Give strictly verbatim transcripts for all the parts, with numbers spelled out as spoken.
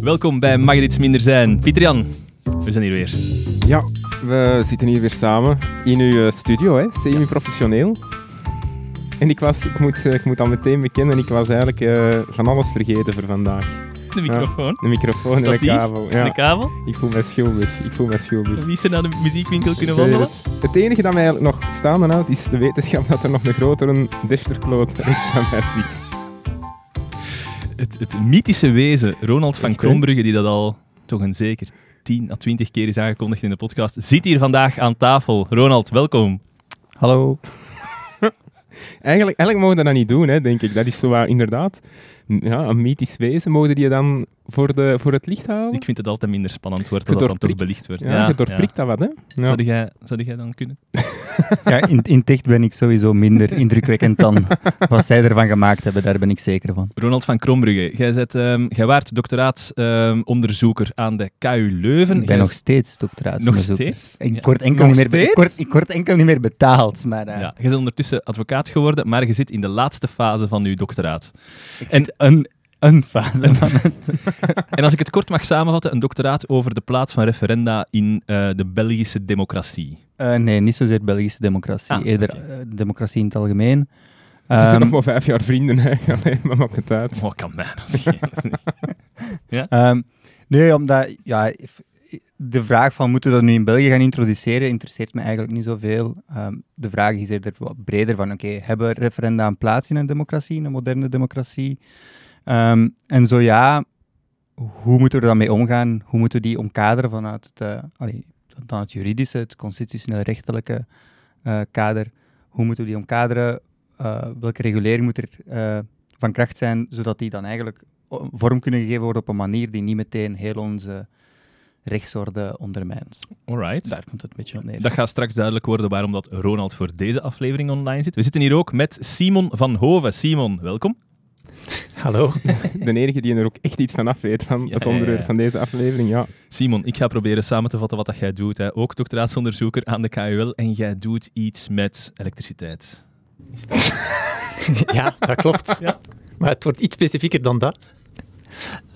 Welkom bij Mag het iets minder zijn. Pieter-Jan, we zijn hier weer. Ja, we zitten hier weer samen in uw studio, hè? Semi-professioneel. En ik was, ik moet, ik moet al meteen bekennen, ik was eigenlijk uh, van alles vergeten voor vandaag. De microfoon. Ja, de microfoon en de kabel. Ja. De kabel? Ik voel me schuldig. Ik voel me schuldig. Niet zo naar de muziekwinkel kunnen wandelen? Het. het enige dat mij eigenlijk nog staande houdt, is de wetenschap dat er nog een grotere difterkloot rechts van mij zit. Het, het mythische wezen, Ronald van Krombrugge, die dat al toch een zeker tien à twintig keer is aangekondigd in de podcast, zit hier vandaag aan tafel. Ronald, welkom. Hallo. Eigenlijk, eigenlijk mogen we dat niet doen, hè, denk ik. Dat is zo, uh, inderdaad ja, een mythisch wezen. Mogen die je dan voor, de, voor het licht houden? Ik vind het altijd minder spannend wordt dat dat toch belicht wordt. Ja, ja, je doorprikt ja. dat wat, hè? Ja. Zou jij, zou jij dan kunnen? Ja, in, in ticht ben ik sowieso minder indrukwekkend dan wat zij ervan gemaakt hebben. Daar ben ik zeker van. Ronald van Krombrugge, jij, zet, um, jij waart doctoraatonderzoeker um, aan de K U Leuven. Ik ben nog steeds doctoraatonderzoeker. Nog steeds? Ik word enkel, ja. niet, meer, ik word, ik word enkel niet meer betaald. Maar, uh... ja, je bent ondertussen advocaat geworden, maar je zit in de laatste fase van je doctoraat. En een... Een fase van het. En als ik het kort mag samenvatten, een doctoraat over de plaats van referenda in uh, de Belgische democratie. Uh, nee, niet zozeer Belgische democratie. Ah, Eerder okay. uh, democratie in het algemeen. Het is um, nog maar vijf jaar vrienden, hè. Alleen maar op het uit. Oh, kan mij dat schelen. Ja? um, nee, omdat... Ja, de vraag van, moeten we dat nu in België gaan introduceren, interesseert me eigenlijk niet zoveel. Um, de vraag is eerder wat breder van, oké, okay, hebben referenda een plaats in een democratie, in een moderne democratie? Um, en zo ja, hoe moeten we er dan mee omgaan? Hoe moeten we die omkaderen vanuit het, uh, allee, dan het juridische, het constitutioneel rechtelijke uh, kader? Hoe moeten we die omkaderen? Uh, welke regulering moet er uh, van kracht zijn, zodat die dan eigenlijk vorm kunnen gegeven worden op een manier die niet meteen heel onze rechtsorde ondermijnt. Alright. Daar komt het een beetje op neer. Dat gaat straks duidelijk worden waarom dat Ronald voor deze aflevering online zit. We zitten hier ook met Simon van Hove. Simon, welkom. Hallo. De enige die er ook echt iets van af weet van ja, het onderwerp ja, ja. van deze aflevering, ja. Simon, ik ga proberen samen te vatten wat dat jij doet. Hè. Ook doctoraatsonderzoeker aan de K U L en jij doet iets met elektriciteit. Is dat... ja, dat klopt. Ja. Maar het wordt iets specifieker dan dat.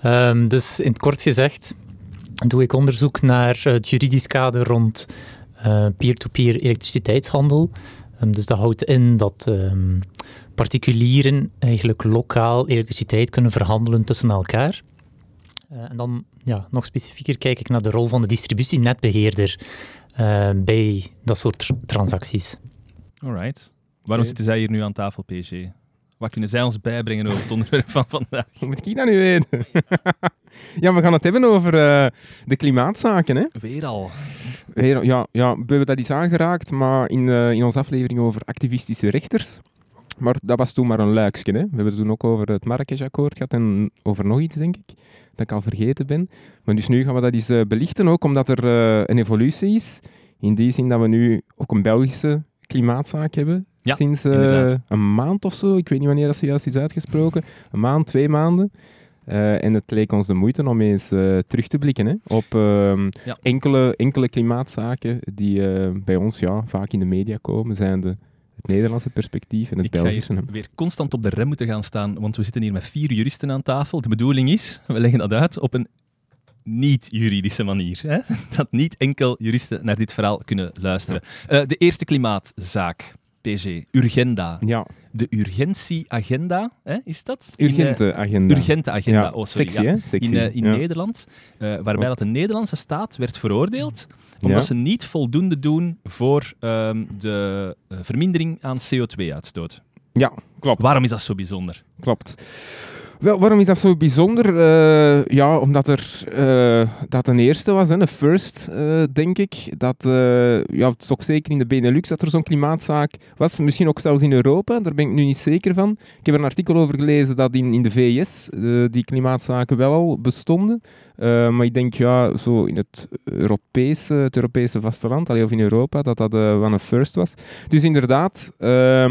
Um, dus in het kort gezegd doe ik onderzoek naar het juridisch kader rond uh, peer-to-peer elektriciteitshandel. Um, dus dat houdt in dat... Um, particulieren eigenlijk lokaal elektriciteit kunnen verhandelen tussen elkaar. Uh, en dan ja, nog specifieker kijk ik naar de rol van de distributienetbeheerder uh, bij dat soort transacties. Alright. Waarom zitten zij hier nu aan tafel, P G? Wat kunnen zij ons bijbrengen over het onderwerp van vandaag? Hoe moet ik dat nu weten? Ja, we gaan het hebben over uh, de klimaatzaken, hè? Weer al. Weer al ja, ja, we hebben dat iets aangeraakt, maar in, uh, in onze aflevering over activistische rechters. Maar dat was toen maar een luiksje. Hè? We hebben het toen ook over het Marrakesch-akkoord gehad en over nog iets, denk ik, dat ik al vergeten ben. Maar dus nu gaan we dat eens uh, belichten, ook omdat er uh, een evolutie is. In die zin dat we nu ook een Belgische klimaatzaak hebben. Ja, sinds uh, een maand of zo. Ik weet niet wanneer dat zojuist is uitgesproken. Een maand, twee maanden. Uh, en het leek ons de moeite om eens uh, terug te blikken hè, op uh, ja. enkele, enkele klimaatzaken die uh, bij ons ja, vaak in de media komen, zijn de... Het Nederlandse perspectief en het ik Belgische. Ik ga weer constant op de rem moeten gaan staan, want we zitten hier met vier juristen aan tafel. De bedoeling is, we leggen dat uit op een niet-juridische manier. Hè? Dat niet enkel juristen naar dit verhaal kunnen luisteren. Ja. Uh, de eerste klimaatzaak, P G, Urgenda. Ja. De urgentieagenda, hè, is dat? Urgente in, uh, agenda. Urgente agenda, ja. oh sorry. Sexy, ja. hè? Sexy. In, uh, in ja. Nederland, uh, waarbij dat de Nederlandse staat werd veroordeeld omdat ja. ze niet voldoende doen voor um, de uh, vermindering aan C O twee uitstoot. Ja, klopt. Waarom is dat zo bijzonder? Klopt. Wel, waarom is dat zo bijzonder? Uh, ja, omdat er, uh, dat een eerste was, hè, een first, uh, denk ik. Dat, uh, ja, het is ook zeker in de Benelux dat er zo'n klimaatzaak was. Misschien ook zelfs in Europa, daar ben ik nu niet zeker van. Ik heb er een artikel over gelezen dat in, in de V S uh, die klimaatzaken wel al bestonden. Uh, maar ik denk, ja, zo in het Europese, het Europese vasteland, allee, of in Europa, dat dat uh, wel een first was. Dus inderdaad, uh,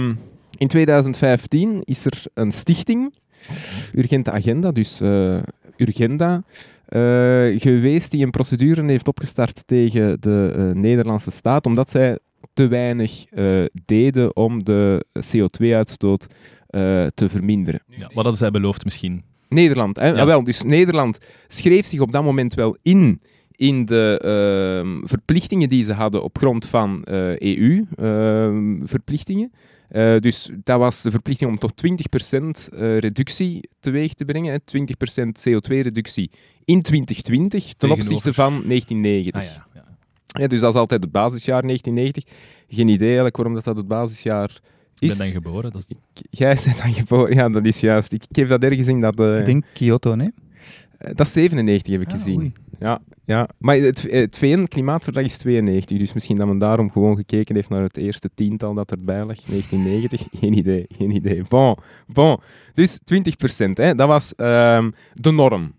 in tweeduizend vijftien is er een stichting... Urgente agenda, dus uh, Urgenda, uh, geweest die een procedure heeft opgestart tegen de uh, Nederlandse staat, omdat zij te weinig uh, deden om de C O twee uitstoot uh, te verminderen. Ja, wat hadden zij beloofd misschien? Nederland. Hè? Ja. Ah, wel, dus Nederland schreef zich op dat moment wel in... in de uh, verplichtingen die ze hadden op grond van uh, E U-verplichtingen. Uh, uh, dus dat was de verplichting om tot twintig procent uh, reductie teweeg te brengen. Hè, twintig procent C O twee reductie in twintig twintig ten Tegenover. opzichte van negentien negentig. Ah, ja. Ja. Ja, dus dat is altijd het basisjaar negentien negentig. Geen idee eigenlijk waarom dat, dat het basisjaar... Ik ben dan geboren. Dat is... ik, jij bent dan geboren, ja, dat is juist. Ik, ik heb dat ergens in dat... Uh... Ik denk Kyoto, nee? Uh, dat is zevenennegentig, heb ik ah, gezien. Oei. Ja, ja, maar het, het V N-klimaatverdrag is tweeënnegentig, dus misschien dat men daarom gewoon gekeken heeft naar het eerste tiental dat erbij lag, negentien negentig. Geen idee, geen idee. Bon, bon. Dus twintig procent, hè, dat was uh, de norm.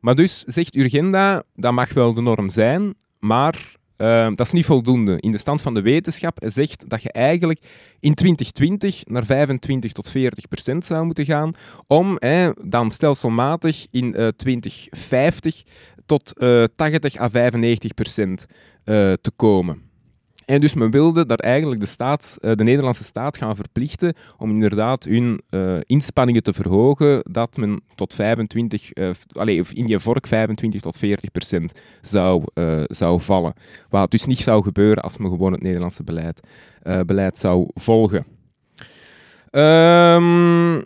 Maar dus zegt Urgenda, dat mag wel de norm zijn, maar uh, dat is niet voldoende. In de stand van de wetenschap zegt dat je eigenlijk in twintig twintig naar vijfentwintig tot veertig procent zou moeten gaan, om hè, dan stelselmatig in uh, twintig vijftig... tot uh, tachtig à vijfennegentig procent uh, te komen. En dus men wilde daar eigenlijk de, staat, uh, de Nederlandse staat gaan verplichten om inderdaad hun uh, inspanningen te verhogen, dat men tot vijfentwintig, uh, allez, of in je vork vijfentwintig tot veertig procent zou, uh, zou vallen. Wat dus niet zou gebeuren als men gewoon het Nederlandse beleid, uh, beleid zou volgen. Um,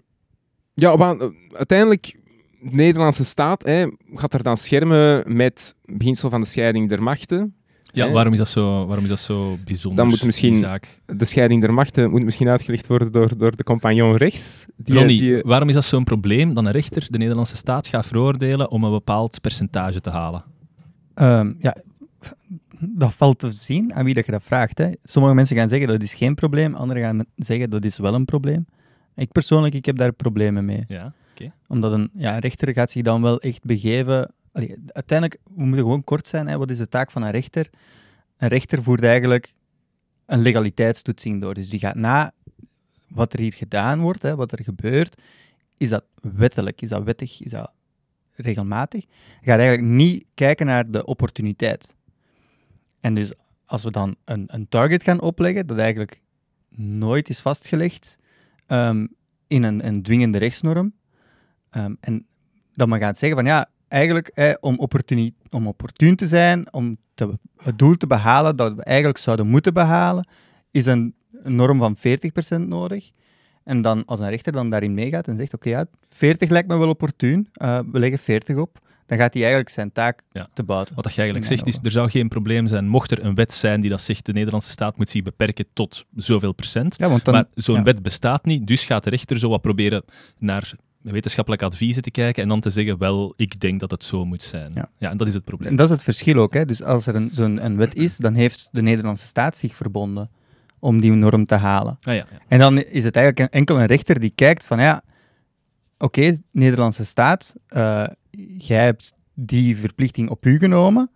ja, maar, uh, uiteindelijk... De Nederlandse staat hè, gaat er dan schermen met het beginsel van de scheiding der machten. Ja, waarom is dat zo, waarom is dat zo bijzonder? Dan moet misschien zaak? De scheiding der machten moet misschien uitgelegd worden door, door de compagnon rechts. Die, Ronnie, die, waarom is dat zo'n probleem dat een rechter de Nederlandse staat gaat veroordelen om een bepaald percentage te halen? Um, ja, dat valt te zien aan wie dat je dat vraagt. Hè. Sommige mensen gaan zeggen dat is geen probleem, anderen gaan zeggen dat is wel een probleem. Ik persoonlijk ik heb daar problemen mee. Ja. Okay. Omdat een ja, rechter gaat zich dan wel echt begeven... Allee, uiteindelijk, we moeten gewoon kort zijn, hè. Wat is de taak van een rechter? Een rechter voert eigenlijk een legaliteitstoetsing door. Dus die gaat na wat er hier gedaan wordt, hè, wat er gebeurt, is dat wettelijk, is dat wettig, is dat regelmatig? Je gaat eigenlijk niet kijken naar de opportuniteit. En dus als we dan een, een target gaan opleggen, dat eigenlijk nooit is vastgelegd um, in een, een dwingende rechtsnorm, Um, en dat men gaat zeggen van ja, eigenlijk eh, om, opportuni- om opportun te zijn, om te, het doel te behalen dat we eigenlijk zouden moeten behalen, is een, een norm van veertig procent nodig. En dan, als een rechter dan daarin meegaat en zegt, oké, okay, ja, veertig lijkt me wel opportun, uh, we leggen veertig op, dan gaat hij eigenlijk zijn taak ja. te buiten. Wat je eigenlijk zegt is, er zou geen probleem zijn, mocht er een wet zijn die dat zegt, de Nederlandse staat moet zich beperken tot zoveel procent. Ja, want dan, maar zo'n ja. wet bestaat niet, dus gaat de rechter zo wat proberen naar... wetenschappelijke adviezen te kijken en dan te zeggen, wel, ik denk dat het zo moet zijn. Ja, ja en dat is het probleem. En dat is het verschil ook. Hè? Dus als er een, zo'n een wet is, dan heeft de Nederlandse staat zich verbonden om die norm te halen. Ah, ja, ja. En dan is het eigenlijk enkel een rechter die kijkt van, ja, oké, okay, Nederlandse staat, uh, jij hebt die verplichting op u genomen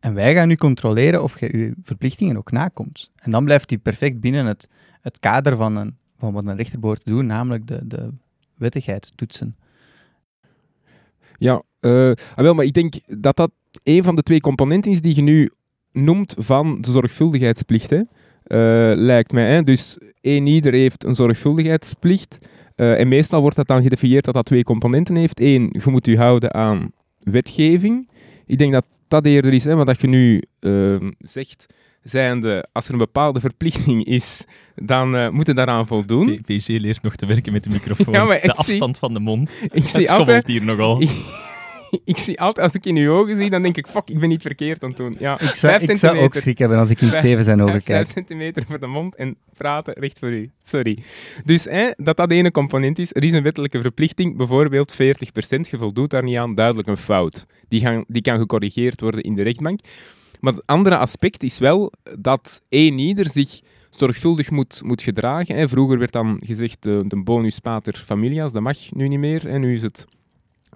en wij gaan nu controleren of jij uw verplichtingen ook nakomt. En dan blijft die perfect binnen het, het kader van, een, van wat een rechter behoort te doen, namelijk de... de wettigheid toetsen. Ja, uh, ah wel, maar ik denk dat dat een van de twee componenten is die je nu noemt van de zorgvuldigheidsplicht, hè? Uh, lijkt mij. Hè? Dus één ieder heeft een zorgvuldigheidsplicht uh, en meestal wordt dat dan gedefinieerd dat dat twee componenten heeft. Eén, je moet je houden aan wetgeving. Ik denk dat dat eerder is, hè, wat je nu uh, zegt... Zijnde, als er een bepaalde verplichting is, dan uh, moet je daaraan voldoen. P G leert nog te werken met de microfoon. Ja, de afstand zie... van de mond. Ik zie schommelt altijd... hier nogal. Ik... ik zie altijd, als ik in uw ogen zie, dan denk ik, fuck, ik ben niet verkeerd aan het doen. Ja, ik zou, ik zou ook schrik hebben als ik in Steven zijn ogen kijk. vijf centimeter voor de mond en praten recht voor u. Sorry. Dus hè, dat dat ene component is. Er is een wettelijke verplichting, bijvoorbeeld veertig procent. Je voldoet daar niet aan, duidelijk een fout. Die, gaan, die kan gecorrigeerd worden in de rechtbank. Maar het andere aspect is wel dat één ieder zich zorgvuldig moet, moet gedragen. Hè. Vroeger werd dan gezegd uh, de bonus pater familias, dat mag nu niet meer. En nu is het,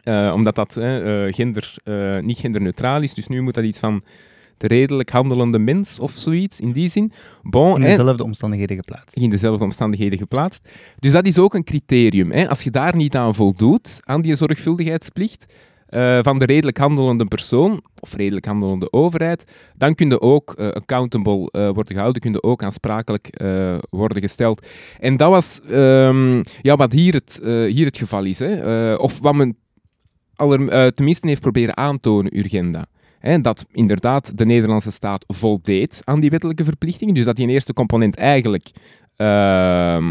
uh, omdat dat uh, gender, uh, niet genderneutraal is, dus nu moet dat iets van de redelijk handelende mens of zoiets, in die zin. Bon, in dezelfde hè, omstandigheden geplaatst. In dezelfde omstandigheden geplaatst. Dus dat is ook een criterium. Hè. Als je daar niet aan voldoet, aan die zorgvuldigheidsplicht, uh, van de redelijk handelende persoon of redelijk handelende overheid, dan kun je ook uh, accountable uh, worden gehouden, kun je ook aansprakelijk uh, worden gesteld. En dat was um, ja, wat hier het, uh, hier het geval is. Hè. Uh, of wat men aller, uh, tenminste heeft proberen aantonen, Urgenda. Hè, dat inderdaad de Nederlandse staat voldeed aan die wettelijke verplichtingen. Dus dat die eerste component eigenlijk... Uh,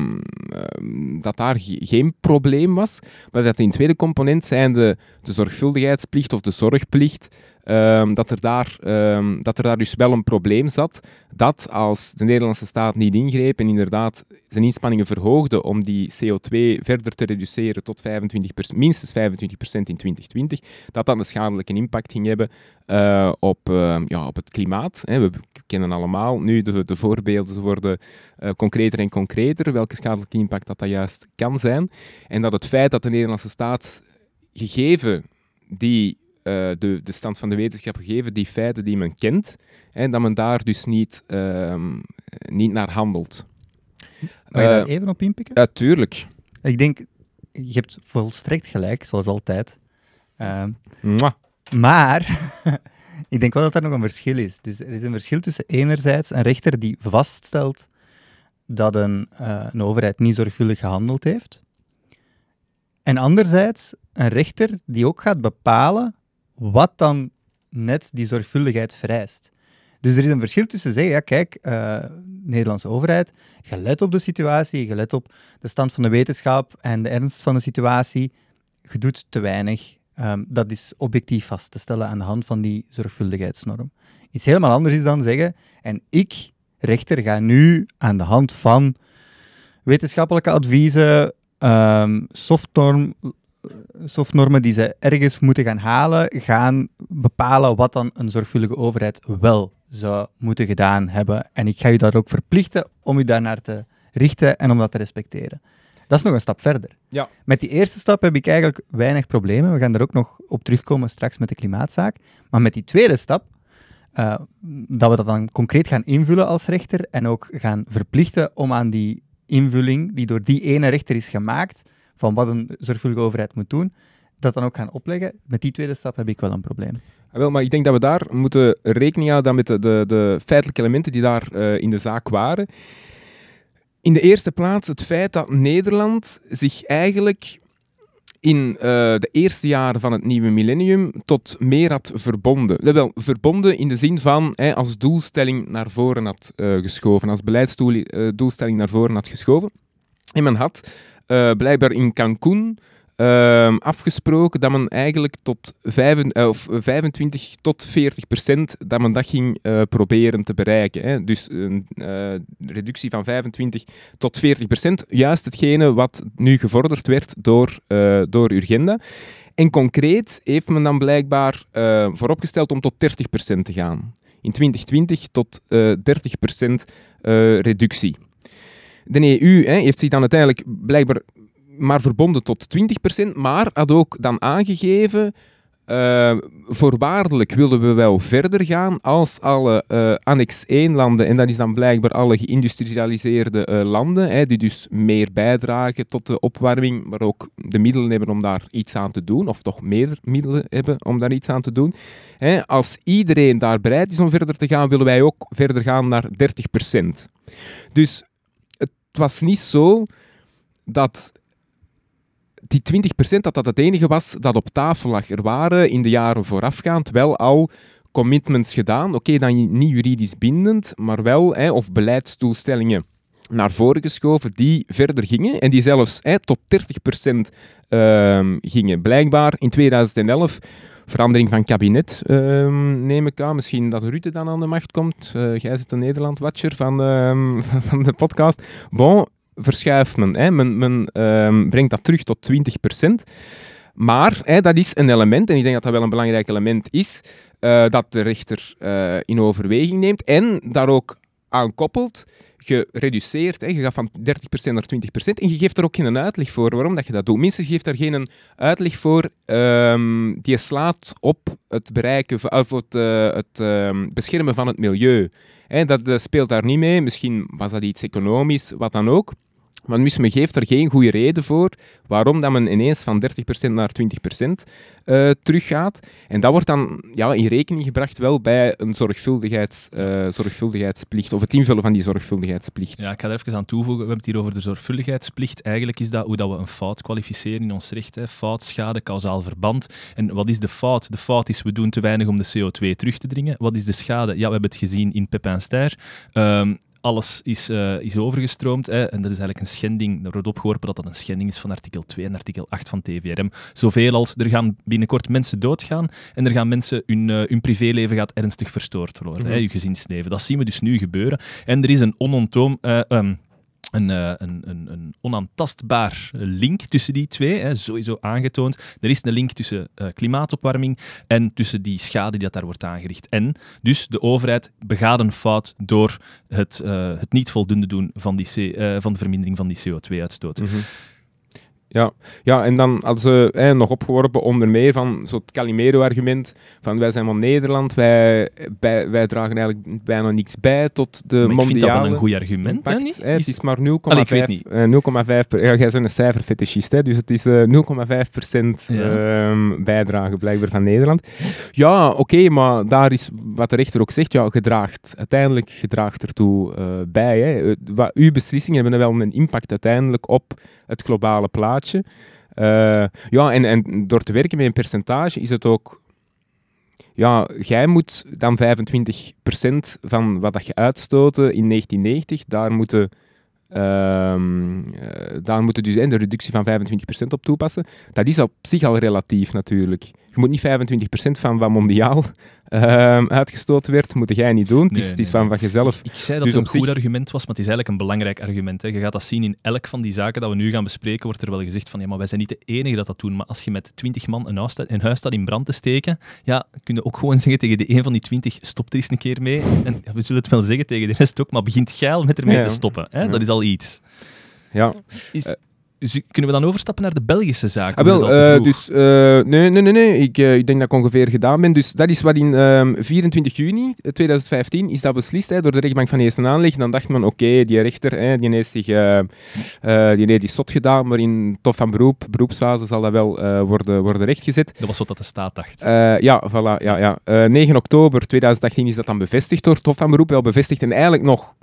dat daar geen probleem was, maar dat in het tweede component zijn de, de zorgvuldigheidsplicht of de zorgplicht, uh, dat, er daar, uh, dat er daar dus wel een probleem zat, dat als de Nederlandse staat niet ingreep en inderdaad zijn inspanningen verhoogde om die C O twee verder te reduceren tot vijfentwintig procent, minstens vijfentwintig procent in twintig twintig, dat dat een schadelijke impact ging hebben uh, op, uh, ja, op het klimaat. Hè. We kennen allemaal nu de, de voorbeelden, ze worden uh, concreter en concreter, welke schadelijke impact dat, dat juist kan zijn. En dat het feit dat de Nederlandse staat gegeven die... Uh, de, de stand van de wetenschap gegeven, die feiten die men kent, en dat men daar dus niet, uh, niet naar handelt. Mag je uh, daar even op inpikken? Ja, tuurlijk. Ik denk, je hebt volstrekt gelijk, zoals altijd. Uh, maar, ik denk wel dat er nog een verschil is. Dus er is een verschil tussen enerzijds een rechter die vaststelt dat een, uh, een overheid niet zorgvuldig gehandeld heeft, en anderzijds een rechter die ook gaat bepalen wat dan net die zorgvuldigheid vereist. Dus er is een verschil tussen zeggen, ja kijk, uh, Nederlandse overheid, gelet op de situatie, gelet op de stand van de wetenschap en de ernst van de situatie, je doet te weinig. Um, dat is objectief vast te stellen aan de hand van die zorgvuldigheidsnorm. Iets helemaal anders is dan zeggen, en ik, rechter, ga nu aan de hand van wetenschappelijke adviezen, um, softnorm... softnormen die ze ergens moeten gaan halen, gaan bepalen wat dan een zorgvuldige overheid wel zou moeten gedaan hebben. En ik ga u daar ook verplichten om u daarnaar te richten en om dat te respecteren. Dat is nog een stap verder. Ja. Met die eerste stap heb ik eigenlijk weinig problemen. We gaan daar ook nog op terugkomen straks met de klimaatzaak. Maar met die tweede stap, uh, dat we dat dan concreet gaan invullen als rechter en ook gaan verplichten om aan die invulling die door die ene rechter is gemaakt... van wat een zorgvuldige overheid moet doen, dat dan ook gaan opleggen. Met die tweede stap heb ik wel een probleem. Ah, wel, maar ik denk dat we daar moeten rekening houden met de, de, de feitelijke elementen die daar uh, in de zaak waren. In de eerste plaats het feit dat Nederland zich eigenlijk in uh, de eerste jaren van het nieuwe millennium tot meer had verbonden. Wel, verbonden in de zin van hè, als doelstelling naar voren had uh, geschoven, als beleidsdoelstelling uh, naar voren had geschoven. En men had... Uh, blijkbaar in Cancun uh, afgesproken dat men eigenlijk tot vijf, uh, vijfentwintig tot veertig procent dat men dat ging uh, proberen te bereiken. Hè. Dus een uh, reductie van vijfentwintig tot veertig procent, juist hetgene wat nu gevorderd werd door, uh, door Urgenda. En concreet heeft men dan blijkbaar uh, vooropgesteld om tot dertig procent te gaan. In twintig twintig tot uh, dertig procent uh, reductie. De E U hè, heeft zich dan uiteindelijk blijkbaar maar verbonden tot twintig procent, maar had ook dan aangegeven, uh, voorwaardelijk wilden we wel verder gaan als alle uh, Annex één-landen, en dat is dan blijkbaar alle geïndustrialiseerde uh, landen, hè, die dus meer bijdragen tot de opwarming, maar ook de middelen hebben om daar iets aan te doen, of toch meer middelen hebben om daar iets aan te doen. Hè, als iedereen daar bereid is om verder te gaan, willen wij ook verder gaan naar dertig procent. Dus... het was niet zo dat die twintig procent dat dat het enige was dat op tafel lag. Er waren in de jaren voorafgaand wel al commitments gedaan. Oké, okay, dan niet juridisch bindend, maar wel, hè, of beleidsdoelstellingen naar voren geschoven die verder gingen en die zelfs hè, tot dertig procent uh, gingen. Blijkbaar in tweeduizend elf... verandering van kabinet, uh, neem ik aan. Misschien dat Rutte dan aan de macht komt. Uh, jij zit een Nederland-watcher van, uh, van de podcast. Bon, verschuift men. Hè. Men, men uh, brengt dat terug tot twintig procent. Maar hè, dat is een element, en ik denk dat dat wel een belangrijk element is, uh, dat de rechter uh, in overweging neemt en daar ook aan koppelt. Je reduceert, hè. Je gaat van dertig procent naar twintig procent en je geeft er ook geen uitleg voor waarom dat je dat doet. Minstens geeft daar geen uitleg voor um, die slaat op het bereiken van, of het, uh, het um, beschermen van het milieu. Hè, dat uh, speelt daar niet mee. Misschien was dat iets economisch, wat dan ook. Maar dus men geeft er geen goede reden voor waarom dat men ineens van dertig procent naar twintig procent uh, teruggaat. En dat wordt dan ja, in rekening gebracht wel bij een zorgvuldigheids, uh, zorgvuldigheidsplicht of het invullen van die zorgvuldigheidsplicht. Ja, ik ga er even aan toevoegen. We hebben het hier over de zorgvuldigheidsplicht. Eigenlijk is dat hoe dat we een fout kwalificeren in ons recht. Hè. Fout, schade, kausaal verband. En wat is de fout? De fout is we doen te weinig om de C O twee terug te dringen. Wat is de schade? Ja, we hebben het gezien in Pepinster. Um, Alles is, uh, is overgestroomd. Hè. En dat is eigenlijk een schending. Er wordt opgeworpen dat dat een schending is van artikel twee en artikel acht van T V R M. Zoveel als er gaan binnenkort mensen doodgaan en er gaan mensen hun, uh, hun privéleven gaat ernstig verstoord worden. Mm-hmm. Hè, je gezinsleven. Dat zien we dus nu gebeuren. En er is een ononttoom... Uh, um, Een, een, een, een onaantastbaar link tussen die twee, hè, sowieso aangetoond. Er is een link tussen uh, klimaatopwarming en tussen die schade die dat daar wordt aangericht. En dus de overheid begaat een fout door het, uh, het niet voldoende doen van, die C, uh, van de vermindering van die C O twee uitstoot. Mm-hmm. Ja, ja, en dan hadden ze eh, nog opgeworpen onder meer van zo'n Calimero-argument van wij zijn van Nederland, wij, bij, wij dragen eigenlijk bijna niks bij tot de maar mondiale... Ik vind dat wel een goed argument, impact, hè? Niet? Eh, het is maar nul komma vijf... Allee, ik weet niet. nul komma vijf ja, jij bent een cijferfetischist, hè, dus het is uh, nul komma vijf procent ja. um, bijdrage blijkbaar van Nederland. Ja, oké, okay, maar daar is wat de rechter ook zegt, ja, gedraagt. Uiteindelijk gedraagt ertoe uh, bij. Hè. Uw beslissingen hebben wel een impact uiteindelijk op het globale plaatje. Uh, ja, en, en door te werken met een percentage is het ook... Ja, jij moet dan vijfentwintig procent van wat je uitstoten in negentien negentig, daar moeten... Uh, daar moeten dus en de reductie van vijfentwintig procent op toepassen. Dat is op zich al relatief natuurlijk. Je moet niet vijfentwintig procent van wat mondiaal uh, uitgestoten werd, moet jij niet doen. Nee, het is, nee, het is van wat je zelf... Ik, ik zei dat dus het een zich... goed argument was, maar het is eigenlijk een belangrijk argument. Hè. Je gaat dat zien in elk van die zaken dat we nu gaan bespreken, wordt er wel gezegd van ja, maar wij zijn niet de enige dat dat doen. Maar als je met twintig man een huis staat, een huis staat in brand te steken, ja, kun je ook gewoon zeggen tegen de een van die twintig, stop er eens een keer mee. En ja, we zullen het wel zeggen tegen de rest ook, maar begint geil met ermee ja, te stoppen. Hè. Ja. Dat is al iets. Ja. Is... Uh, Dus kunnen we dan overstappen naar de Belgische zaak? Ah, wel, uh, dus, uh, nee, nee, nee. nee. Ik, uh, ik denk dat ik ongeveer gedaan ben. Dus dat is wat in um, vierentwintig juni tweeduizend vijftien is dat beslist hè, door de rechtbank van Eerste Aanleg. Dan dacht men, oké, okay, die rechter hè, die heeft zich uh, uh, die heeft die zot gedaan, maar in tof van beroep, beroepsfase zal dat wel uh, worden, worden rechtgezet. Dat was wat dat de staat dacht. Uh, ja, voilà. Ja, ja. Uh, negen oktober tweeduizend achttien is dat dan bevestigd door tof van beroep. Wel bevestigd en eigenlijk nog...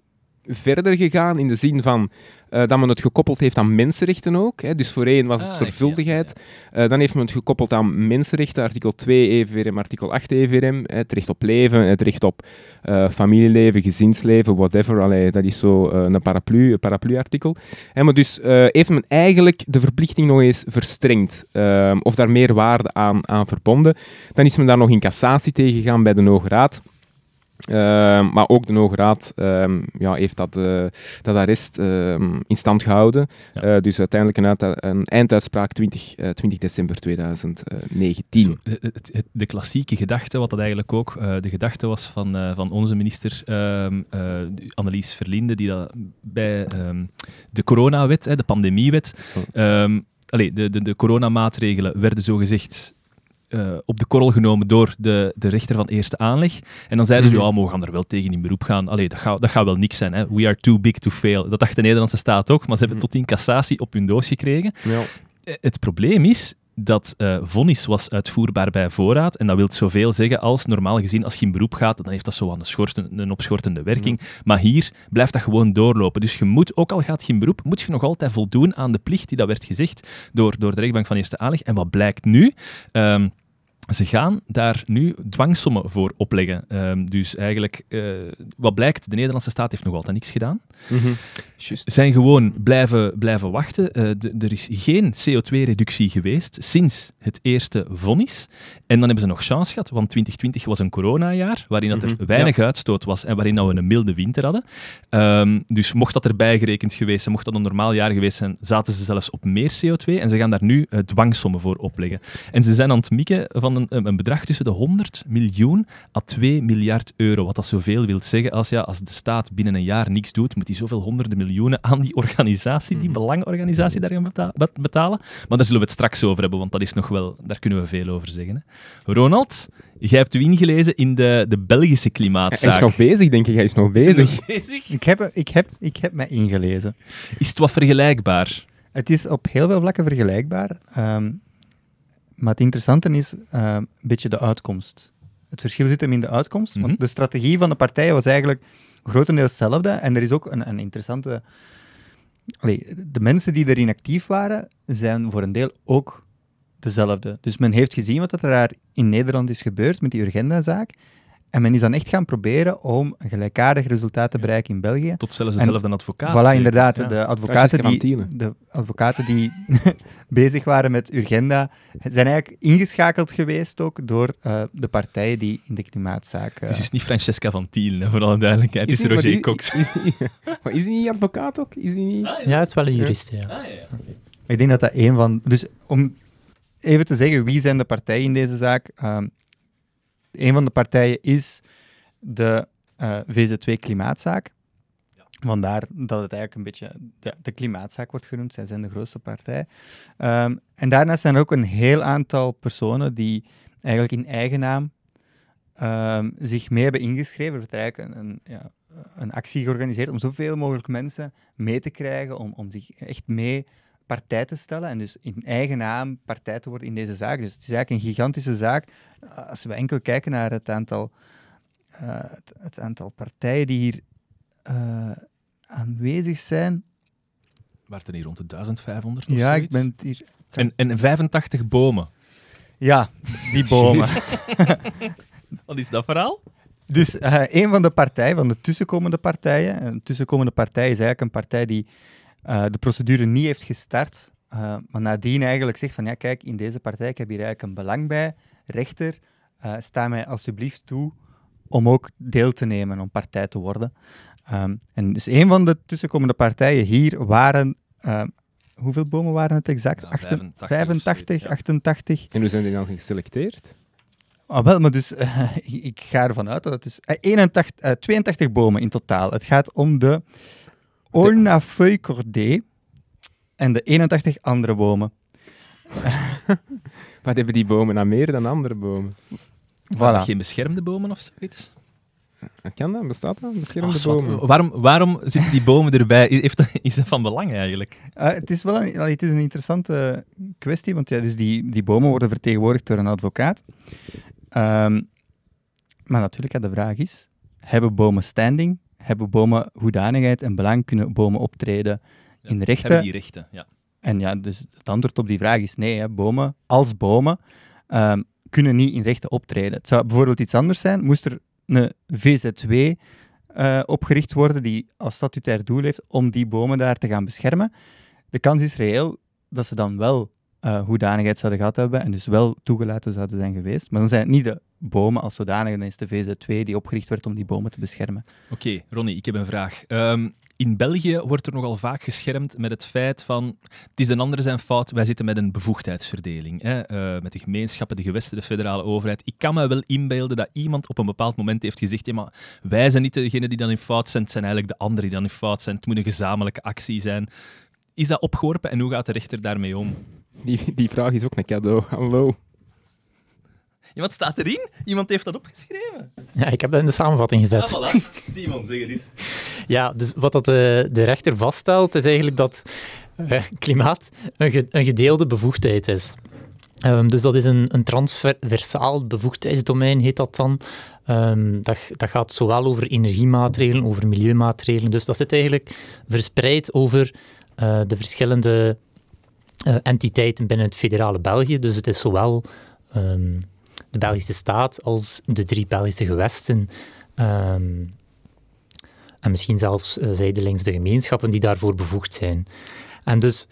verder gegaan in de zin van uh, dat men het gekoppeld heeft aan mensenrechten ook. Hè. Dus voorheen was het ah, zorgvuldigheid. Uh, dan heeft men het gekoppeld aan mensenrechten, artikel twee E V R M, artikel acht E V R M. Hè. Het recht op leven, het recht op uh, familieleven, gezinsleven, whatever. Allee, dat is zo uh, een paraplu, een paraplu-artikel. Hè, maar dus uh, heeft men eigenlijk de verplichting nog eens verstrengd uh, of daar meer waarde aan, aan verbonden. Dan is men daar nog in cassatie tegengegaan bij de Hoge Raad. Uh, maar ook de Hoge Raad uh, ja, heeft dat, uh, dat arrest uh, in stand gehouden. Ja. Uh, dus uiteindelijk een, uit, een einduitspraak twintig december tweeduizend negentien. Zo, het, het, de klassieke gedachte, wat dat eigenlijk ook uh, de gedachte was van, uh, van onze minister uh, uh, Annelies Verlinden, die dat bij uh, de coronawet, uh, de pandemiewet, oh. um, allee, de, de, de coronamaatregelen werden zogezegd Uh, op de korrel genomen door de, de rechter van Eerste Aanleg. En dan zeiden ze, ja, we gaan er wel tegen in beroep gaan. Allee, dat gaat dat ga wel niks zijn. Hè. We are too big to fail. Dat dacht de Nederlandse staat ook, maar ze hebben tot in cassatie op hun doos gekregen. Ja. Uh, het probleem is dat uh, vonnis was uitvoerbaar bij voorraad. En dat wil zoveel zeggen als, normaal gezien, als je in beroep gaat, dan heeft dat zo aan een, schorten, een opschortende werking. Mm. Maar hier blijft dat gewoon doorlopen. Dus je moet, ook al gaat je in beroep, moet je nog altijd voldoen aan de plicht die dat werd gezegd door, door de rechtbank van Eerste Aanleg. En wat blijkt nu... Um, Ze gaan daar nu dwangsommen voor opleggen. Um, dus eigenlijk, uh, wat blijkt, de Nederlandse staat heeft nog altijd niks gedaan. Mm-hmm. Just. Zijn gewoon blijven, blijven wachten. Uh, d- er is geen C O twee reductie geweest sinds het eerste vonnis. En dan hebben ze nog chance gehad, want twintig twintig was een coronajaar, waarin dat mm-hmm. er weinig ja. uitstoot was en waarin dat we een milde winter hadden. Um, dus mocht dat erbij gerekend geweest zijn, mocht dat een normaal jaar geweest zijn, zaten ze zelfs op meer C O twee. En ze gaan daar nu uh, dwangsommen voor opleggen. En ze zijn aan het mikken van Een, een bedrag tussen de honderd miljoen à twee miljard euro. Wat dat zoveel wil zeggen als, ja, als de staat binnen een jaar niks doet, moet die zoveel honderden miljoenen aan die organisatie, die belangenorganisatie, daar gaan betalen. Maar daar zullen we het straks over hebben, want dat is nog wel, daar kunnen we veel over zeggen. Hè. Ronald, jij hebt u ingelezen in de, de Belgische klimaatzaak. Hij is nog bezig, denk ik. Hij is nog bezig. Is nog bezig? Ik heb, ik heb, ik heb mij ingelezen. Is het wat vergelijkbaar? Het is op heel veel vlakken vergelijkbaar. Um, maar het interessante is uh, een beetje de uitkomst. Het verschil zit hem in de uitkomst. Mm-hmm. Want de strategie van de partijen was eigenlijk grotendeels hetzelfde. En er is ook een, een interessante... Allee, de mensen die erin actief waren, zijn voor een deel ook dezelfde. Dus men heeft gezien wat er daar in Nederland is gebeurd met die Urgenda-zaak. En men is dan echt gaan proberen om een gelijkaardig resultaat te bereiken in België. Tot zelfs dezelfde en, advocaat. Voilà, zeker? Inderdaad. Ja. De advocaten die, de advocaten die bezig waren met Urgenda zijn eigenlijk ingeschakeld geweest ook door uh, de partijen die in de klimaatzaak... Uh... Het is dus niet Francesca van Tiel, hè, voor alle duidelijkheid. Het is, is Roger die, Cox. Is, is, maar is die niet advocaat ook? Is die niet... Ah, ja, het is wel een jurist, ja. Ah, ja, ja. Okay. Ik denk dat dat één van... Dus om even te zeggen, wie zijn de partijen in deze zaak... Uh, Een van de partijen is de uh, V Z W Klimaatzaak. Ja. Vandaar dat het eigenlijk een beetje de, de klimaatzaak wordt genoemd. Zij zijn de grootste partij. Um, en daarnaast zijn er ook een heel aantal personen die eigenlijk in eigen naam um, zich mee hebben ingeschreven. Er wordt eigenlijk een, een, ja, een actie georganiseerd om zoveel mogelijk mensen mee te krijgen, om, om zich echt mee partij te stellen en dus in eigen naam partij te worden in deze zaak. Dus het is eigenlijk een gigantische zaak. Als we enkel kijken naar het aantal, uh, het, het aantal partijen die hier uh, aanwezig zijn. Waren er hier rond de duizend vijfhonderd of ja, zoiets? Ik ben hier... En, en vijfentachtig bomen. Ja, die bomen. Wat is dat verhaal? Dus uh, een van de partijen, van de tussenkomende partijen, een tussenkomende partij is eigenlijk een partij die Uh, de procedure niet heeft gestart, uh, maar nadien eigenlijk zegt van ja, kijk, in deze partij, ik heb hier eigenlijk een belang bij, rechter, uh, sta mij alsjeblieft toe om ook deel te nemen, om partij te worden. Um, en dus een van de tussenkomende partijen hier waren, uh, hoeveel bomen waren het exact? Nou, vijfentachtig, vijfentachtig, vijfentachtig, ja. achtentachtig. En hoe zijn die dan geselecteerd? Oh, wel, maar dus, uh, ik ga ervan uit dat het dus... Uh, eenentachtig, uh, tweeëntachtig bomen in totaal. Het gaat om de... Ornafeuille Cordé en de eenentachtig andere bomen. Wat hebben die bomen nou meer dan andere bomen? Voilà. Voilà. Geen beschermde bomen of zoiets? Kan dat? Bestaat dat? Beschermde oh, bomen. Waarom, waarom zitten die bomen erbij? Is dat, is dat van belang eigenlijk? Uh, het is wel een, het is een interessante kwestie, want ja, dus die, die bomen worden vertegenwoordigd door een advocaat. Um, maar natuurlijk, ja, de vraag is, hebben bomen standing? Hebben bomen hoedanigheid en belang? Kunnen bomen optreden ja, in rechten? Hebben die rechten, ja. En ja, dus het antwoord op die vraag is nee. Hè. Bomen, als bomen, um, kunnen niet in rechten optreden. Het zou bijvoorbeeld iets anders zijn. Moest er een V Z W uh, opgericht worden die als statutair doel heeft om die bomen daar te gaan beschermen? De kans is reëel dat ze dan wel uh, hoedanigheid zouden gehad hebben en dus wel toegelaten zouden zijn geweest. Maar dan zijn het niet de bomen als zodanig, dan is de V Z W die opgericht werd om die bomen te beschermen. Oké, okay, Ronnie, ik heb een vraag. Um, in België wordt er nogal vaak geschermd met het feit van het is een andere zijn fout, wij zitten met een bevoegdheidsverdeling. Hè? Uh, met de gemeenschappen, de gewesten, de federale overheid. Ik kan me wel inbeelden dat iemand op een bepaald moment heeft gezegd hey, maar wij zijn niet degene die dan in fout zijn, het zijn eigenlijk de anderen die dan in fout zijn. Het moet een gezamenlijke actie zijn. Is dat opgeworpen en hoe gaat de rechter daarmee om? Die, die vraag is ook een cadeau. Hallo. Ja, wat staat erin? Iemand heeft dat opgeschreven. Ja, ik heb dat in de samenvatting gezet. Ah, voilà. Simon, zeg het eens. Ja, dus wat dat de, de rechter vaststelt, is eigenlijk dat uh, klimaat een, ge, een gedeelde bevoegdheid is. Um, dus dat is een, een transversaal bevoegdheidsdomein, heet dat dan. Um, dat, dat gaat zowel over energiemaatregelen, over milieumaatregelen. Dus dat zit eigenlijk verspreid over uh, de verschillende uh, entiteiten binnen het federale België. Dus het is zowel... Um, de Belgische staat als de drie Belgische gewesten. Um, en misschien zelfs uh, zijdelings de gemeenschappen die daarvoor bevoegd zijn. En dus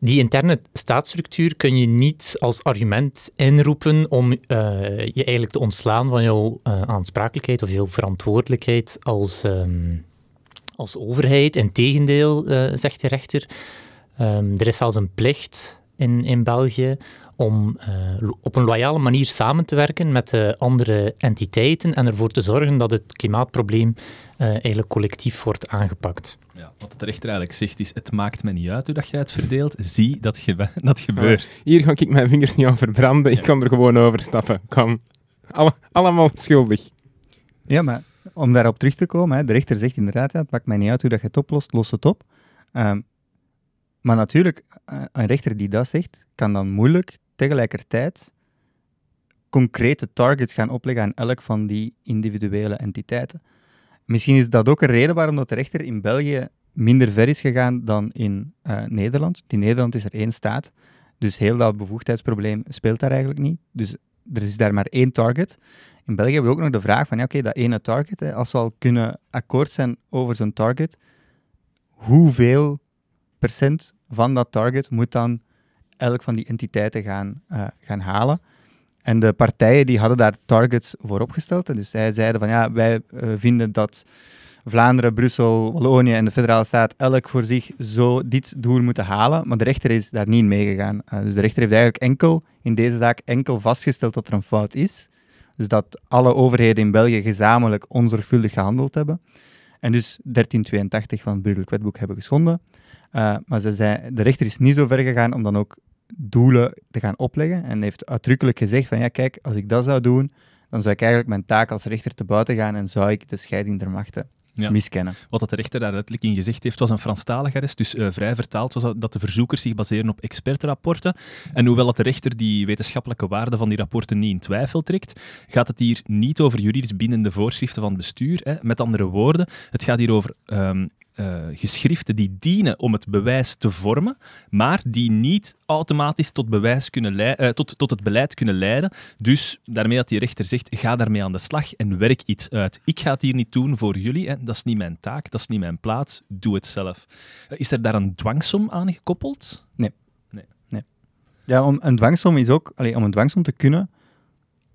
die interne staatsstructuur kun je niet als argument inroepen om uh, je eigenlijk te ontslaan van jouw uh, aansprakelijkheid of jouw verantwoordelijkheid als, um, als overheid. Integendeel, uh, zegt de rechter, um, er is zelfs een plicht in, in België om uh, op een loyale manier samen te werken met uh, andere entiteiten en ervoor te zorgen dat het klimaatprobleem uh, eigenlijk collectief wordt aangepakt. Ja, wat de rechter eigenlijk zegt is, het maakt me niet uit hoe dat jij het verdeelt, zie dat, ge- dat gebeurt. Ja, hier ga ik mijn vingers niet aan verbranden, ja. Ik kan er gewoon overstappen. Kom. Alle- allemaal schuldig. Ja, maar om daarop terug te komen, hè, de rechter zegt inderdaad, ja, het maakt mij niet uit hoe dat je het oplost, los het op. Um, maar natuurlijk, een rechter die dat zegt, kan dan moeilijk tegelijkertijd concrete targets gaan opleggen aan elk van die individuele entiteiten. Misschien is dat ook een reden waarom dat de rechter in België minder ver is gegaan dan in uh, Nederland. In Nederland is er één staat, dus heel dat bevoegdheidsprobleem speelt daar eigenlijk niet. Dus er is daar maar één target. In België hebben we ook nog de vraag van, ja, oké, okay, dat ene target, hè, als we al kunnen akkoord zijn over zo'n target, hoeveel procent van dat target moet dan elk van die entiteiten gaan, uh, gaan halen? En de partijen die hadden daar targets voor opgesteld. En dus zij zeiden van, ja, wij uh, vinden dat Vlaanderen, Brussel, Wallonië en de Federale Staat elk voor zich zo dit doel moeten halen. Maar de rechter is daar niet in meegegaan. Uh, dus de rechter heeft eigenlijk enkel, in deze zaak, enkel vastgesteld dat er een fout is. Dus dat alle overheden in België gezamenlijk onzorgvuldig gehandeld hebben. En dus dertien tweeëntachtig van het burgerlijk wetboek hebben geschonden. Uh, maar ze zei, de rechter is niet zo ver gegaan om dan ook doelen te gaan opleggen. En heeft uitdrukkelijk gezegd van, ja, kijk, als ik dat zou doen, dan zou ik eigenlijk mijn taak als rechter te buiten gaan en zou ik de scheiding der machten ja. miskennen. Wat dat de rechter daar letterlijk in gezegd heeft, was een Franstalig arrest, dus uh, vrij vertaald was dat de verzoekers zich baseren op expertrapporten. En hoewel dat de rechter die wetenschappelijke waarde van die rapporten niet in twijfel trekt, gaat het hier niet over juridisch bindende voorschriften van het bestuur. Hè. Met andere woorden, het gaat hier over... Um, Uh, geschriften die dienen om het bewijs te vormen, maar die niet automatisch tot, bewijs kunnen lei- uh, tot, tot het beleid kunnen leiden. Dus daarmee dat die rechter zegt, ga daarmee aan de slag en werk iets uit. Ik ga het hier niet doen voor jullie, hè. Dat is niet mijn taak, dat is niet mijn plaats, doe het zelf. Uh, is er daar een dwangsom aan gekoppeld? Nee. nee. nee. Ja, om een dwangsom is ook, allee, om een dwangsom te kunnen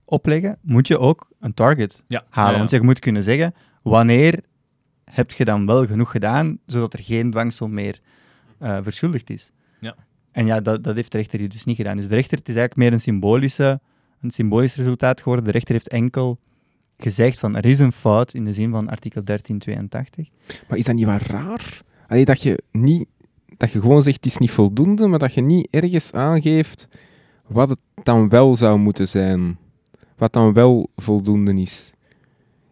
opleggen, moet je ook een target ja, halen. Ja, ja. Want je moet kunnen zeggen, wanneer heb je dan wel genoeg gedaan, zodat er geen dwangsom meer uh, verschuldigd is. Ja. En ja, dat, dat heeft de rechter hier dus niet gedaan. Dus de rechter, het is eigenlijk meer een, symbolische, een symbolisch resultaat geworden. De rechter heeft enkel gezegd van, er is een fout in de zin van artikel dertien tweeëntachtig. Maar is dat niet wat raar? Allee, dat, je niet, dat je gewoon zegt, het is niet voldoende, maar dat je niet ergens aangeeft wat het dan wel zou moeten zijn. Wat dan wel voldoende is.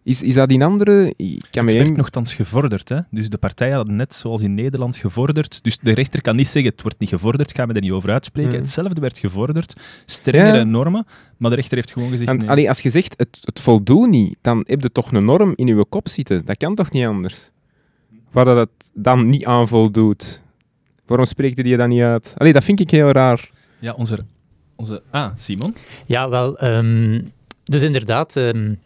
Is, is dat in andere... Kan het werd in... nogthans gevorderd. Hè? Dus de partij had net, zoals in Nederland, gevorderd. Dus de rechter kan niet zeggen, het wordt niet gevorderd, gaan we er niet over uitspreken. Mm. Hetzelfde werd gevorderd, strengere ja. normen, maar de rechter heeft gewoon gezegd... En, nee. Allee, als je zegt, het, het voldoet niet, dan heb je toch een norm in je kop zitten. Dat kan toch niet anders? Waar dat het dan niet aan voldoet. Waarom spreekt je dat niet uit? Allee, dat vind ik heel raar. Ja, onze... onze... Ah, Simon? Ja, wel... Um, dus inderdaad... Um,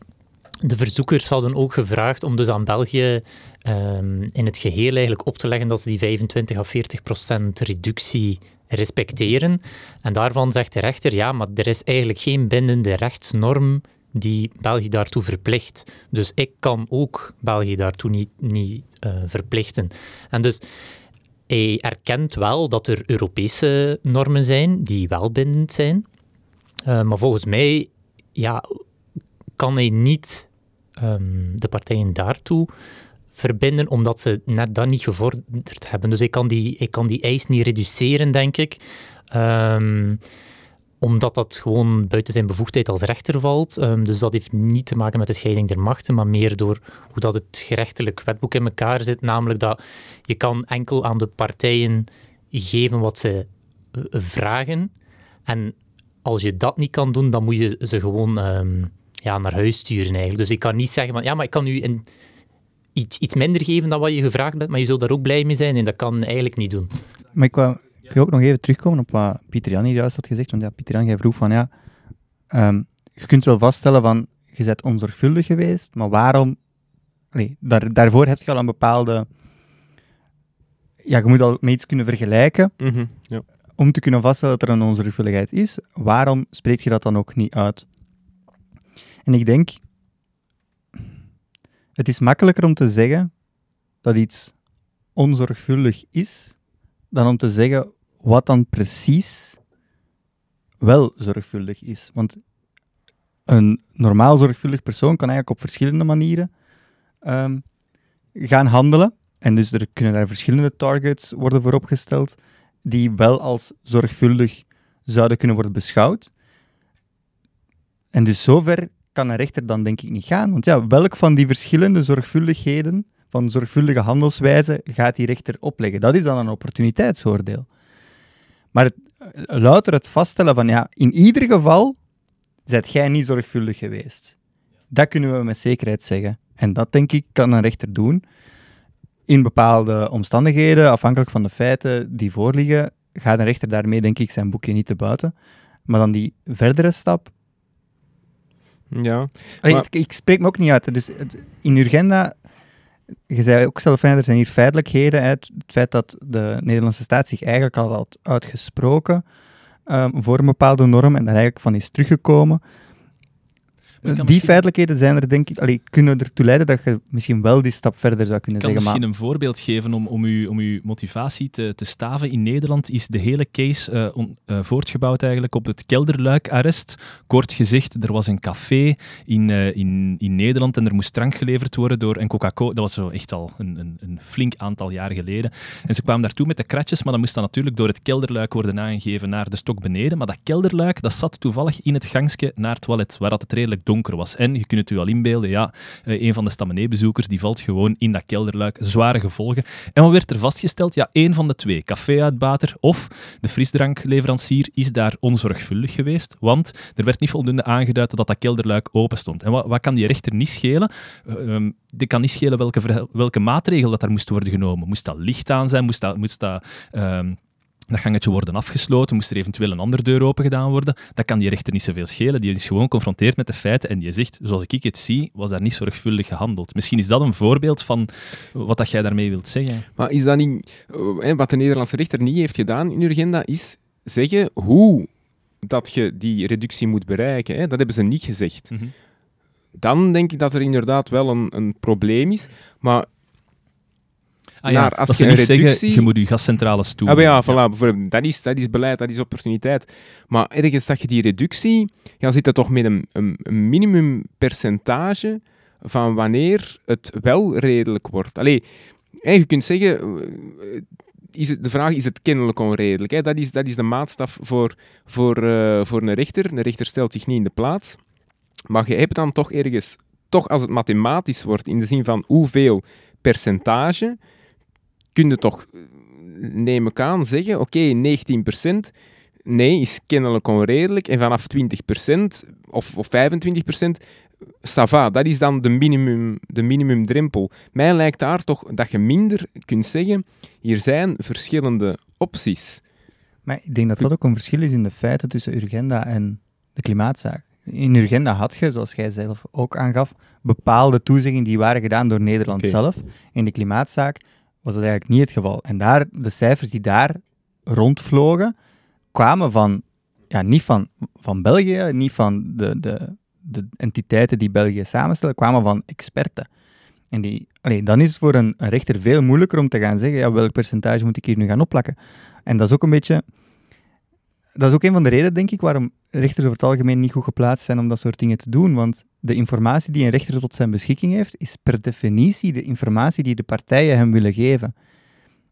De verzoekers hadden ook gevraagd om dus aan België um, in het geheel eigenlijk op te leggen dat ze die vijfentwintig à veertig procent reductie respecteren. En daarvan zegt de rechter, ja, maar er is eigenlijk geen bindende rechtsnorm die België daartoe verplicht. Dus ik kan ook België daartoe niet, niet uh, verplichten. En dus... hij erkent wel dat er Europese normen zijn die wel bindend zijn. Uh, maar volgens mij, ja, kan hij niet... Um, de partijen daartoe verbinden, omdat ze net dat niet gevorderd hebben. Dus ik kan die, ik kan die eis niet reduceren, denk ik. Um, omdat dat gewoon buiten zijn bevoegdheid als rechter valt. Um, dus dat heeft niet te maken met de scheiding der machten, maar meer door hoe dat het gerechtelijk wetboek in elkaar zit. Namelijk dat je kan enkel aan de partijen geven wat ze vragen. En als je dat niet kan doen, dan moet je ze gewoon... Um, Ja, naar huis sturen eigenlijk. Dus ik kan niet zeggen van, ja, maar ik kan u een, iets, iets minder geven dan wat je gevraagd bent, maar je zult daar ook blij mee zijn en dat kan eigenlijk niet doen. Maar ik wil ook nog even terugkomen op wat Pieter-Jan hier juist had gezegd, want ja, Pieter-Jan, jij vroeg van, ja, um, je kunt wel vaststellen van, je bent onzorgvuldig geweest, maar waarom, nee, daar, daarvoor heb je al een bepaalde, ja, je moet al met iets kunnen vergelijken, mm-hmm, ja. om te kunnen vaststellen dat er een onzorgvuldigheid is, waarom spreek je dat dan ook niet uit? En ik denk, het is makkelijker om te zeggen dat iets onzorgvuldig is, dan om te zeggen wat dan precies wel zorgvuldig is. Want een normaal zorgvuldig persoon kan eigenlijk op verschillende manieren um, gaan handelen. En dus er kunnen daar verschillende targets worden voor opgesteld die wel als zorgvuldig zouden kunnen worden beschouwd. En dus zover kan een rechter dan denk ik niet gaan. Want ja, welk van die verschillende zorgvuldigheden, van zorgvuldige handelswijzen, gaat die rechter opleggen? Dat is dan een opportuniteitsoordeel. Maar het, louter het vaststellen van, ja, in ieder geval zijt jij niet zorgvuldig geweest. Dat kunnen we met zekerheid zeggen. En dat, denk ik, kan een rechter doen. In bepaalde omstandigheden, afhankelijk van de feiten die voorliggen, gaat een rechter daarmee, denk ik, zijn boekje niet te buiten. Maar dan die verdere stap... Ja. Allee, maar... ik, ik spreek me ook niet uit. Dus in Urgenda, je zei ook zelf, er zijn hier feitelijkheden. Het feit dat de Nederlandse staat zich eigenlijk al had uitgesproken um, voor een bepaalde norm en daar eigenlijk van is teruggekomen. Die misschien... feitelijkheden zijn er, denk ik, allee, kunnen ertoe leiden dat je misschien wel die stap verder zou kunnen zeggen. Ik kan zeggen, misschien maar... een voorbeeld geven om, om, uw, om uw motivatie te, te staven. In Nederland is de hele case uh, on, uh, voortgebouwd eigenlijk op het kelderluikarrest. Kort gezegd, er was een café in, uh, in, in Nederland en er moest drank geleverd worden door een Coca-Cola. Dat was zo echt al een, een, een flink aantal jaar geleden. En ze kwamen daartoe met de kratjes, maar dat moest dan natuurlijk door het kelderluik worden aangegeven naar de stok beneden. Maar dat kelderluik, dat zat toevallig in het gangske naar het toilet, waar dat het redelijk donker was. En je kunt het u al inbeelden, ja, een van de stameneebezoekers die valt gewoon in dat kelderluik, zware gevolgen. En wat werd er vastgesteld? Ja, één van de twee. Caféuitbater of de frisdrankleverancier is daar onzorgvuldig geweest, want er werd niet voldoende aangeduid dat dat kelderluik open stond. En wat, wat kan die rechter niet schelen? Um, die kan niet schelen welke, welke maatregel dat daar moest worden genomen. Moest dat licht aan zijn? Moest dat... Moest dat um dat gangetje worden afgesloten, moest er eventueel een andere deur open gedaan worden, dat kan die rechter niet zoveel schelen. Die is gewoon geconfronteerd met de feiten en die zegt, zoals ik het zie, was daar niet zorgvuldig gehandeld. Misschien is dat een voorbeeld van wat dat jij daarmee wilt zeggen. Maar is dat niet... Wat de Nederlandse rechter niet heeft gedaan in Urgenda, is zeggen hoe dat je die reductie moet bereiken. Dat hebben ze niet gezegd. Mm-hmm. Dan denk ik dat er inderdaad wel een, een probleem is, maar... Ah ja, naar, als dat je ze niet reductie... zeggen, je moet je gascentrales toe. Ah, ja, voilà, ja. Bijvoorbeeld, dat is, dat is beleid, dat is opportuniteit. Maar ergens dat je die reductie... Ja, zit dat toch met een, een, een minimumpercentage van wanneer het wel redelijk wordt. Allee, hè, je kunt zeggen... Is het, de vraag is het kennelijk onredelijk. Hè? Dat, is, dat is de maatstaf voor, voor, uh, voor een rechter. Een rechter stelt zich niet in de plaats. Maar je hebt dan toch ergens... Toch als het mathematisch wordt, in de zin van hoeveel percentage... Kun je toch, neem ik aan, zeggen, oké, okay, negentien procent, nee, is kennelijk onredelijk. En vanaf twintig procent of, of vijfentwintig procent, ça va, dat is dan de minimum, de minimumdrempel. Mij lijkt daar toch dat je minder kunt zeggen, hier zijn verschillende opties. Maar ik denk dat dat ook een verschil is in de feiten tussen Urgenda en de klimaatzaak. In Urgenda had je, zoals jij zelf ook aangaf, bepaalde toezeggingen die waren gedaan door Nederland okay. zelf. In de klimaatzaak was dat eigenlijk niet het geval. En daar, de cijfers die daar rondvlogen, kwamen van, ja, niet van, van België, niet van de, de, de entiteiten die België samenstellen, kwamen van experten. En die, allee, dan is het voor een, een rechter veel moeilijker om te gaan zeggen, ja, welk percentage moet ik hier nu gaan opplakken? En dat is ook een beetje... Dat is ook een van de redenen, denk ik, waarom rechters over het algemeen niet goed geplaatst zijn om dat soort dingen te doen. Want de informatie die een rechter tot zijn beschikking heeft, is per definitie de informatie die de partijen hem willen geven.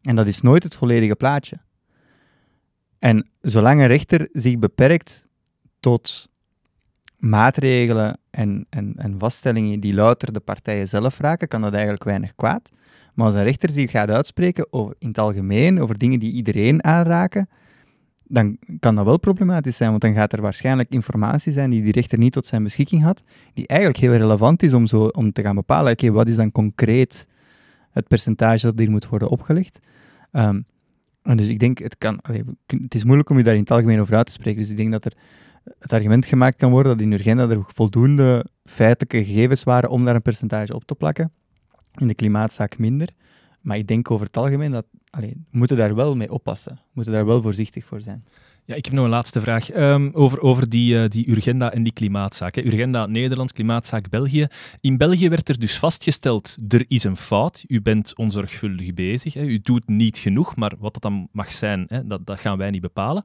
En dat is nooit het volledige plaatje. En zolang een rechter zich beperkt tot maatregelen en, en, en vaststellingen die louter de partijen zelf raken, kan dat eigenlijk weinig kwaad. Maar als een rechter zich gaat uitspreken over, in het algemeen over dingen die iedereen aanraken... dan kan dat wel problematisch zijn, want dan gaat er waarschijnlijk informatie zijn die die rechter niet tot zijn beschikking had, die eigenlijk heel relevant is om, zo, om te gaan bepalen, oké, okay, wat is dan concreet het percentage dat hier moet worden opgelegd? Um, en dus ik denk, het, kan, het is moeilijk om je daar in het algemeen over uit te spreken, dus ik denk dat er het argument gemaakt kan worden dat in Urgenda er voldoende feitelijke gegevens waren om daar een percentage op te plakken, in de klimaatzaak minder. Maar ik denk over het algemeen dat allee, we moeten daar wel mee oppassen. We moeten daar wel voorzichtig voor zijn. Ja, ik heb nog een laatste vraag um, over, over die, uh, die Urgenda en die klimaatzaak. Hè. Urgenda Nederland, klimaatzaak België. In België werd er dus vastgesteld, er is een fout, u bent onzorgvuldig bezig, hè. U doet niet genoeg, maar wat dat dan mag zijn, hè, dat, dat gaan wij niet bepalen.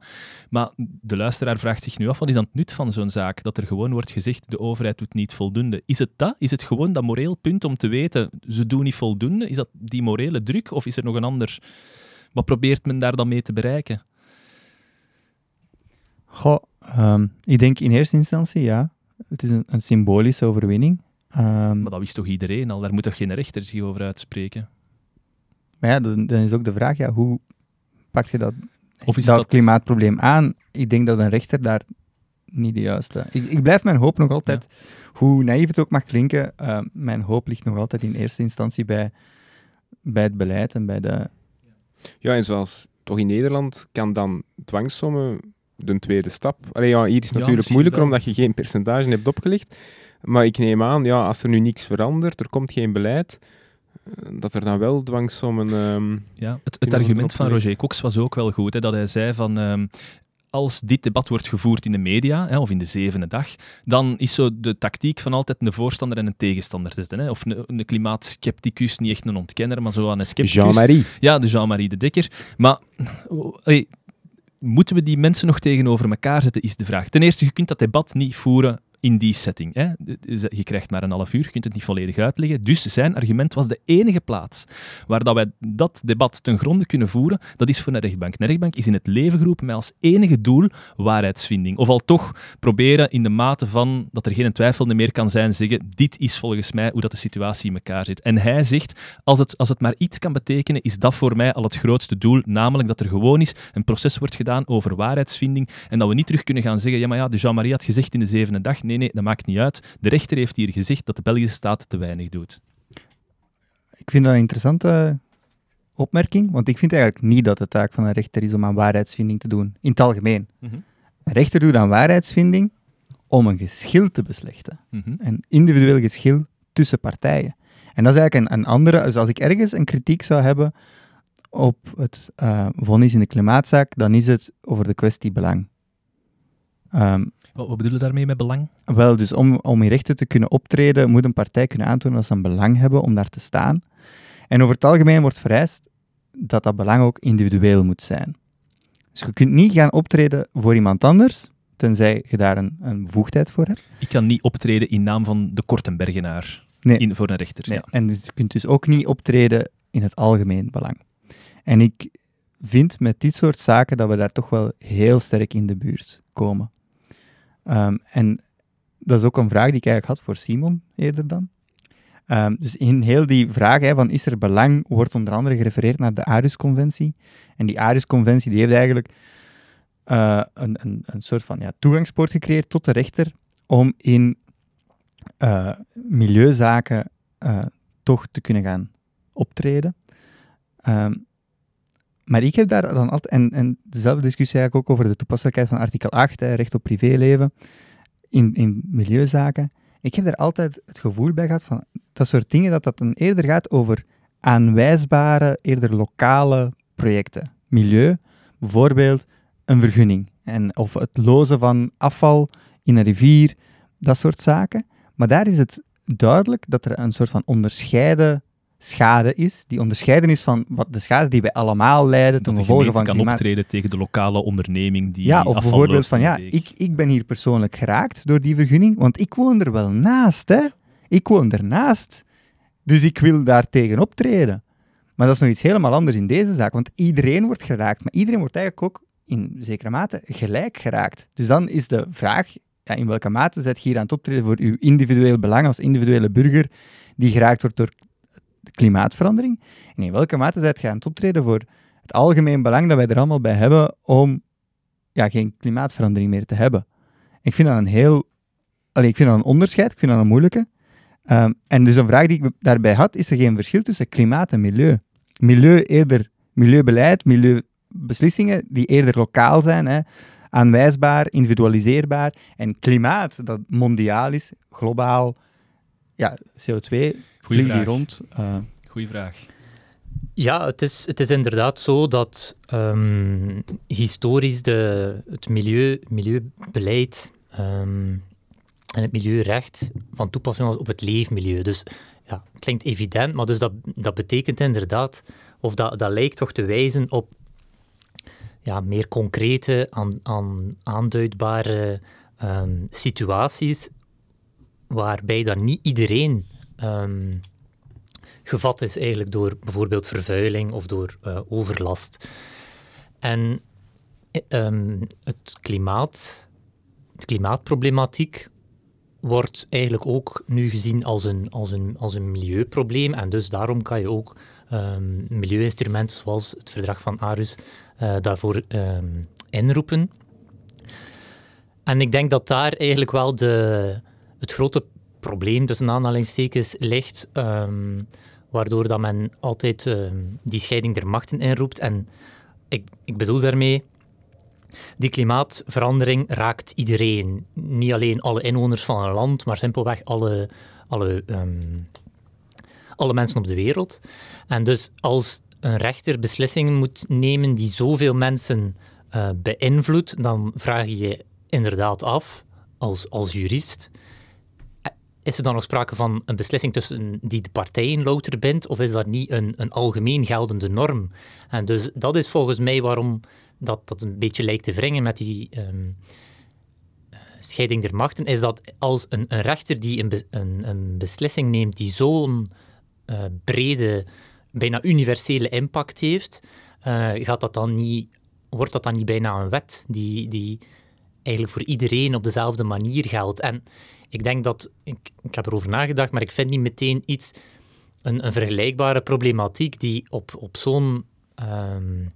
Maar de luisteraar vraagt zich nu af, wat is dan het nut van zo'n zaak? Dat er gewoon wordt gezegd, de overheid doet niet voldoende. Is het dat? Is het gewoon dat moreel punt om te weten, ze doen niet voldoende? Is dat die morele druk of is er nog een ander? Wat probeert men daar dan mee te bereiken? Goh, um, ik denk in eerste instantie, ja. Het is een, een symbolische overwinning. Um, maar dat wist toch iedereen al? Daar moet toch geen rechter zich over uitspreken? Maar ja, dan, dan is ook de vraag, ja, hoe pak je dat, of is dat, dat klimaatprobleem aan? Ik denk dat een rechter daar niet de juiste... Ik, ik blijf mijn hoop nog altijd, ja. Hoe naïef het ook mag klinken, uh, mijn hoop ligt nog altijd in eerste instantie bij, bij het beleid en bij de... Ja, en zoals toch in Nederland kan dan dwangsommen... de tweede stap. Allee, ja, hier is het natuurlijk ja, moeilijker wel. Omdat je geen percentage hebt opgelegd. Maar ik neem aan, ja, als er nu niks verandert, er komt geen beleid, dat er dan wel dwangsommen... Um, ja, het, het argument van Roger Cox was ook wel goed, hè, dat hij zei van... Um, als dit debat wordt gevoerd in de media, hè, of in de Zevende Dag, dan is zo de tactiek van altijd een voorstander en een tegenstander zetten. Hè. Of een, een klimaatskepticus, niet echt een ontkenner, maar zo aan een scepticus. Jean-Marie. Ja, de Jean-Marie de Dekker. Maar... Allee, moeten we die mensen nog tegenover elkaar zetten, is de vraag. Ten eerste, je kunt dat debat niet voeren in die setting. Hè? Je krijgt maar een half uur, je kunt het niet volledig uitleggen. Dus zijn argument was de enige plaats waar dat wij dat debat ten gronde kunnen voeren, dat is voor een rechtbank. Een rechtbank is in het leven geroepen met als enige doel waarheidsvinding. Of al toch proberen in de mate van dat er geen twijfel meer kan zijn, zeggen dit is volgens mij hoe dat de situatie in elkaar zit. En hij zegt, als het, als het maar iets kan betekenen, is dat voor mij al het grootste doel, namelijk dat er gewoon is een proces wordt gedaan over waarheidsvinding en dat we niet terug kunnen gaan zeggen, ja maar ja, de Jean-Marie had gezegd in de Zevende Dag, nee, Nee, nee, dat maakt niet uit. De rechter heeft hier gezegd dat de Belgische staat te weinig doet. Ik vind dat een interessante opmerking, want ik vind eigenlijk niet dat de taak van een rechter is om aan waarheidsvinding te doen, in het algemeen. Mm-hmm. Een rechter doet aan waarheidsvinding om een geschil te beslechten. Mm-hmm. Een individueel geschil tussen partijen. En dat is eigenlijk een, een andere... Dus als ik ergens een kritiek zou hebben op het uh, vonnis in de klimaatzaak, dan is het over de kwestie belang. Um, Wat bedoelen we daarmee met belang? Wel, dus om, om in rechten te kunnen optreden, moet een partij kunnen aantonen dat ze een belang hebben om daar te staan. En over het algemeen wordt vereist dat dat belang ook individueel moet zijn. Dus je kunt niet gaan optreden voor iemand anders, tenzij je daar een, een bevoegdheid voor hebt. Ik kan niet optreden in naam van de Kortenbergenaar nee. in, voor een rechter. Nee. Ja. En dus, je kunt dus ook niet optreden in het algemeen belang. En ik vind met dit soort zaken dat we daar toch wel heel sterk in de buurt komen. Um, en dat is ook een vraag die ik eigenlijk had voor Simon eerder dan. Um, dus in heel die vraag hè, van is er belang, wordt onder andere gerefereerd naar de Aarhus-conventie. En die Aarhus-conventie die heeft eigenlijk uh, een, een, een soort van ja, toegangspoort gecreëerd tot de rechter om in uh, milieuzaken uh, toch te kunnen gaan optreden. Um, Maar ik heb daar dan altijd... En, en dezelfde discussie eigenlijk ook over de toepasselijkheid van artikel acht, hè, recht op privéleven, in, in milieuzaken. Ik heb daar altijd het gevoel bij gehad van dat soort dingen, dat dat dan eerder gaat over aanwijsbare, eerder lokale projecten. Milieu, bijvoorbeeld een vergunning. En, of het lozen van afval in een rivier, dat soort zaken. Maar daar is het duidelijk dat er een soort van onderscheiden... schade is, die onderscheiden is van wat de schade die wij allemaal leiden ten gevolge van klimaat. Dat de gemeente kan optreden tegen de lokale onderneming die ja, of bijvoorbeeld van, ja, ik, ik ben hier persoonlijk geraakt door die vergunning, want ik woon er wel naast, hè. Ik woon ernaast. Dus ik wil daar tegen optreden. Maar dat is nog iets helemaal anders in deze zaak, want iedereen wordt geraakt, maar iedereen wordt eigenlijk ook in zekere mate gelijk geraakt. Dus dan is de vraag, ja, in welke mate zet je hier aan het optreden voor uw individueel belang als individuele burger die geraakt wordt door klimaatverandering. En in welke mate zijn je aan het optreden voor het algemeen belang dat wij er allemaal bij hebben om ja, geen klimaatverandering meer te hebben. Ik vind dat een heel... Allee, ik vind dat een onderscheid, ik vind dat een moeilijke. Um, en dus een vraag die ik daarbij had, is er geen verschil tussen klimaat en milieu? Milieu eerder, milieubeleid, milieubeslissingen die eerder lokaal zijn, hè, aanwijsbaar, individualiseerbaar. En klimaat, dat mondiaal is, globaal, ja, C O twee... Goeie vraag. Rond, uh... Goeie vraag. Ja, het is, het is inderdaad zo dat um, historisch de, het milieu, milieubeleid um, en het milieurecht van toepassing was op het leefmilieu. Dus ja, het klinkt evident, maar dus dat, dat betekent inderdaad, of dat, dat lijkt toch te wijzen op ja, meer concrete, aan, aan, aanduidbare um, situaties waarbij dan niet iedereen... Um, gevat is eigenlijk door bijvoorbeeld vervuiling of door uh, overlast. En um, het klimaat, de klimaatproblematiek wordt eigenlijk ook nu gezien als een, als een, als een milieuprobleem. En dus daarom kan je ook um, milieuinstrumenten zoals het verdrag van Aarhus uh, daarvoor um, inroepen. En ik denk dat daar eigenlijk wel de, het grote probleem, dus een aanhalingstekens, ligt... Um, waardoor dat men altijd uh, die scheiding der machten inroept. En ik, ik bedoel daarmee, die klimaatverandering raakt iedereen. Niet alleen alle inwoners van een land, maar simpelweg alle, alle, um, alle mensen op de wereld. En dus als een rechter beslissingen moet nemen die zoveel mensen uh, beïnvloedt, dan vraag je je inderdaad af, als, als jurist... Is er dan nog sprake van een beslissing tussen die de partijen louter bindt, of is dat niet een, een algemeen geldende norm? En dus dat is volgens mij waarom dat, dat een beetje lijkt te wringen met die um, scheiding der machten, is dat als een, een rechter die een, een, een beslissing neemt die zo'n uh, brede, bijna universele impact heeft, uh, gaat dat dan niet, wordt dat dan niet bijna een wet die, die eigenlijk voor iedereen op dezelfde manier geldt? En ik denk dat, ik, ik heb erover nagedacht, maar ik vind niet meteen iets, een, een vergelijkbare problematiek die op, op zo'n, um,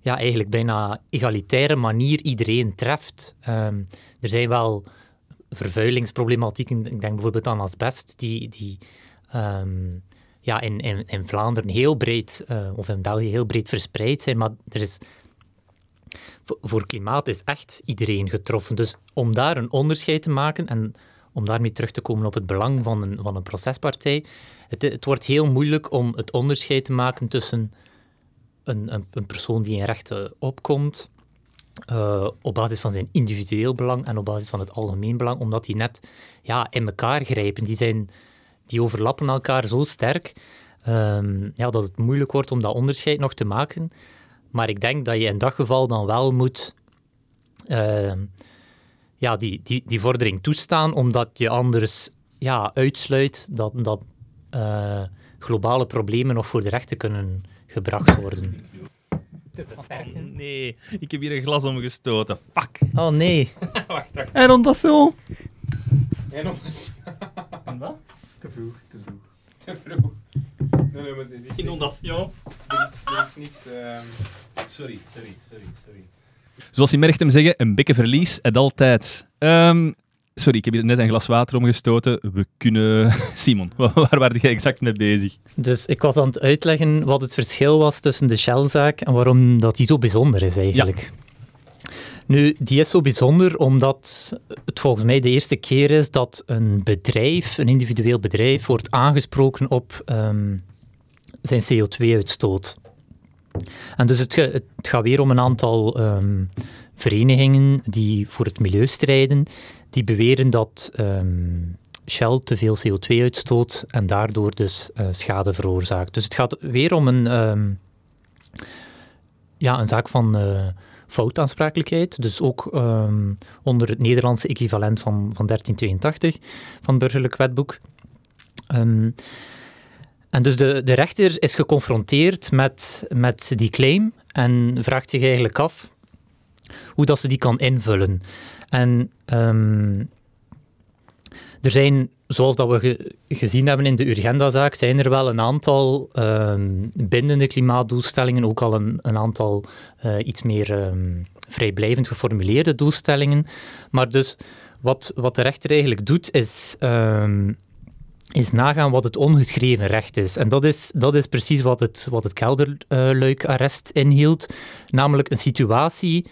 ja, eigenlijk bijna egalitaire manier iedereen treft. Um, er zijn wel vervuilingsproblematieken, ik denk bijvoorbeeld aan asbest, die, die um, ja, in, in, in Vlaanderen heel breed, uh, of in België heel breed verspreid zijn, maar er is... Voor klimaat is echt iedereen getroffen. Dus om daar een onderscheid te maken en om daarmee terug te komen op het belang van een, van een procespartij, het, het wordt heel moeilijk om het onderscheid te maken tussen een, een, een persoon die in rechten opkomt, uh, op basis van zijn individueel belang en op basis van het algemeen belang, omdat die net ja, in elkaar grijpen. Die, zijn, die overlappen elkaar zo sterk um, ja, dat het moeilijk wordt om dat onderscheid nog te maken. Maar ik denk dat je in dat geval dan wel moet uh, ja, die, die, die vordering toestaan, omdat je anders ja, uitsluit dat, dat uh, globale problemen nog voor de rechter kunnen gebracht worden. Oh, nee, ik heb hier een glas omgestoten. Fuck. Oh nee. wacht, wacht. En omdat zo. En omdat zo. En wat? Te vroeg, te vroeg. Te vroeg. Nee, nee, maar dit is... Inondation. Er is, er is niks... Uh... Sorry, sorry, sorry, sorry. Zoals je merkt hem zeggen, een bekkenverlies en altijd. Um, sorry, ik heb hier net een glas water omgestoten. We kunnen... Simon, waar waren jij exact mee bezig? Dus ik was aan het uitleggen wat het verschil was tussen de Shell-zaak en waarom dat die zo bijzonder is eigenlijk. Ja. Nu, die is zo bijzonder omdat het volgens mij de eerste keer is dat een bedrijf, een individueel bedrijf, wordt aangesproken op um, zijn C O twee uitstoot. En dus het, het gaat weer om een aantal um, verenigingen die voor het milieu strijden, die beweren dat um, Shell te veel C O twee uitstoot en daardoor dus uh, schade veroorzaakt. Dus het gaat weer om een, um, ja, een zaak van... Uh, foutaanssprakelijkheid, dus ook um, onder het Nederlandse equivalent van, van dertien tweeëntachtig van het burgerlijk wetboek. Um, en dus de, de rechter is geconfronteerd met, met die claim en vraagt zich eigenlijk af hoe dat ze die kan invullen. En um, er zijn, zoals dat we ge, gezien hebben in de Urgenda-zaak, zijn er wel een aantal um, bindende klimaatdoelstellingen, ook al een, een aantal uh, iets meer um, vrijblijvend geformuleerde doelstellingen. Maar dus wat, wat de rechter eigenlijk doet, is, um, is nagaan wat het ongeschreven recht is. En dat is, dat is precies wat het, wat het kelderluikarrest inhield, namelijk een situatie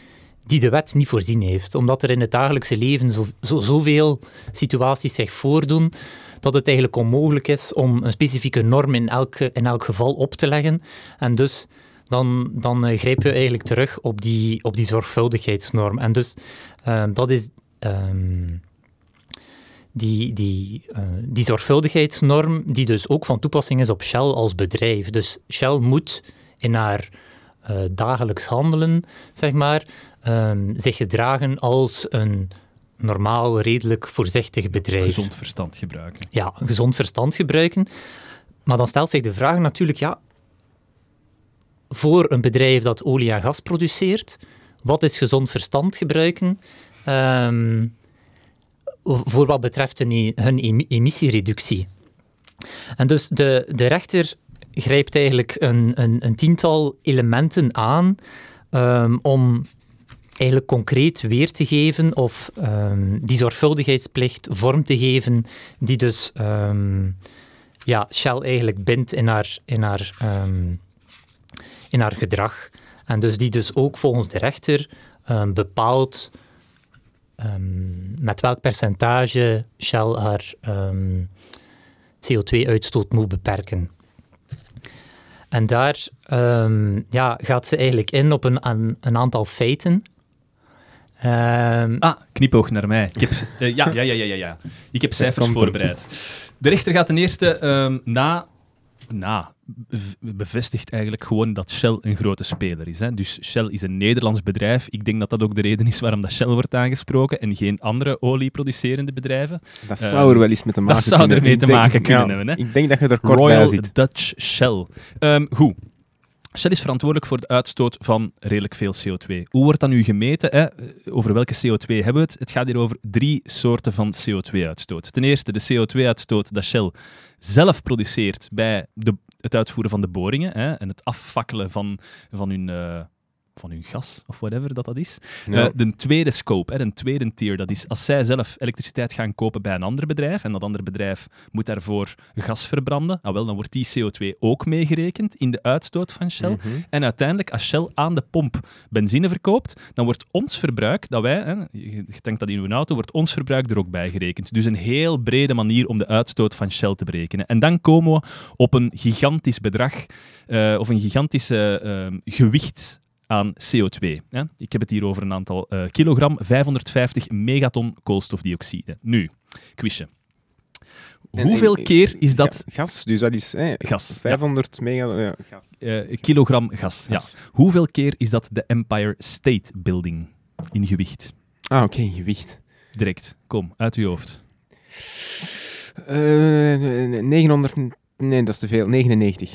die de wet niet voorzien heeft. Omdat er in het dagelijkse leven zo, zo, zoveel situaties zich voordoen, dat het eigenlijk onmogelijk is om een specifieke norm in elk, in elk geval op te leggen. En dus dan, dan grijpen we eigenlijk terug op die, op die zorgvuldigheidsnorm. En dus uh, dat is... Um Die, die, uh, die zorgvuldigheidsnorm, die dus ook van toepassing is op Shell als bedrijf. Dus Shell moet in haar uh, dagelijks handelen, zeg maar, um, zich gedragen als een normaal, redelijk voorzichtig bedrijf. Gezond verstand gebruiken. Ja, gezond verstand gebruiken. Maar dan stelt zich de vraag natuurlijk, ja, voor een bedrijf dat olie en gas produceert, wat is gezond verstand gebruiken? Um, voor wat betreft hun emissiereductie. En dus de, de rechter grijpt eigenlijk een, een, een tiental elementen aan um, om eigenlijk concreet weer te geven of um, die zorgvuldigheidsplicht vorm te geven die dus um, ja, Shell eigenlijk bindt in haar, in haar, um, in haar gedrag. En dus die dus ook volgens de rechter um, bepaalt... Um, met welk percentage Shell haar um, C O twee uitstoot moet beperken. En daar um, ja, gaat ze eigenlijk in op een, aan, een aantal feiten. Um, ah, knipoog naar mij. Ik heb, uh, ja, ja, ja, ja, ja. Ik heb cijfers voorbereid. De rechter gaat ten eerste um, na... na bevestigt eigenlijk gewoon dat Shell een grote speler is. Hè? Dus Shell is een Nederlands bedrijf. Ik denk dat dat ook de reden is waarom dat Shell wordt aangesproken en geen andere olieproducerende bedrijven. Dat uh, zou er wel eens mee te maken kunnen hebben. Dat zou er mee te maken kunnen hebben. Hè? Ik denk dat je er kort bij zit. Royal Dutch Shell. Um, goed. Shell is verantwoordelijk voor de uitstoot van redelijk veel C O twee. Hoe wordt dat nu gemeten? Hè? Over welke C O twee hebben we het? Het gaat hier over drie soorten van C O twee uitstoot. Ten eerste de C O twee uitstoot dat Shell zelf produceert bij de, het uitvoeren van de boringen, hè, en het afvakkelen van, van, hun, uh, van hun gas, of whatever dat dat is. Ja. Uh, de tweede scope, hè, de tweede tier, dat is als zij zelf elektriciteit gaan kopen bij een ander bedrijf en dat andere bedrijf moet daarvoor gas verbranden, nou wel, dan wordt die C O twee ook meegerekend in de uitstoot van Shell. Mm-hmm. En uiteindelijk, als Shell aan de pomp benzine verkoopt, dan wordt ons verbruik, dat wij, hè, je denkt dat in uw auto, wordt ons verbruik er ook bij gerekend. Dus een heel brede manier om de uitstoot van Shell te berekenen. En dan komen we op een gigantisch bedrag, uh, of een gigantische uh, gewicht aan C O twee. Hè? Ik heb het hier over een aantal uh, kilogram, vijfhonderdvijftig megaton koolstofdioxide. Nu, quizje. En hoeveel en, keer is dat... Gas, dus dat is... Hè, gas. vijfhonderd ja. megaton... Ja, gas. Uh, kilogram gas, gas, ja. Hoeveel keer is dat de Empire State Building in gewicht? Ah, oké, okay, gewicht. Direct. Kom, uit uw hoofd. Uh, negenhonderd... Nee, dat is te veel. negenennegentig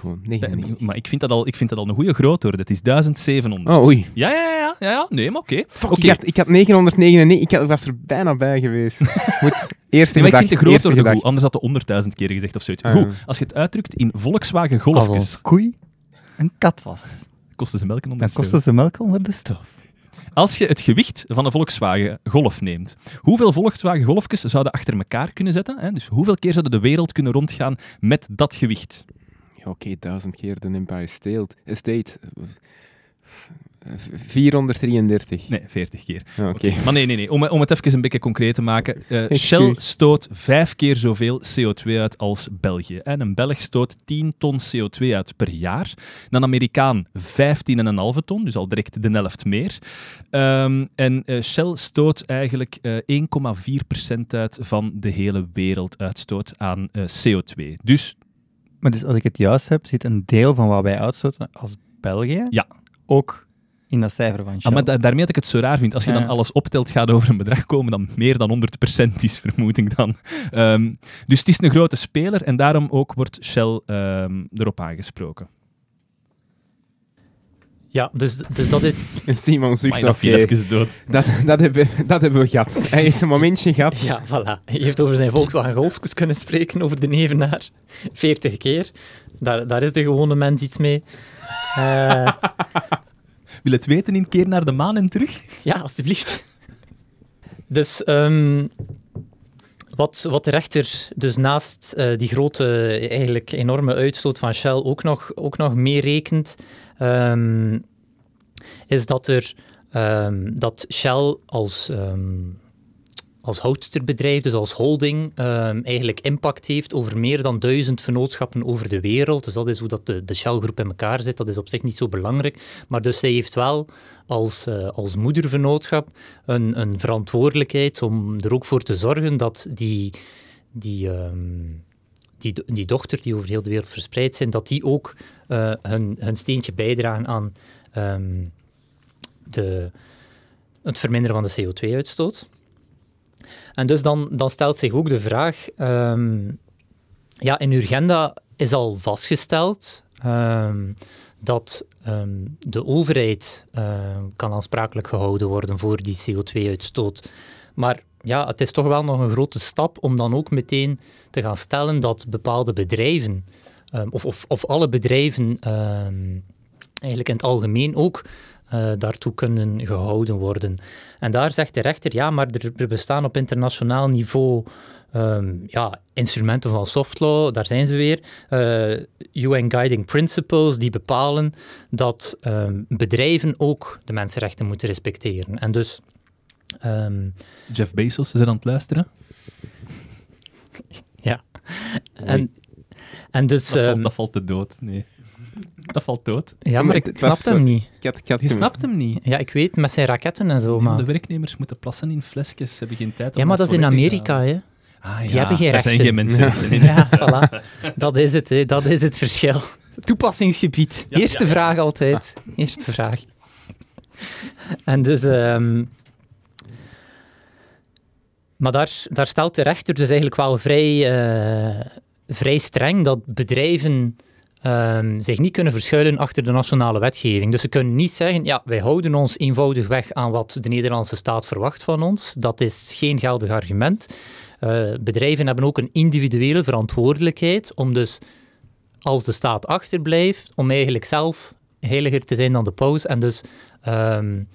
gewoon. negenennegentig. Nee, maar ik vind dat al, ik vind dat al een goede groot hoor. Dat is duizend zevenhonderd. Oh, oei. Ja, ja, ja. ja, ja. Nee, maar oké. Okay. Okay. Ik had, ik had negenhonderdnegenennegentig. Ik, ik was er bijna bij geweest. Moet eerste nee, maar ik vind de groot hoor de goed. Anders had de honderdduizend keer gezegd of zoiets. Ah. Goed, als je het uitdrukt in Volkswagen golfjes. Als een koei een kat was, kosten ze melk onder de stoof. Dan kosten ze melk onder de stoof. Als je het gewicht van een Volkswagen Golf neemt, hoeveel Volkswagen Golfjes zouden achter elkaar kunnen zetten? Hè? Dus hoeveel keer zouden de wereld kunnen rondgaan met dat gewicht? Ja, oké, okay, duizend keer de Empire State. vierhonderddrieëndertig. Nee, veertig keer. Oh, oké. Okay. Maar nee, nee, nee. Om, om het even een beetje concreet te maken. Uh, Shell stoot vijf keer zoveel C O twee uit als België. En een Belg stoot tien ton C O twee uit per jaar. Een Amerikaan vijftien komma vijf ton, dus al direct de helft meer. Um, en uh, Shell stoot eigenlijk uh, één komma vier procent uit van de hele werelduitstoot aan uh, C O twee. Dus... Maar dus als ik het juist heb, zit een deel van wat wij uitstoten als België ja. ook... in dat cijfer van Shell. Ah, maar da- daarmee dat ik het zo raar vind. Als je dan alles optelt, gaat over een bedrag komen dat meer dan honderd procent is, vermoed ik dan. Um, dus het is een grote speler en daarom ook wordt Shell um, erop aangesproken. Ja, dus, dus dat is... Simon zucht dat okay. even dood. Dat, dat, hebben, dat hebben we gehad. Hij heeft een momentje gehad. Ja, voilà. Hij heeft over zijn Volkswagen Golfjes kunnen spreken, over de nevenaar. veertig keer. Daar, daar is de gewone mens iets mee. Eh... Uh, Wil het weten in keer naar de maan en terug? Ja, alstublieft. Dus um, wat, wat de rechter dus naast uh, die grote, eigenlijk enorme uitstoot van Shell ook nog, ook nog meerekent, um, is dat er um, dat Shell als, um, als houtsterbedrijf, dus als holding, um, eigenlijk impact heeft over meer dan duizend vennootschappen over de wereld. Dus dat is hoe dat de, de Shell-groep in elkaar zit. Dat is op zich niet zo belangrijk. Maar dus zij heeft wel als, uh, als moedervennootschap een, een verantwoordelijkheid om er ook voor te zorgen dat die... die um, Die, die dochter die over heel de wereld verspreid zijn, dat die ook uh, hun, hun steentje bijdragen aan um, de, het verminderen van de C O twee uitstoot. En dus dan, dan stelt zich ook de vraag, um, ja, in Urgenda is al vastgesteld um, dat um, de overheid uh, kan aansprakelijk gehouden worden voor die C O twee uitstoot. Maar ja, het is toch wel nog een grote stap om dan ook meteen te gaan stellen dat bepaalde bedrijven, um, of, of, of alle bedrijven um, eigenlijk in het algemeen ook uh, daartoe kunnen gehouden worden. En daar zegt de rechter, ja, maar er, er bestaan op internationaal niveau um, ja, instrumenten van soft law, daar zijn ze weer, uh, U N Guiding Principles, die bepalen dat um, bedrijven ook de mensenrechten moeten respecteren. En dus... Um, Jeff Bezos is er aan het luisteren. Ja. En, en dus, dat, um, valt, dat valt te dood, nee. Dat valt dood. Ja, maar, maar ik snap hem niet. Ik had, ik had je hem. snapt hem niet. Ja, ik weet, met zijn raketten en zo. Nee, maar. De werknemers moeten plassen in flesjes, ze hebben geen tijd. Ja, maar dat is in Amerika, hè. Ah, ja. Die hebben geen rechten. Dat zijn geen mensen. Nee. Ja, voilà. Dat is het, hè. Dat is het verschil. Toepassingsgebied. Ja, Eerste ja. vraag altijd. Ah. Eerste vraag. En dus... Um, Maar daar, daar stelt de rechter dus eigenlijk wel vrij, uh, vrij streng dat bedrijven um, zich niet kunnen verschuilen achter de nationale wetgeving. Dus ze kunnen niet zeggen, ja, wij houden ons eenvoudig weg aan wat de Nederlandse staat verwacht van ons. Dat is geen geldig argument. Uh, bedrijven hebben ook een individuele verantwoordelijkheid om dus, als de staat achterblijft, om eigenlijk zelf heiliger te zijn dan de paus en dus... Um,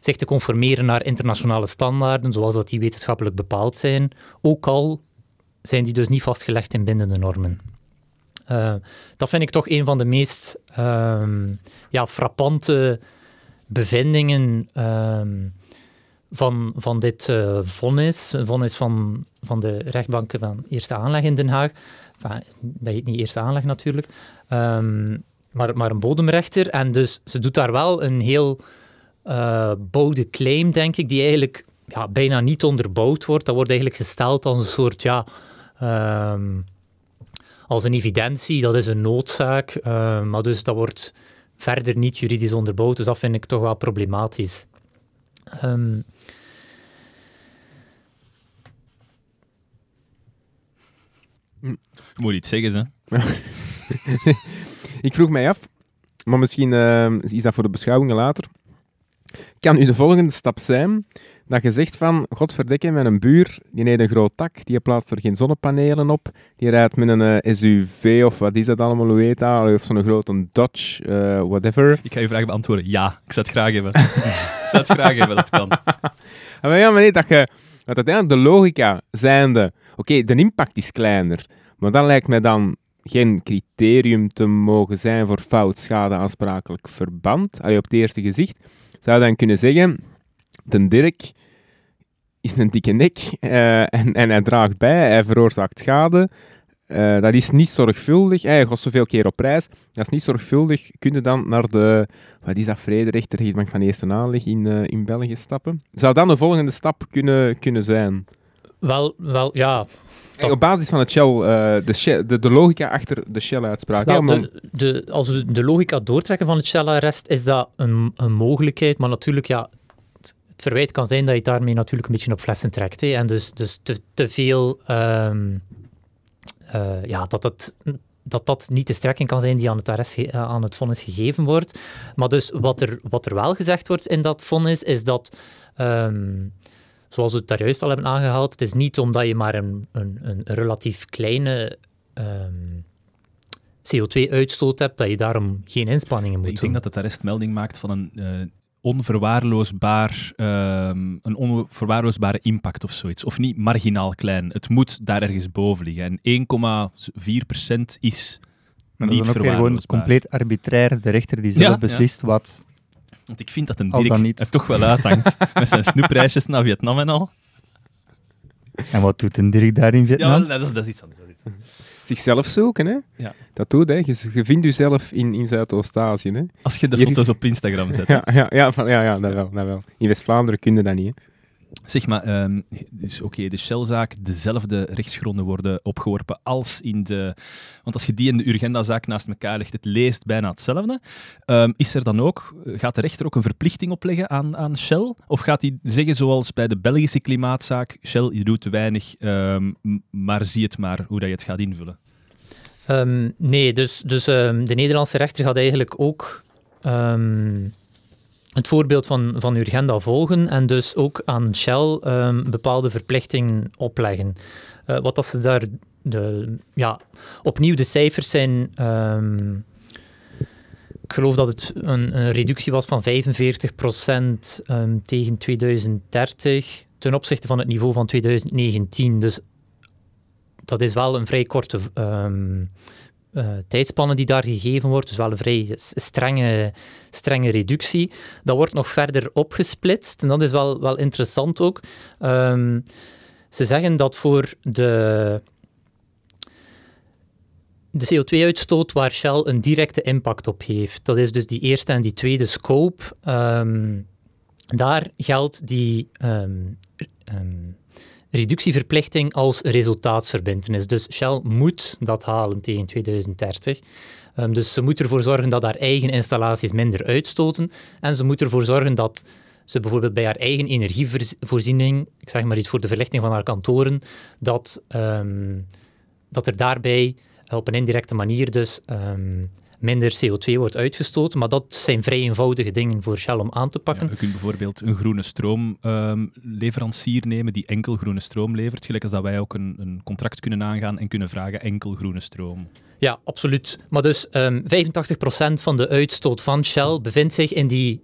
zich te conformeren naar internationale standaarden, zoals dat die wetenschappelijk bepaald zijn, ook al zijn die dus niet vastgelegd in bindende normen. Uh, dat vind ik toch een van de meest um, ja, frappante bevindingen um, van, van dit uh, vonnis, vonnis van, van de rechtbanken van Eerste Aanleg in Den Haag. Enfin, dat heet niet Eerste Aanleg natuurlijk, um, maar, maar een bodemrechter. En dus ze doet daar wel een heel... Uh, bouwde claim, denk ik, die eigenlijk ja, bijna niet onderbouwd wordt. Dat wordt eigenlijk gesteld als een soort, ja, um, als een evidentie, dat is een noodzaak, uh, maar dus dat wordt verder niet juridisch onderbouwd, dus dat vind ik toch wel problematisch. Um, hm. Je moet iets zeggen, hè? Ik vroeg mij af, maar misschien uh, is dat voor de beschouwingen later. Kan u de volgende stap zijn dat je zegt van, godverdikke, met een buur, die neemt een groot tak, die plaatst er geen zonnepanelen op, die rijdt met een uh, S U V of wat is dat allemaal, hoe heet dat, of zo'n grote Dodge, uh, whatever. Ik ga je vraag beantwoorden, ja, ik zou het graag hebben. Ik zou het graag hebben, dat kan. Maar ja, maar nee, dat je, dat uiteindelijk de logica zijnde, oké, okay, de impact is kleiner, maar dat lijkt mij dan geen criterium te mogen zijn voor fout, schade, aansprakelijk verband, allee, op het eerste gezicht. Zou dan kunnen zeggen, de Dirk is een dikke nek uh, en, en hij draagt bij, hij veroorzaakt schade. Uh, dat is niet zorgvuldig. Hij gaat zoveel keer op reis. Dat is niet zorgvuldig. Kun je dan naar de, wat is dat, vrederechter, rechtbank van Eerste Aanleg in, uh, in België stappen? Zou dan de volgende stap kunnen, kunnen zijn? Wel, wel, ja... Hey, op basis van het Shell, uh, de, Shell de, de logica achter de Shell-uitspraak. Well, ja, de, de, als we de logica doortrekken van het Shell-arrest, is dat een, een mogelijkheid. Maar natuurlijk, ja, het, het verwijt kan zijn dat je daarmee natuurlijk een beetje op flessen trekt. Hè, en dus, dus te, te veel... Um, uh, ja, dat het... dat dat niet de strekking kan zijn die aan het, arrest, aan het vonnis gegeven wordt. Maar dus wat er, wat er wel gezegd wordt in dat vonnis, is dat... Um, Zoals we het daar juist al hebben aangehaald, het is niet omdat je maar een, een, een relatief kleine um, C O twee uitstoot hebt, dat je daarom geen inspanningen moet doen. Ik denk dat het arrest melding maakt van een, uh, onverwaarloosbaar, um, een onverwaarloosbare impact of zoiets. Of niet marginaal klein. Het moet daar ergens boven liggen. En één komma vier procent is maar niet verwaarloosbaar. Dat is dan ook weer gewoon compleet arbitrair. De rechter die zelf ja, beslist ja. wat... Want ik vind dat een Dirk er toch wel uithangt. Met zijn snoepreisjes naar Vietnam en al. En wat doet een Dirk daar in Vietnam? Ja, dat is, dat is iets anders. Zichzelf zoeken, hè? Ja. Dat doet, hè? Je, je vindt jezelf in, in Zuidoost-Azië, hè? Als je de Hier foto's is... op Instagram zet. Ja, ja, ja, van, ja, ja, dat, ja. Wel, dat wel. In West-Vlaanderen kun je dat niet, hè? Zeg maar, um, dus oké, okay, de Shell-zaak, dezelfde rechtsgronden worden opgeworpen als in de... Want als je die en de Urgenda-zaak naast elkaar legt, het leest bijna hetzelfde. Um, is er dan ook, gaat de rechter ook een verplichting opleggen aan, aan Shell? Of gaat hij zeggen, zoals bij de Belgische klimaatzaak, Shell, je doet te weinig, um, maar zie het maar hoe dat je het gaat invullen? Um, nee, dus, dus um, de Nederlandse rechter gaat eigenlijk ook... Um het voorbeeld van, van Urgenda volgen en dus ook aan Shell um, bepaalde verplichtingen opleggen. Uh, wat als ze daar de, ja, opnieuw de cijfers zijn... Um, ik geloof dat het een, een reductie was van vijfenveertig procent um, tegen twintig dertig ten opzichte van het niveau van twintig negentien. Dus dat is wel een vrij korte... Um, Uh, tijdspannen die daar gegeven wordt, dus wel een vrij strenge, strenge reductie. Dat wordt nog verder opgesplitst en dat is wel, wel interessant ook. Um, ze zeggen dat voor de, de C O twee uitstoot waar Shell een directe impact op heeft, dat is dus die eerste en die tweede scope, um, daar geldt die... Um, um, reductieverplichting als resultaatsverbintenis. Dus Shell moet dat halen tegen twintig dertig. Um, dus ze moet ervoor zorgen dat haar eigen installaties minder uitstoten. En ze moet ervoor zorgen dat ze bijvoorbeeld bij haar eigen energievoorziening, ik zeg maar iets voor de verlichting van haar kantoren, dat, um, dat er daarbij op een indirecte manier dus um, minder C O twee wordt uitgestoten. Maar dat zijn vrij eenvoudige dingen voor Shell om aan te pakken. Ja, je kunt bijvoorbeeld een groene stroomleverancier um, nemen die enkel groene stroom levert. Gelijk als dat wij ook een, een contract kunnen aangaan en kunnen vragen enkel groene stroom. Ja, absoluut. Maar dus um, vijfentachtig procent van de uitstoot van Shell bevindt zich in die,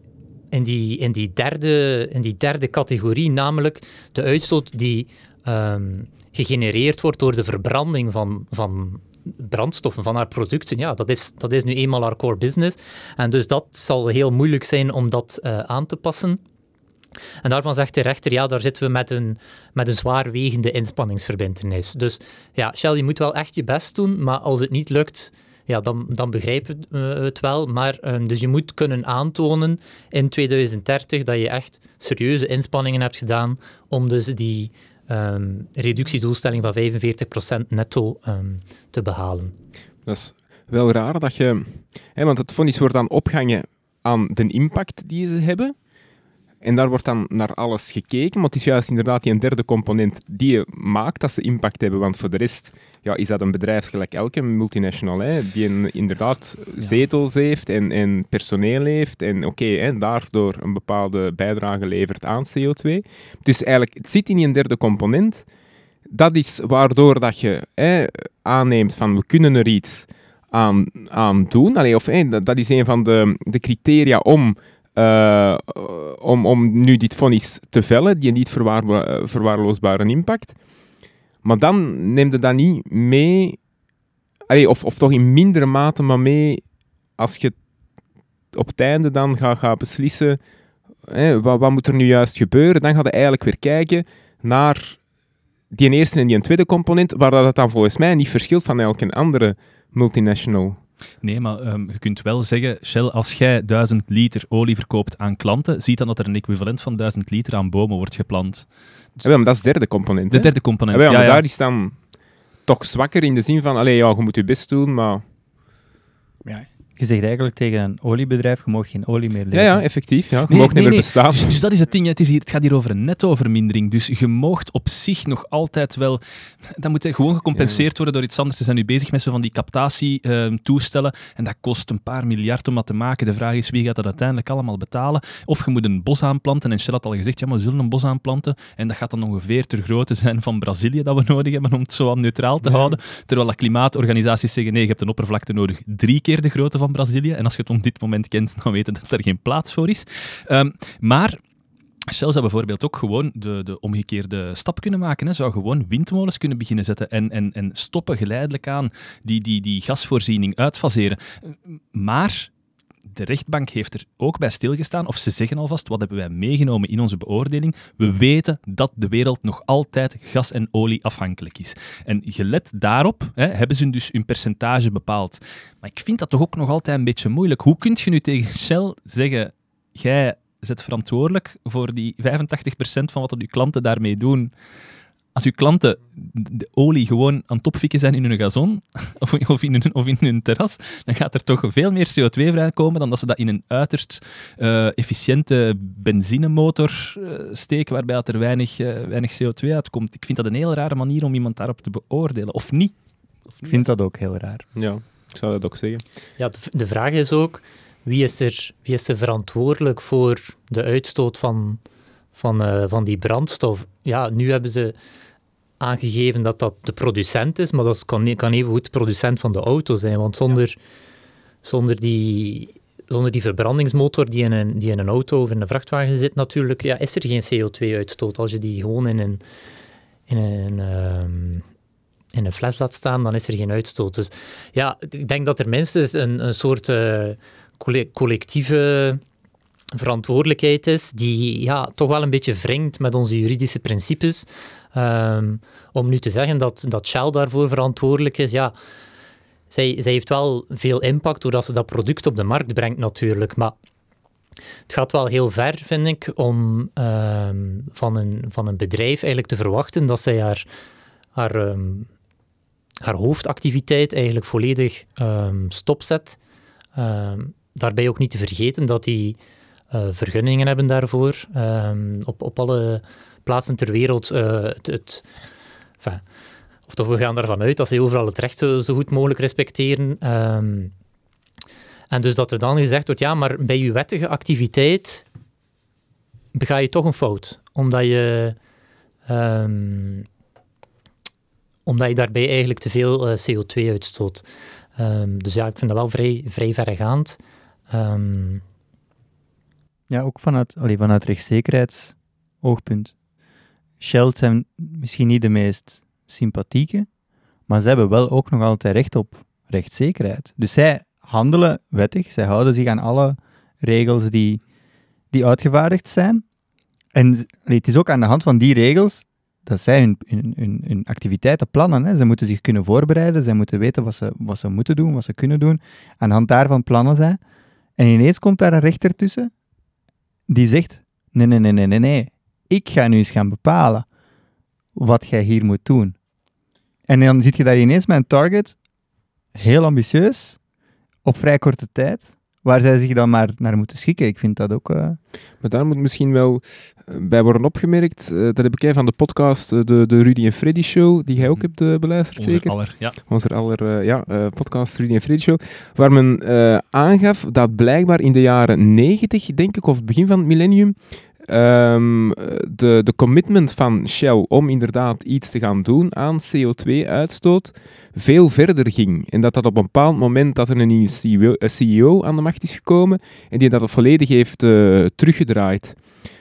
in die, in die, derde, in die derde categorie. Namelijk de uitstoot die um, gegenereerd wordt door de verbranding van... van brandstoffen van haar producten, ja, dat is, dat is nu eenmaal haar core business. En dus dat zal heel moeilijk zijn om dat uh, aan te passen. En daarvan zegt de rechter, ja, daar zitten we met een, met een zwaarwegende inspanningsverbintenis. Dus ja, Shell, je moet wel echt je best doen, maar als het niet lukt, ja, dan, dan begrijpen we het wel. Maar um, dus je moet kunnen aantonen in twintig dertig dat je echt serieuze inspanningen hebt gedaan om dus die... Um, reductiedoelstelling van vijfenveertig procent netto um, te behalen. Dat is wel raar dat je... Hè, want het vonnis wordt dan opgehangen aan de impact die ze hebben. En daar wordt dan naar alles gekeken. Maar het is juist inderdaad die derde component die je maakt dat ze impact hebben. Want voor de rest ja, is dat een bedrijf gelijk elke multinational, hè, die een, inderdaad ja. zetels heeft en, en personeel heeft. En oké, okay, hè, daardoor een bepaalde bijdrage levert aan C O twee. Dus eigenlijk, het zit in die derde component. Dat is waardoor dat je hè, aanneemt van we kunnen er iets aan, aan doen. Allee, of hè, dat, dat is een van de, de criteria om... Uh, om, om nu dit vonnis te vellen, die niet verwaarlo- verwaarloosbare impact. Maar dan neem je dat niet mee, allee, of, of toch in mindere mate, maar mee als je op het einde dan gaat, gaat beslissen hè, wat, wat moet er nu juist gebeuren. Dan ga je eigenlijk weer kijken naar die eerste en die tweede component, waar dat dan volgens mij niet verschilt van elke andere multinational. Nee, maar um, je kunt wel zeggen, Shell, als jij duizend liter olie verkoopt aan klanten, ziet dan dat er een equivalent van duizend liter aan bomen wordt geplant. Dus ja, maar dat is de derde component. De hè? derde component, ja. ja, ja maar daar ja. is dan toch zwakker in de zin van, allee, ja, je moet je best doen, maar... Ja. Je zegt eigenlijk tegen een oliebedrijf, je mag geen olie meer leveren. Ja, ja, effectief. Ja. Je nee, mag nee, niet meer bestaan. Dus, dus dat is het ding. Het, is hier, het gaat hier over een nettovermindering. Dus je mag op zich nog altijd wel... Dat moet gewoon gecompenseerd ja. worden door iets anders. Ze zijn nu bezig met zo van die captatietoestellen. Uh, en dat kost een paar miljard om dat te maken. De vraag is, wie gaat dat uiteindelijk allemaal betalen? Of je moet een bos aanplanten. En Shell had al gezegd, ja, maar we zullen een bos aanplanten. En dat gaat dan ongeveer ter grootte zijn van Brazilië dat we nodig hebben om het zo aan neutraal te ja. houden. Terwijl dat klimaatorganisaties zeggen, nee, je hebt een oppervlakte nodig drie keer de grootte van Van Brazilië. En als je het op dit moment kent, dan weten dat er geen plaats voor is. Um, maar Shell zou bijvoorbeeld ook gewoon de, de omgekeerde stap kunnen maken. Hè. Zou gewoon windmolens kunnen beginnen zetten en, en, en stoppen geleidelijk aan die, die, die gasvoorziening uitfaseren. Maar... de rechtbank heeft er ook bij stilgestaan, of ze zeggen alvast, wat hebben wij meegenomen in onze beoordeling? We weten dat de wereld nog altijd gas en olie afhankelijk is. En gelet daarop hè, hebben ze dus hun percentage bepaald. Maar ik vind dat toch ook nog altijd een beetje moeilijk. Hoe kun je nu tegen Shell zeggen, jij bent verantwoordelijk voor die vijfentachtig procent van wat je klanten daarmee doen? Als uw klanten de olie gewoon aan het opfikken zijn in hun gazon of in hun, of in hun terras, dan gaat er toch veel meer C O twee vrijkomen dan dat ze dat in een uiterst uh, efficiënte benzinemotor uh, steken, waarbij er weinig, uh, weinig C O twee uitkomt. Ik vind dat een heel rare manier om iemand daarop te beoordelen. Of niet? Of niet? Ik vind dat ook heel raar. Ja, ik zou dat ook zeggen. Ja, de vraag is ook, wie is er, wie is er verantwoordelijk voor de uitstoot van, van, uh, van die brandstof? Ja, nu hebben ze aangegeven dat dat de producent is, maar dat kan, kan even goed de producent van de auto zijn, want zonder, ja. zonder, die, zonder die verbrandingsmotor die in, een, die in een auto of in een vrachtwagen zit natuurlijk, ja, is er geen C O twee uitstoot. Als je die gewoon in een, in een, um, in een fles laat staan, dan is er geen uitstoot. Dus ja, ik denk dat er minstens een, een soort uh, collectieve verantwoordelijkheid is, die ja, toch wel een beetje wringt met onze juridische principes. Um, om nu te zeggen dat, dat Shell daarvoor verantwoordelijk is, ja, zij, zij heeft wel veel impact doordat ze dat product op de markt brengt natuurlijk, maar het gaat wel heel ver, vind ik, om um, van, een, van een bedrijf eigenlijk te verwachten dat zij haar, haar, um, haar hoofdactiviteit eigenlijk volledig um, stopzet. Um, daarbij ook niet te vergeten dat die Uh, vergunningen hebben daarvoor. Uh, op, op alle plaatsen ter wereld. Uh, het, het, enfin, of toch, we gaan daarvan uit dat zij overal het recht zo, zo goed mogelijk respecteren. Uh, en dus dat er dan gezegd wordt, ja, maar bij je wettige activiteit bega je toch een fout. Omdat je, um, omdat je daarbij eigenlijk te veel uh, C O twee uitstoot. Um, dus ja, ik vind dat wel vrij, vrij verregaand. Um, Ja, ook vanuit, allee, vanuit rechtszekerheidsoogpunt. Shell zijn misschien niet de meest sympathieke, maar ze hebben wel ook nog altijd recht op rechtszekerheid. Dus zij handelen wettig, zij houden zich aan alle regels die, die uitgevaardigd zijn. En allee, het is ook aan de hand van die regels dat zij hun, hun, hun, hun activiteiten plannen. Hè. Ze moeten zich kunnen voorbereiden, zij moeten weten wat ze, wat ze moeten doen, wat ze kunnen doen. Aan de hand daarvan plannen zij. En ineens komt daar een rechter tussen die zegt, nee, nee, nee, nee, nee, nee, ik ga nu eens gaan bepalen wat jij hier moet doen. En dan zit je daar ineens met een target, heel ambitieus, op vrij korte tijd, waar zij zich dan maar naar moeten schikken. Ik vind dat ook... Uh... Maar daar moet misschien wel bij worden opgemerkt, uh, dat heb ik van de podcast, uh, de, de Rudy en Freddy Show, die jij ook hebt uh, beluisterd, Onze zeker? Aller, ja. Onze aller, uh, ja, uh, podcast Rudy en Freddy Show, waar men uh, aangaf dat blijkbaar in de jaren negentig, denk ik, of het begin van het millennium, um, de, de commitment van Shell om inderdaad iets te gaan doen aan C O twee uitstoot, veel verder ging. En dat dat op een bepaald moment dat er een nieuwe C E O aan de macht is gekomen en die dat volledig heeft uh, teruggedraaid.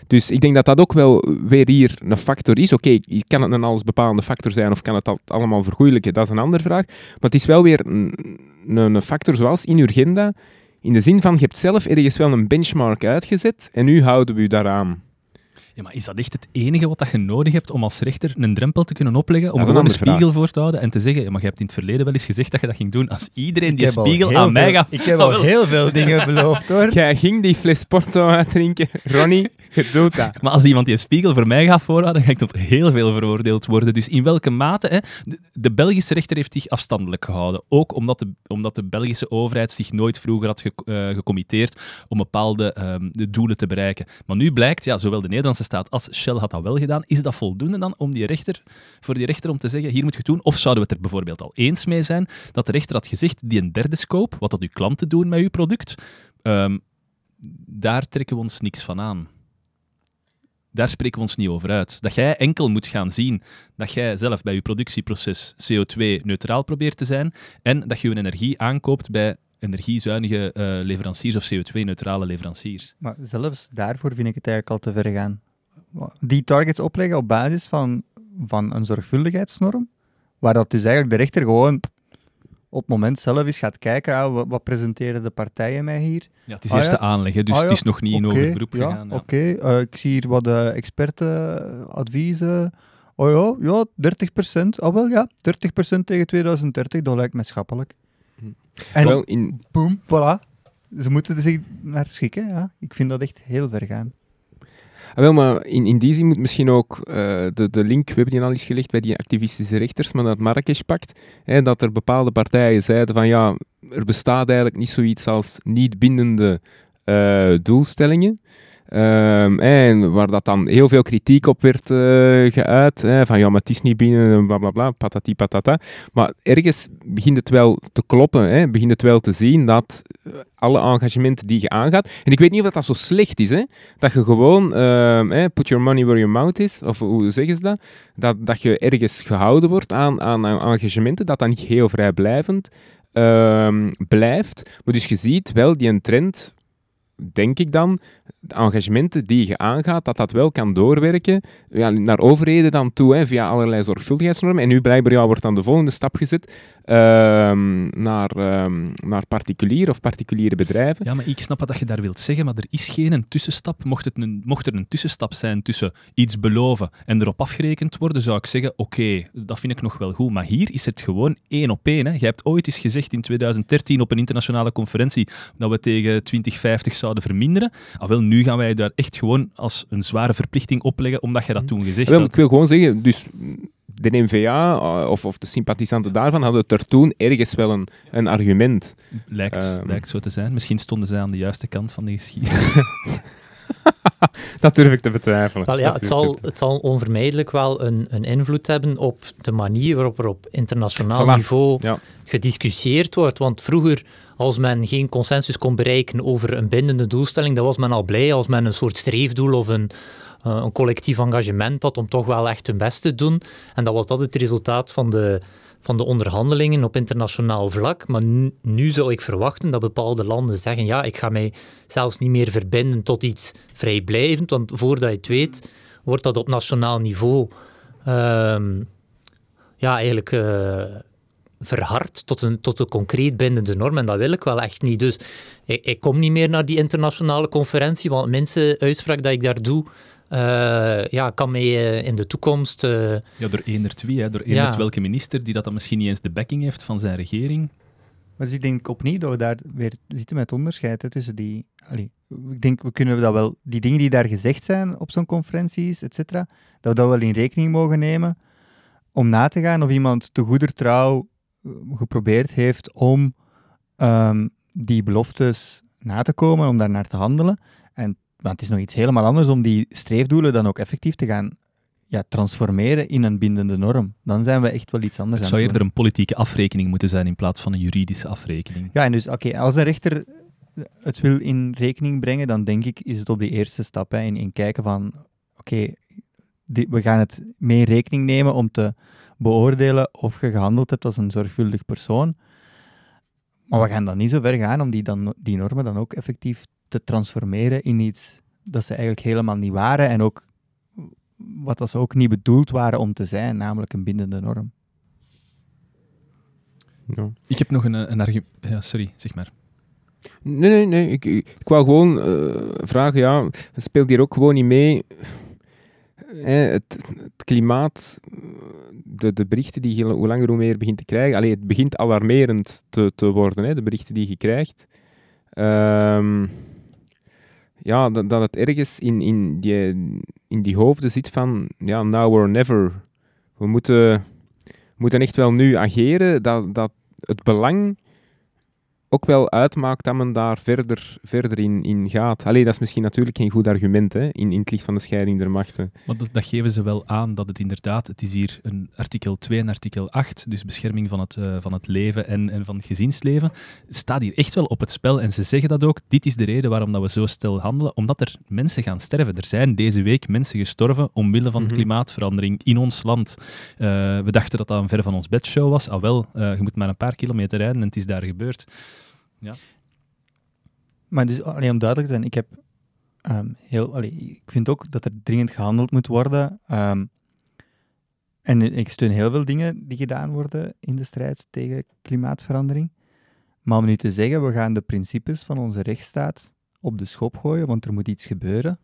Dus ik denk dat dat ook wel weer hier een factor is. Oké, okay, kan het een allesbepalende factor zijn of kan het dat allemaal vergoeilijken? Dat is een andere vraag. Maar het is wel weer een, een factor zoals in Urgenda, in de zin van, je hebt zelf ergens wel een benchmark uitgezet en nu houden we je daaraan. Ja, maar is dat echt het enige wat je nodig hebt om als rechter een drempel te kunnen opleggen, om gewoon een spiegel vraag. voor te houden en te zeggen, ja, maar je hebt in het verleden wel eens gezegd dat je dat ging doen, als iedereen ik die spiegel aan veel, mij gaat... Ik heb al heel veel dingen beloofd, hoor. Jij ging die fles Porto uitdrinken, Ronnie, je doet dat. Maar als iemand die spiegel voor mij gaat voorhouden, dan ga ik tot heel veel veroordeeld worden. Dus in welke mate... Hè? De, de Belgische rechter heeft zich afstandelijk gehouden. Ook omdat de, omdat de Belgische overheid zich nooit vroeger had ge, uh, gecommitteerd om bepaalde um, de doelen te bereiken. Maar nu blijkt, ja, zowel de Nederlandse staat als Shell had dat wel gedaan. Is dat voldoende dan om die rechter, voor die rechter om te zeggen, hier moet je het doen? Of zouden we het er bijvoorbeeld al eens mee zijn dat de rechter had gezegd, die een derde scope, wat dat uw klanten doen met uw product, um, daar trekken we ons niks van aan. Daar spreken we ons niet over uit. Dat jij enkel moet gaan zien dat jij zelf bij je productieproces C O twee neutraal probeert te zijn en dat je je energie aankoopt bij energiezuinige uh, leveranciers of C O twee neutrale leveranciers. Maar zelfs daarvoor vind ik het eigenlijk al te ver gaan. Die targets opleggen op basis van, van een zorgvuldigheidsnorm, waar dat dus eigenlijk de rechter gewoon op het moment zelf eens gaat kijken, ah, wat, wat presenteren de partijen mij hier? Ja, het is ah, eerste ja. aanleg, hè, dus ah, ja. het is nog niet okay, in overberoep ja, gegaan. Ja. Oké, okay. uh, ik zie hier wat uh, expertenadviezen. Oh ja, ja dertig procent. Ah wel, ja, dertig procent tegen twintig dertig, dat lijkt mij schappelijk. Hm. En wel, in... boom, voilà. Ze moeten er zich naar schikken, ja. Ik vind dat echt heel ver gaan. Ah, wel, maar in, in die zin moet misschien ook uh, de, de link, we hebben die al eens gelegd bij die activistische rechters, maar dat het Marrakesch-pact, hè, dat er bepaalde partijen zeiden van ja, er bestaat eigenlijk niet zoiets als niet bindende uh, doelstellingen. Um, en waar dat dan heel veel kritiek op werd uh, geuit, hè, van ja, maar het is niet binnen, blablabla, patati patata. Maar ergens begint het wel te kloppen, hè, begint het wel te zien dat alle engagementen die je aangaat, en ik weet niet of dat zo slecht is, hè, dat je gewoon, um, hè, put your money where your mouth is, of hoe zeggen ze dat, dat, dat je ergens gehouden wordt aan, aan, aan engagementen, dat dat niet heel vrijblijvend um, blijft. Maar dus je ziet wel die trend, denk ik dan, de engagementen die je aangaat, dat dat wel kan doorwerken ja, naar overheden dan toe, hè, via allerlei zorgvuldigheidsnormen. En nu blijkbaar ja, wordt dan de volgende stap gezet uh, naar, uh, naar particulier of particuliere bedrijven. Ja, maar ik snap wat je daar wilt zeggen, maar er is geen tussenstap. Mocht, het een, mocht er een tussenstap zijn tussen iets beloven en erop afgerekend worden, zou ik zeggen, oké, okay, dat vind ik nog wel goed. Maar hier is het gewoon één op één. Hè. Je hebt ooit eens gezegd in twintig dertien op een internationale conferentie dat we tegen twintig vijftig zouden verminderen. Ah, wel, nu gaan wij daar echt gewoon als een zware verplichting opleggen, omdat je dat toen gezegd had. Ik wil gewoon zeggen, dus de N V A of, of de sympathisanten daarvan hadden het er toen ergens wel een, een argument. Lijkt, um. lijkt zo te zijn. Misschien stonden zij aan de juiste kant van de geschiedenis. Dat durf ik te betwijfelen. Wel, ja, het, zal, het zal onvermijdelijk wel een, een invloed hebben op de manier waarop er op internationaal voilà. niveau ja. gediscussieerd wordt. Want vroeger, als men geen consensus kon bereiken over een bindende doelstelling, dan was men al blij als men een soort streefdoel of een, uh, een collectief engagement had om toch wel echt hun best te doen. En dat was dat het resultaat van de, van de onderhandelingen op internationaal vlak. Maar nu, nu zou ik verwachten dat bepaalde landen zeggen, ja, ik ga mij zelfs niet meer verbinden tot iets vrijblijvend, want voordat je het weet, wordt dat op nationaal niveau uh, ja, eigenlijk... Uh, verhard tot een, tot een concreet bindende norm en dat wil ik wel echt niet. Dus ik, ik kom niet meer naar die internationale conferentie, want minste uitspraak dat ik daar doe, uh, ja, kan mij uh, in de toekomst... Uh, ja, door één er twee, hè. Door één ja. er welke minister die dat dan misschien niet eens de backing heeft van zijn regering. Maar dus ik denk opnieuw dat we daar weer zitten met onderscheid hè, tussen die... Allee, ik denk, we kunnen dat wel... Die dingen die daar gezegd zijn op zo'n conferenties, et cetera, dat we dat wel in rekening mogen nemen om na te gaan of iemand te goeder trouw geprobeerd heeft om um, die beloftes na te komen, om daarnaar te handelen. En, want het is nog iets helemaal anders om die streefdoelen dan ook effectief te gaan ja, transformeren in een bindende norm. Dan zijn we echt wel iets anders. Het zou eerder een politieke afrekening moeten zijn in plaats van een juridische afrekening. Ja, en dus oké, okay, als een rechter het wil in rekening brengen, dan denk ik, is het op die eerste stap, hè, in, in kijken van, oké, okay, we gaan het mee in rekening nemen om te beoordelen of je gehandeld hebt als een zorgvuldig persoon. Maar we gaan dan niet zo ver gaan om die, dan, die normen dan ook effectief te transformeren in iets dat ze eigenlijk helemaal niet waren en ook wat dat ze ook niet bedoeld waren om te zijn, namelijk een bindende norm. Ja. Ik heb nog een, een argument... Ja, sorry, zeg maar. Nee, nee, nee. Ik, ik wou gewoon uh, vragen, ja, speelt hier ook gewoon niet mee... Eh, het, het klimaat, de, de berichten die je hoe langer hoe meer begint te krijgen, allee, het begint alarmerend te, te worden, hè, de berichten die je krijgt. Um, ja, dat, dat het ergens in, in, die, in die hoofden zit van, ja, now or never. We moeten, moeten echt wel nu ageren, dat, dat het belang ook wel uitmaakt dat men daar verder, verder in, in gaat. Allee, dat is misschien natuurlijk geen goed argument, hè, in, in het licht van de scheiding der machten. Want dat, dat geven ze wel aan, dat het inderdaad, het is hier een artikel twee en artikel acht, dus bescherming van het, uh, van het leven en, en van het gezinsleven, staat hier echt wel op het spel. En ze zeggen dat ook, dit is de reden waarom dat we zo stil handelen, omdat er mensen gaan sterven. Er zijn deze week mensen gestorven omwille van mm-hmm. klimaatverandering in ons land. Uh, we dachten dat dat een ver van ons bedshow was. Ah wel, uh, je moet maar een paar kilometer rijden en het is daar gebeurd. Ja. Maar dus, allee, om duidelijk te zijn, ik heb um, heel, allee, ik vind ook dat er dringend gehandeld moet worden. Um, En ik steun heel veel dingen die gedaan worden in de strijd tegen klimaatverandering. Maar om nu te zeggen, we gaan de principes van onze rechtsstaat op de schop gooien, want er moet iets gebeuren.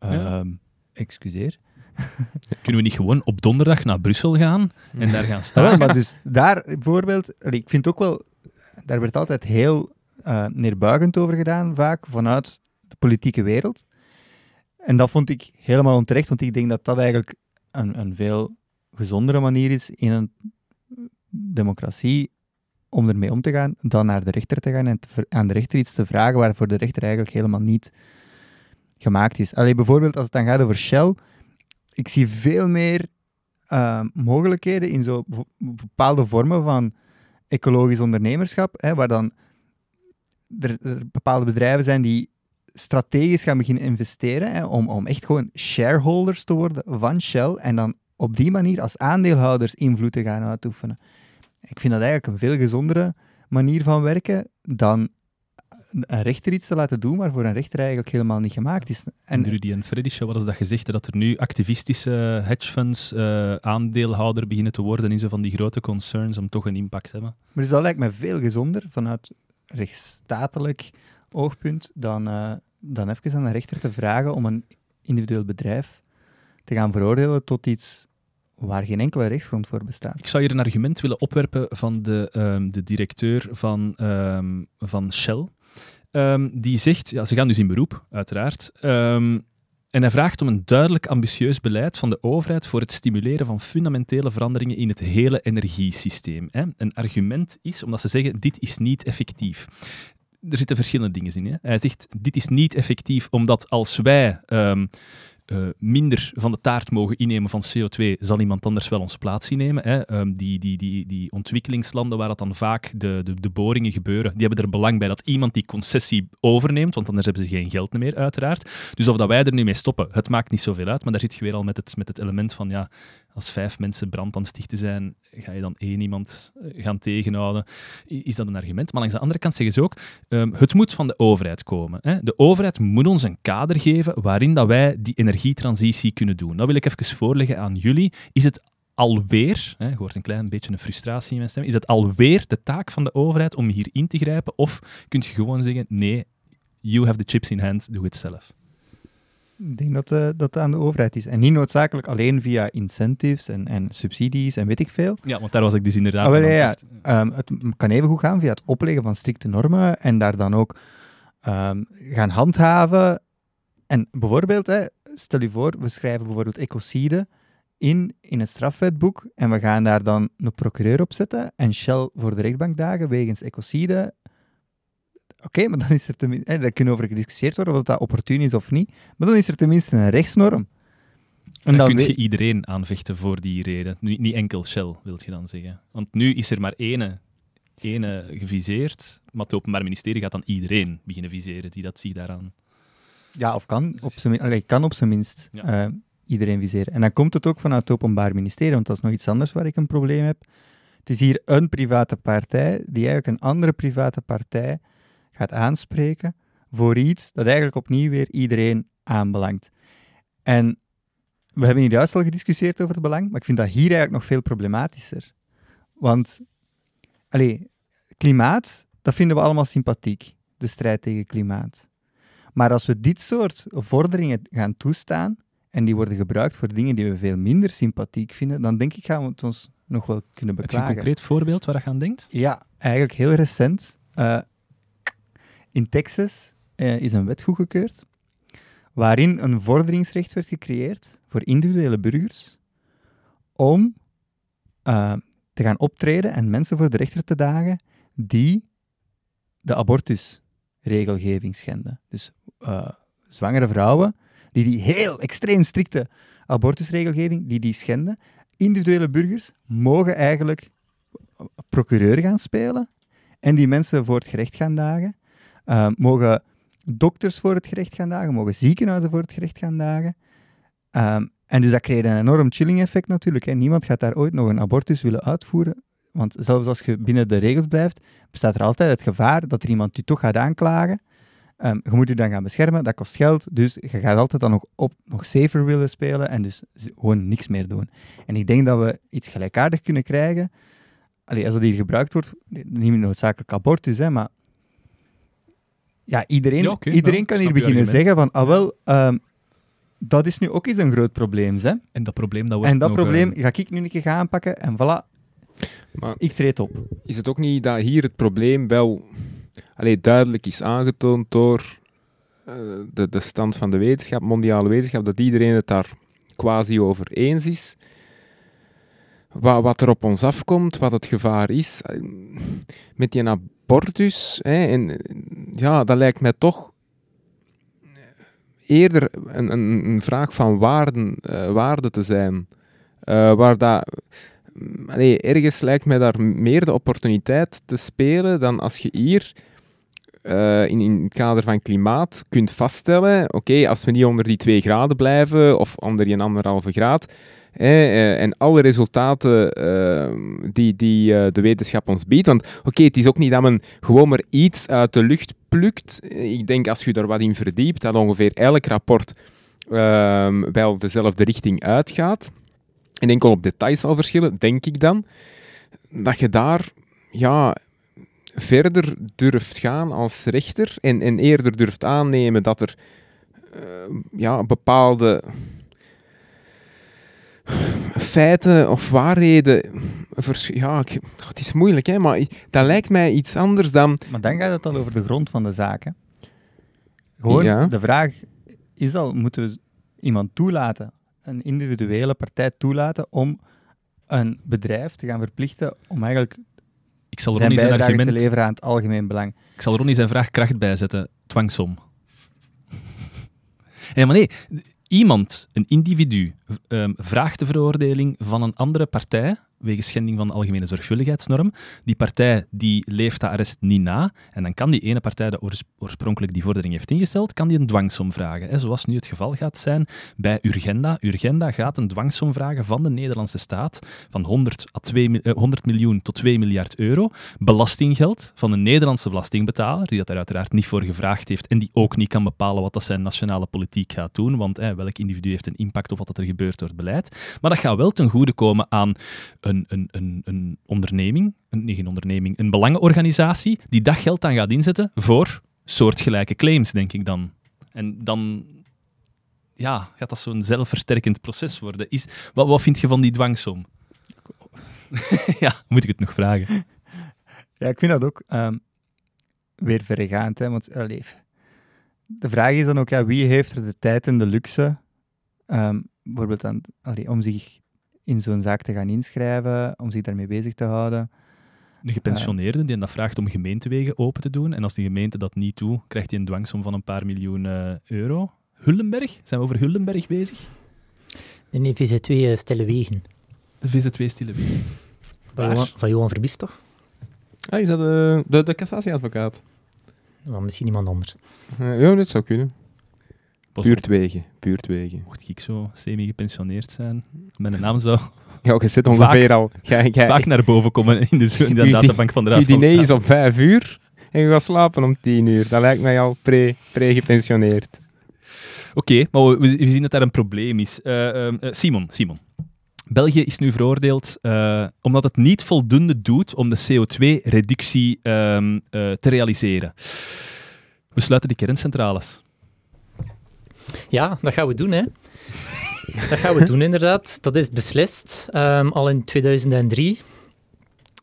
Ja. Uh, excuseer. Kunnen we niet gewoon op donderdag naar Brussel gaan en daar gaan staan? Ja, maar dus daar bijvoorbeeld, ik vind ook wel, daar werd altijd heel uh, neerbuigend over gedaan, vaak vanuit de politieke wereld. En dat vond ik helemaal onterecht, want ik denk dat dat eigenlijk een, een veel gezondere manier is in een democratie om ermee om te gaan, dan naar de rechter te gaan en te ver- aan de rechter iets te vragen waarvoor de rechter eigenlijk helemaal niet gemaakt is. Allee, bijvoorbeeld als het dan gaat over Shell, ik zie veel meer uh, mogelijkheden in zo bepaalde vormen van ecologisch ondernemerschap, hè, waar dan er, er bepaalde bedrijven zijn die strategisch gaan beginnen investeren, hè, om, om echt gewoon shareholders te worden van Shell en dan op die manier als aandeelhouders invloed te gaan uitoefenen. Ik vind dat eigenlijk een veel gezondere manier van werken dan een rechter iets te laten doen, waarvoor een rechter eigenlijk helemaal niet gemaakt is. En Rudy en Freddy Show, wat is dat gezegd? Dat er nu activistische hedgefunds uh, aandeelhouder beginnen te worden in zo van die grote concerns om toch een impact te hebben. Maar dus dat lijkt mij veel gezonder vanuit rechtsstatelijk oogpunt dan, uh, dan even aan een rechter te vragen om een individueel bedrijf te gaan veroordelen tot iets waar geen enkele rechtsgrond voor bestaat. Ik zou hier een argument willen opwerpen van de, um, de directeur van, um, van Shell. Um, die zegt, ja, ze gaan dus in beroep, uiteraard. Um, en hij vraagt om een duidelijk ambitieus beleid van de overheid voor het stimuleren van fundamentele veranderingen in het hele energiesysteem. Hè. Een argument is, omdat ze zeggen, dit is niet effectief. Er zitten verschillende dingen in. Hè. Hij zegt, dit is niet effectief, omdat als wij... Um, Uh, minder van de taart mogen innemen van C O twee, zal iemand anders wel onze plaats innemen. Hè? Um, die, die, die, die ontwikkelingslanden waar dat dan vaak de, de, de boringen gebeuren, die hebben er belang bij dat iemand die concessie overneemt, want anders hebben ze geen geld meer, uiteraard. Dus of dat wij er nu mee stoppen, het maakt niet zoveel uit, maar daar zit je weer al met het, met het element van, ja, als vijf mensen brand aan het stichten zijn, ga je dan één iemand gaan tegenhouden? Is dat een argument? Maar langs de andere kant zeggen ze ook, um, het moet van de overheid komen. Hè? De overheid moet ons een kader geven waarin dat wij die energietransitie kunnen doen. Dat wil ik even voorleggen aan jullie. Is het alweer, hè, je hoort een klein beetje een frustratie in mijn stem, is het alweer de taak van de overheid om hier in te grijpen? Of kun je gewoon zeggen, nee, you have the chips in hand, doe het zelf. Ik denk dat, uh, dat het aan de overheid is. En niet noodzakelijk alleen via incentives en, en subsidies en weet ik veel. Ja, want daar was ik dus inderdaad... Oh, ja, ja. Um, het kan even goed gaan via het opleggen van strikte normen en daar dan ook um, gaan handhaven. En bijvoorbeeld, hè, stel je voor, we schrijven bijvoorbeeld ecocide in, in een strafwetboek en we gaan daar dan een procureur op zetten en Shell voor de rechtbank dagen wegens ecocide... Oké, okay, maar dan is er tenminste... Hè, daar kunnen over gediscussieerd worden of dat opportun is of niet. Maar dan is er tenminste een rechtsnorm. En dan, dan kun je we... iedereen aanvechten voor die reden. Nu, niet enkel Shell, wil je dan zeggen. Want nu is er maar ene, ene geviseerd, maar het Openbaar Ministerie gaat dan iedereen beginnen viseren die dat zich daaraan... Ja, of kan op zijn minst, allee, kan op zijn minst ja. uh, iedereen viseren. En dan komt het ook vanuit het Openbaar Ministerie, want dat is nog iets anders waar ik een probleem heb. Het is hier een private partij die eigenlijk een andere private partij... gaat aanspreken voor iets dat eigenlijk opnieuw weer iedereen aanbelangt. En we hebben hier juist al gediscussieerd over het belang, maar ik vind dat hier eigenlijk nog veel problematischer. Want, allez, klimaat, dat vinden we allemaal sympathiek, de strijd tegen klimaat. Maar als we dit soort vorderingen gaan toestaan, en die worden gebruikt voor dingen die we veel minder sympathiek vinden, dan denk ik gaan we het ons nog wel kunnen beklagen. Heb je een concreet voorbeeld waar je aan denkt? Ja, eigenlijk heel recent... Uh, In Texas eh, is een wet goedgekeurd waarin een vorderingsrecht werd gecreëerd voor individuele burgers om uh, te gaan optreden en mensen voor de rechter te dagen die de abortusregelgeving schenden. Dus uh, zwangere vrouwen die die heel extreem strikte abortusregelgeving die die schenden, individuele burgers mogen eigenlijk procureur gaan spelen en die mensen voor het gerecht gaan dagen. Uh, mogen dokters voor het gerecht gaan dagen, mogen ziekenhuizen voor het gerecht gaan dagen. Uh, en dus dat creëert een enorm chilling effect natuurlijk. Hè. Niemand gaat daar ooit nog een abortus willen uitvoeren. Want zelfs als je binnen de regels blijft, bestaat er altijd het gevaar dat er iemand je toch gaat aanklagen. Um, je moet je dan gaan beschermen, dat kost geld, dus je gaat altijd dan nog op nog safer willen spelen en dus gewoon niks meer doen. En ik denk dat we iets gelijkaardig kunnen krijgen. Allee, als dat hier gebruikt wordt, niet noodzakelijk abortus, hè, maar ja, iedereen, ja, okay, iedereen nou, kan hier beginnen zeggen van, ah wel, um, dat is nu ook eens een groot probleem. Hè. En dat probleem, dat wordt en dat nog, probleem uh... ga ik nu een keer gaan aanpakken en voilà, maar ik treed op. Is het ook niet dat hier het probleem wel... Allee, duidelijk is aangetoond door uh, de, de stand van de wetenschap, mondiale wetenschap, dat iedereen het daar quasi over eens is. Wat, wat er op ons afkomt, wat het gevaar is. Met die abortus, hè, en, ja, dat lijkt mij toch eerder een, een, een vraag van waarden, uh, waarde te zijn. Uh, waar dat... Allee, ergens lijkt mij daar meer de opportuniteit te spelen dan als je hier uh, in, in het kader van klimaat kunt vaststellen, oké, okay, als we niet onder die twee graden blijven of onder die anderhalve graad, hè, uh, en alle resultaten uh, die, die uh, de wetenschap ons biedt, want oké, okay, het is ook niet dat men gewoon maar iets uit de lucht plukt. Ik denk als je daar wat in verdiept, dat ongeveer elk rapport uh, wel dezelfde richting uitgaat. En enkel op details al verschillen, denk ik dan, dat je daar ja, verder durft gaan als rechter en, en eerder durft aannemen dat er uh, ja, bepaalde feiten of waarheden... Vers- ja, ik, het is moeilijk, hè, maar dat lijkt mij iets anders dan... Maar dan gaat het al over de grond van de zaak. Hè? Gewoon, ja. De vraag is al, moeten we iemand toelaten... een individuele partij toelaten om een bedrijf te gaan verplichten om eigenlijk ik zal zijn bijdrage zijn argument, te leveren aan het algemeen belang. Ik zal Ronnie zijn vraag kracht bijzetten. Dwangsom. Nee, maar nee. Iemand, een individu, um, vraagt de veroordeling van een andere partij wegens schending van de algemene zorgvuldigheidsnorm. Die partij die leeft dat arrest niet na. En dan kan die ene partij die oors- oorspronkelijk die vordering heeft ingesteld, kan die een dwangsom vragen. Hè? Zoals nu het geval gaat zijn bij Urgenda. Urgenda gaat een dwangsom vragen van de Nederlandse staat van honderd, à twee, eh, honderd miljoen tot twee miljard euro. Belastinggeld van een Nederlandse belastingbetaler, die dat daar uiteraard niet voor gevraagd heeft en die ook niet kan bepalen wat dat zijn nationale politiek gaat doen. Want eh, welk individu heeft een impact op wat er gebeurt door het beleid. Maar dat gaat wel ten goede komen aan een Een, een, een onderneming, een, niet een onderneming, een belangenorganisatie die dat geld dan gaat inzetten voor soortgelijke claims, denk ik dan. En dan ja, gaat dat zo'n zelfversterkend proces worden. Is, wat, wat vind je van die dwangsom? Ja, moet ik het nog vragen? Ja, ik vind dat ook um, weer verregaand, hè, want allee, de vraag is dan ook, ja, wie heeft er de tijd en de luxe um, bijvoorbeeld dan, allee, om zich in zo'n zaak te gaan inschrijven, om zich daarmee bezig te houden. Een gepensioneerde die dat vraagt om gemeentewegen open te doen, en als die gemeente dat niet doet, krijgt hij een dwangsom van een paar miljoen uh, euro. Hullenberg? Zijn we over Hullenberg bezig? Nee, V Z W uh, Stille Wegen. V Z W Stille Wegen. Van, van Johan Verbiest, toch? Ah, is dat de, de, de cassatieadvocaat? Nou, misschien iemand anders. Uh, ja, dat zou kunnen. Buurtwegen, buurtwegen. Mocht ik zo semi-gepensioneerd zijn, mijn naam zou ja, je zit ongeveer vaak, al. Gij, gij, vaak naar boven komen in de, zo- in de databank van de Raad van State. Je diner is om vijf uur en je gaat slapen om tien uur. Dat lijkt mij al pre, pre-gepensioneerd. Oké, okay, maar we, we zien dat daar een probleem is. Uh, uh, Simon, Simon. België is nu veroordeeld uh, omdat het niet voldoende doet om de C O twee reductie um, uh, te realiseren. We sluiten de kerncentrales. Ja, dat gaan we doen, hè. Dat gaan we doen, inderdaad. Dat is beslist, um, al in tweeduizend drie.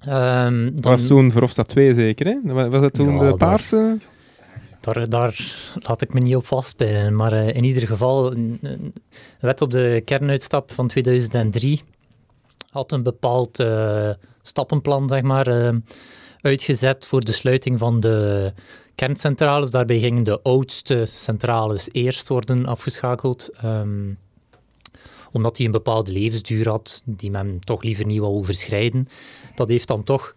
Um, dat was toen Verhofstadt twee, zeker, hè? Was dat toen ja, de paarse... Daar, daar, daar laat ik me niet op vastspelen. Maar uh, in ieder geval, een, een wet op de kernuitstap van tweeduizend drie had een bepaald uh, stappenplan, zeg maar, uh, uitgezet voor de sluiting van de... kerncentrales. Daarbij gingen de oudste centrales eerst worden afgeschakeld, um, omdat die een bepaalde levensduur had, die men toch liever niet wou overschrijden. Dat heeft dan toch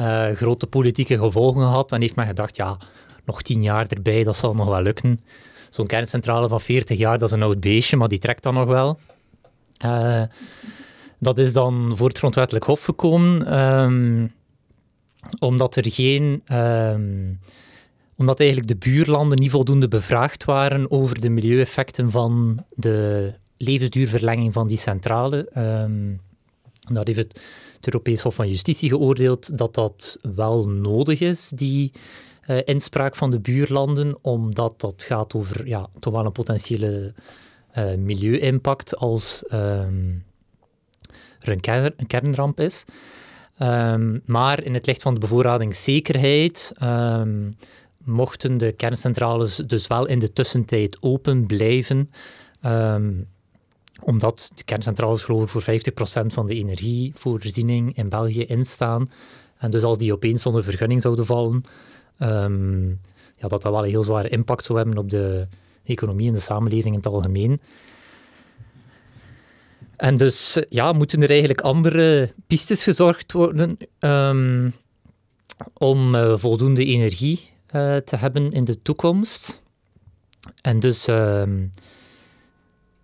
uh, grote politieke gevolgen gehad en heeft men gedacht, ja, nog tien jaar erbij, dat zal nog wel lukken. Zo'n kerncentrale van veertig jaar, dat is een oud beestje, maar die trekt dan nog wel. Uh, dat is dan voor het grondwettelijk hof gekomen, um, omdat er geen... Um, omdat eigenlijk de buurlanden niet voldoende bevraagd waren over de milieueffecten van de levensduurverlenging van die centrale. Um, daar heeft het, het Europees Hof van Justitie geoordeeld dat dat wel nodig is, die uh, inspraak van de buurlanden, omdat dat gaat over ja, toch wel een potentiële uh, milieu-impact als um, er een, ker- een kernramp is. Um, maar in het licht van de bevoorradingszekerheid um, mochten de kerncentrales dus wel in de tussentijd open blijven, um, omdat de kerncentrales geloof ik voor vijftig procent van de energievoorziening in België instaan. En dus als die opeens zonder vergunning zouden vallen, um, ja, dat dat wel een heel zware impact zou hebben op de economie en de samenleving in het algemeen. En dus ja, moeten er eigenlijk andere pistes gezorgd worden um, om uh, voldoende energie uh, te hebben in de toekomst. En dus um,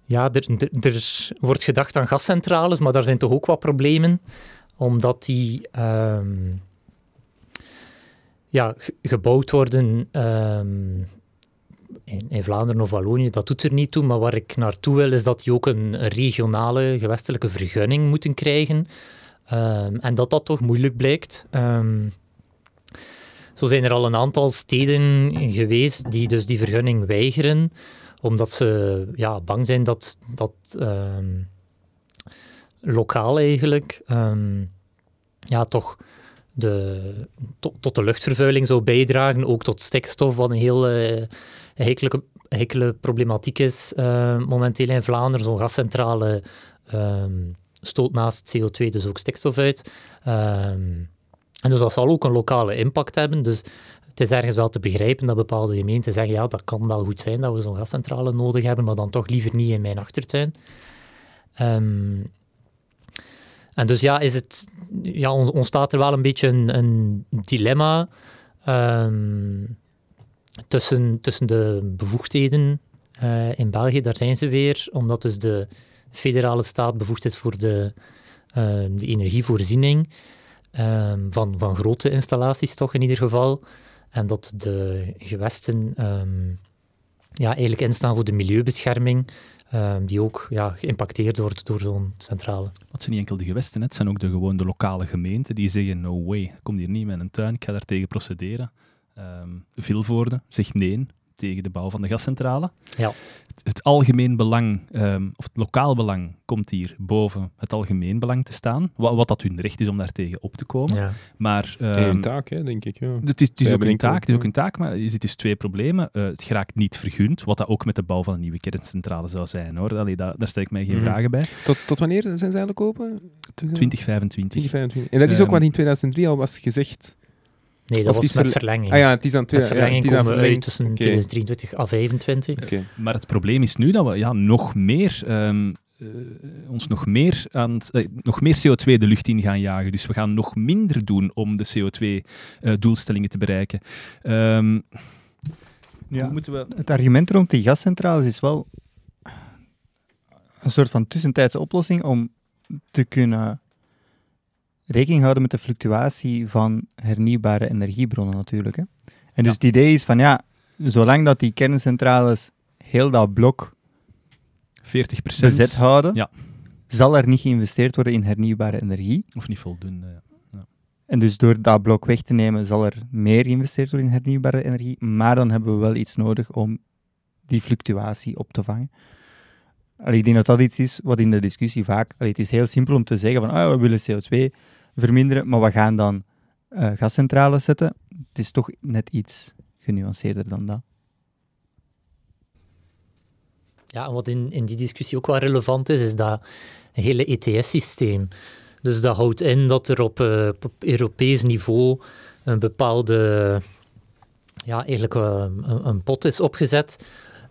ja, er, er, er wordt gedacht aan gascentrales, maar daar zijn toch ook wat problemen, omdat die um, ja, g- gebouwd worden... Um, in Vlaanderen of Wallonië, dat doet er niet toe, maar waar ik naartoe wil is dat die ook een regionale, gewestelijke vergunning moeten krijgen. Um, en dat dat toch moeilijk blijkt. Um, zo zijn er al een aantal steden geweest die dus die vergunning weigeren, omdat ze ja, bang zijn dat, dat um, lokaal eigenlijk um, ja, toch... De, to, tot de luchtvervuiling zou bijdragen, ook tot stikstof, wat een heel uh, heikele, heikele problematiek is uh, momenteel in Vlaanderen. Zo'n gascentrale um, stoot naast C O twee dus ook stikstof uit. Um, en dus dat zal ook een lokale impact hebben. Dus het is ergens wel te begrijpen dat bepaalde gemeenten zeggen, ja, dat kan wel goed zijn dat we zo'n gascentrale nodig hebben, maar dan toch liever niet in mijn achtertuin. Um, En dus ja, is het, ja, ontstaat er wel een beetje een, een dilemma um, tussen, tussen de bevoegdheden uh, in België. Daar zijn ze weer, omdat dus de federale staat bevoegd is voor de, uh, de energievoorziening um, van, van grote installaties toch in ieder geval. En dat de gewesten um, ja, eigenlijk instaan voor de milieubescherming. Um, die ook ja, geïmpacteerd wordt door zo'n centrale. Maar het zijn niet enkel de gewesten, hè? Het zijn ook de, gewoon de lokale gemeenten die zeggen, no way, kom hier niet met een tuin, ik ga daar tegen procederen. Um, Vilvoorde zegt nee tegen de bouw van de gascentrale. Ja. Het, het algemeen belang, um, of het lokaal belang, komt hier boven het algemeen belang te staan, wat, wat dat hun recht is om daartegen op te komen. Ja. Maar, um, een taak, hè, denk ik. Ja. Het is, het is ook een taak, het is ook een taak, maar je ziet dus twee problemen. Uh, het geraakt niet vergund, wat dat ook met de bouw van een nieuwe kerncentrale zou zijn, hoor. Allee, daar, daar stel ik mij geen mm. vragen bij. Tot, tot wanneer zijn ze eigenlijk open? twintig vijfentwintig. twintig vijfentwintig. En dat is um, ook wat in tweeduizend drie al was gezegd. Nee, dat of was met verlenging. Ah ja, het is aan twee, met verlenging ja, het is komen we uit tussen okay. tweeduizend drieëntwintig en tweeduizend vijfentwintig. Okay. Maar het probleem is nu dat we ja, nog meer... Um Uh, ons nog meer, aan het, uh, nog meer C O twee de lucht in gaan jagen. Dus we gaan nog minder doen om de C O twee-doelstellingen uh, te bereiken. Um, ja, moeten we... Het argument rond die gascentrales is wel een soort van tussentijdse oplossing om te kunnen rekening houden met de fluctuatie van hernieuwbare energiebronnen natuurlijk. Hè. En dus ja. Het idee is van ja, zolang dat die kerncentrales heel dat blok veertig procent bezet houden, ja. Zal er niet geïnvesteerd worden in hernieuwbare energie. Of niet voldoende, ja. Ja. En dus door dat blok weg te nemen, zal er meer geïnvesteerd worden in hernieuwbare energie, maar dan hebben we wel iets nodig om die fluctuatie op te vangen. Allee, ik denk dat dat iets is wat in de discussie vaak... Allee, het is heel simpel om te zeggen van, oh, we willen C O twee verminderen, maar we gaan dan uh, gascentrales zetten. Het is toch net iets genuanceerder dan dat. Ja, en wat in, in die discussie ook wel relevant is, is dat hele E T S-systeem. Dus dat houdt in dat er op, uh, op Europees niveau een bepaalde, ja, eigenlijk uh, een, een pot is opgezet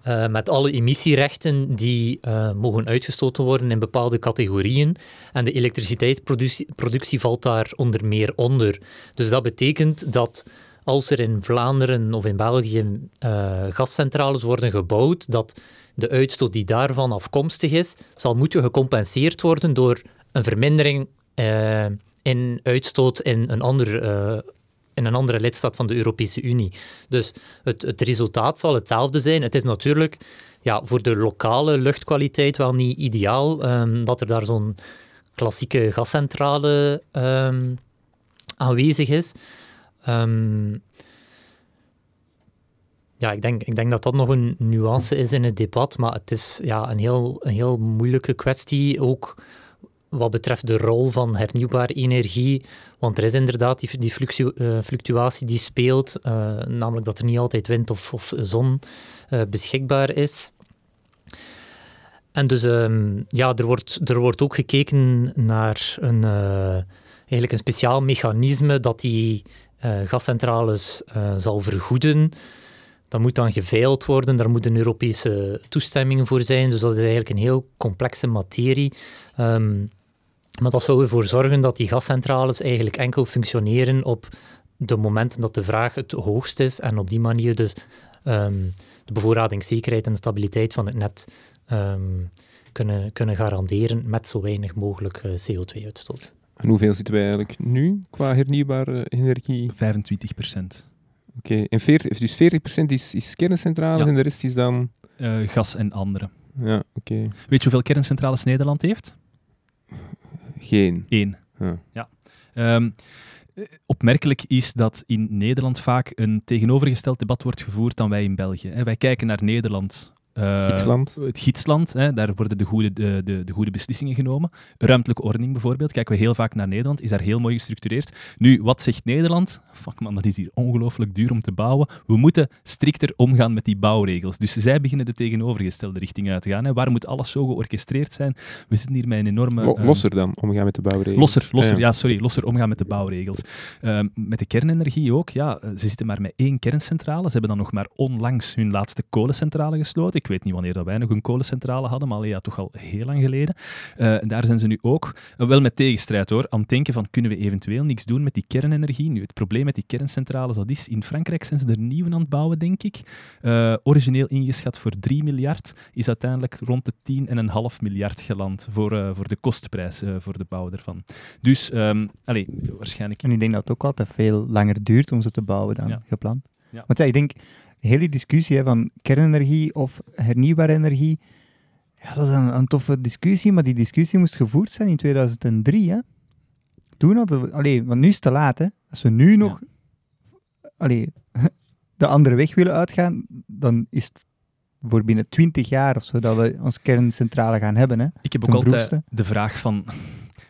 uh, met alle emissierechten die uh, mogen uitgestoten worden in bepaalde categorieën. En de elektriciteitsproductie productie valt daar onder meer onder. Dus dat betekent dat als er in Vlaanderen of in België uh, gascentrales worden gebouwd, dat de uitstoot die daarvan afkomstig is, zal moeten gecompenseerd worden door een vermindering uh, in uitstoot in een ander uh, in een andere lidstaat van de Europese Unie. Dus het, het resultaat zal hetzelfde zijn. Het is natuurlijk ja, voor de lokale luchtkwaliteit wel niet ideaal um, dat er daar zo'n klassieke gascentrale um, aanwezig is. Um, ja, ik denk, ik denk dat dat nog een nuance is in het debat, maar het is ja, een, heel, een heel moeilijke kwestie, ook wat betreft de rol van hernieuwbare energie, want er is inderdaad die, die fluctu- uh, fluctuatie die speelt, uh, namelijk dat er niet altijd wind of, of zon uh, beschikbaar is. En dus um, ja, er wordt, er wordt ook gekeken naar een, uh, eigenlijk een speciaal mechanisme dat die uh, gascentrales uh, zal vergoeden. Dat moet dan geveild worden, daar moet een Europese toestemming voor zijn. Dus dat is eigenlijk een heel complexe materie. Um, maar dat zou ervoor zorgen dat die gascentrales eigenlijk enkel functioneren op de momenten dat de vraag het hoogst is. En op die manier de, um, de bevoorradingszekerheid en de stabiliteit van het net um, kunnen, kunnen garanderen met zo weinig mogelijk C O twee uitstoot. En hoeveel zitten wij eigenlijk nu qua hernieuwbare energie? vijfentwintig procent. Oké, okay. Dus veertig procent is, is kerncentrales ja. En de rest is dan... Uh, gas en andere. Ja, oké. Okay. Weet je hoeveel kerncentrales Nederland heeft? Geen. Eén. Huh. Ja. Um, opmerkelijk is dat in Nederland vaak een tegenovergesteld debat wordt gevoerd dan wij in België. Wij kijken naar Nederland... Uh, Gidsland. Het gidsland, hè, daar worden de goede, de, de, de goede beslissingen genomen. Ruimtelijke ordening bijvoorbeeld, kijken we heel vaak naar Nederland, is daar heel mooi gestructureerd. Nu, wat zegt Nederland? Fuck man, dat is hier ongelooflijk duur om te bouwen. We moeten strikter omgaan met die bouwregels. Dus zij beginnen de tegenovergestelde richting uit te gaan. Hè. Waar moet alles zo georchestreerd zijn? We zitten hier met een enorme... Lo- losser dan, omgaan met de bouwregels. Losser, losser ja, ja. ja, sorry, losser omgaan met de bouwregels. Uh, met de kernenergie ook, ja, ze zitten maar met één kerncentrale. Ze hebben dan nog maar onlangs hun laatste kolencentrale gesloten. Ik weet niet wanneer dat wij nog een kolencentrale hadden, maar ja, toch al heel lang geleden. Uh, daar zijn ze nu ook uh, wel met tegenstrijd hoor, aan het denken van kunnen we eventueel niks doen met die kernenergie. Nu, het probleem met die kerncentrales, dat is in Frankrijk zijn ze er nieuwe aan het bouwen, denk ik. Uh, origineel ingeschat voor drie miljard, is uiteindelijk rond de tien komma vijf miljard geland voor, uh, voor de kostprijs, uh, voor de bouw daarvan. Dus, um, allez, waarschijnlijk... En ik denk dat het ook altijd veel langer duurt om ze te bouwen dan ja. gepland. Ja. Want ja, ik denk... De hele discussie hè, van kernenergie of hernieuwbare energie, ja, dat is een, een toffe discussie, maar die discussie moest gevoerd zijn in tweeduizend drie. Hè. Toen hadden we, allee, want nu is het te laat. Hè. Als we nu nog ja. allee, de andere weg willen uitgaan, dan is het voor binnen twintig jaar of zo dat we ons kerncentrale gaan hebben. Hè. Ik heb ook altijd de vraag van...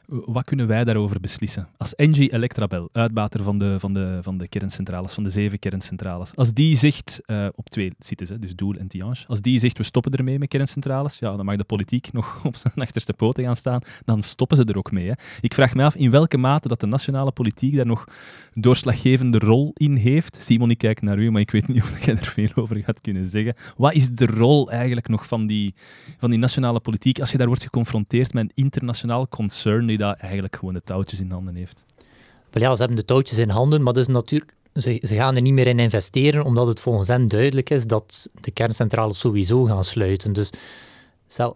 Wat kunnen wij daarover beslissen? Als Engie Electrabel, uitbater van de, van, de, van de kerncentrales, van de zeven kerncentrales, als die zegt, uh, op twee zitten ze, dus Doel en Tihange, als die zegt we stoppen ermee met kerncentrales, ja, dan mag de politiek nog op zijn achterste poten gaan staan, dan stoppen ze er ook mee. Hè. Ik vraag me af in welke mate dat de nationale politiek daar nog doorslaggevende rol in heeft. Simon, ik kijk naar u, maar ik weet niet of jij er veel over gaat kunnen zeggen. Wat is de rol eigenlijk nog van die, van die nationale politiek als je daar wordt geconfronteerd met een internationaal concern die dat eigenlijk gewoon de touwtjes in handen heeft? Wel ja, ze hebben de touwtjes in handen, maar dus natuurlijk, ze, ze gaan er niet meer in investeren, omdat het volgens hen duidelijk is dat de kerncentrales sowieso gaan sluiten. Dus, zelf,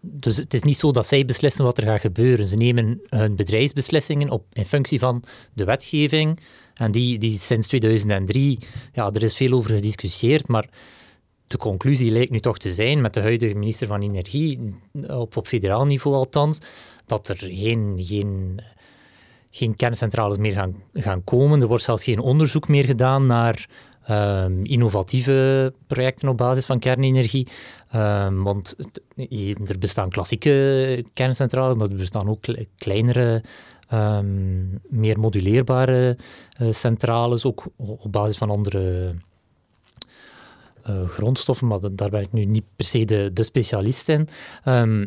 dus het is niet zo dat zij beslissen wat er gaat gebeuren. Ze nemen hun bedrijfsbeslissingen op, in functie van de wetgeving. En die, die sinds tweeduizend drie, ja, er is veel over gediscussieerd, maar de conclusie lijkt nu toch te zijn, met de huidige minister van Energie, op, op federaal niveau althans, dat er geen, geen, geen kerncentrales meer gaan, gaan komen. Er wordt zelfs geen onderzoek meer gedaan naar um, innovatieve projecten op basis van kernenergie. Um, want t, er bestaan klassieke kerncentrales, maar er bestaan ook kle- kleinere, um, meer moduleerbare uh, centrales, ook op basis van andere uh, grondstoffen. Maar de, daar ben ik nu niet per se de, de specialist in. Um,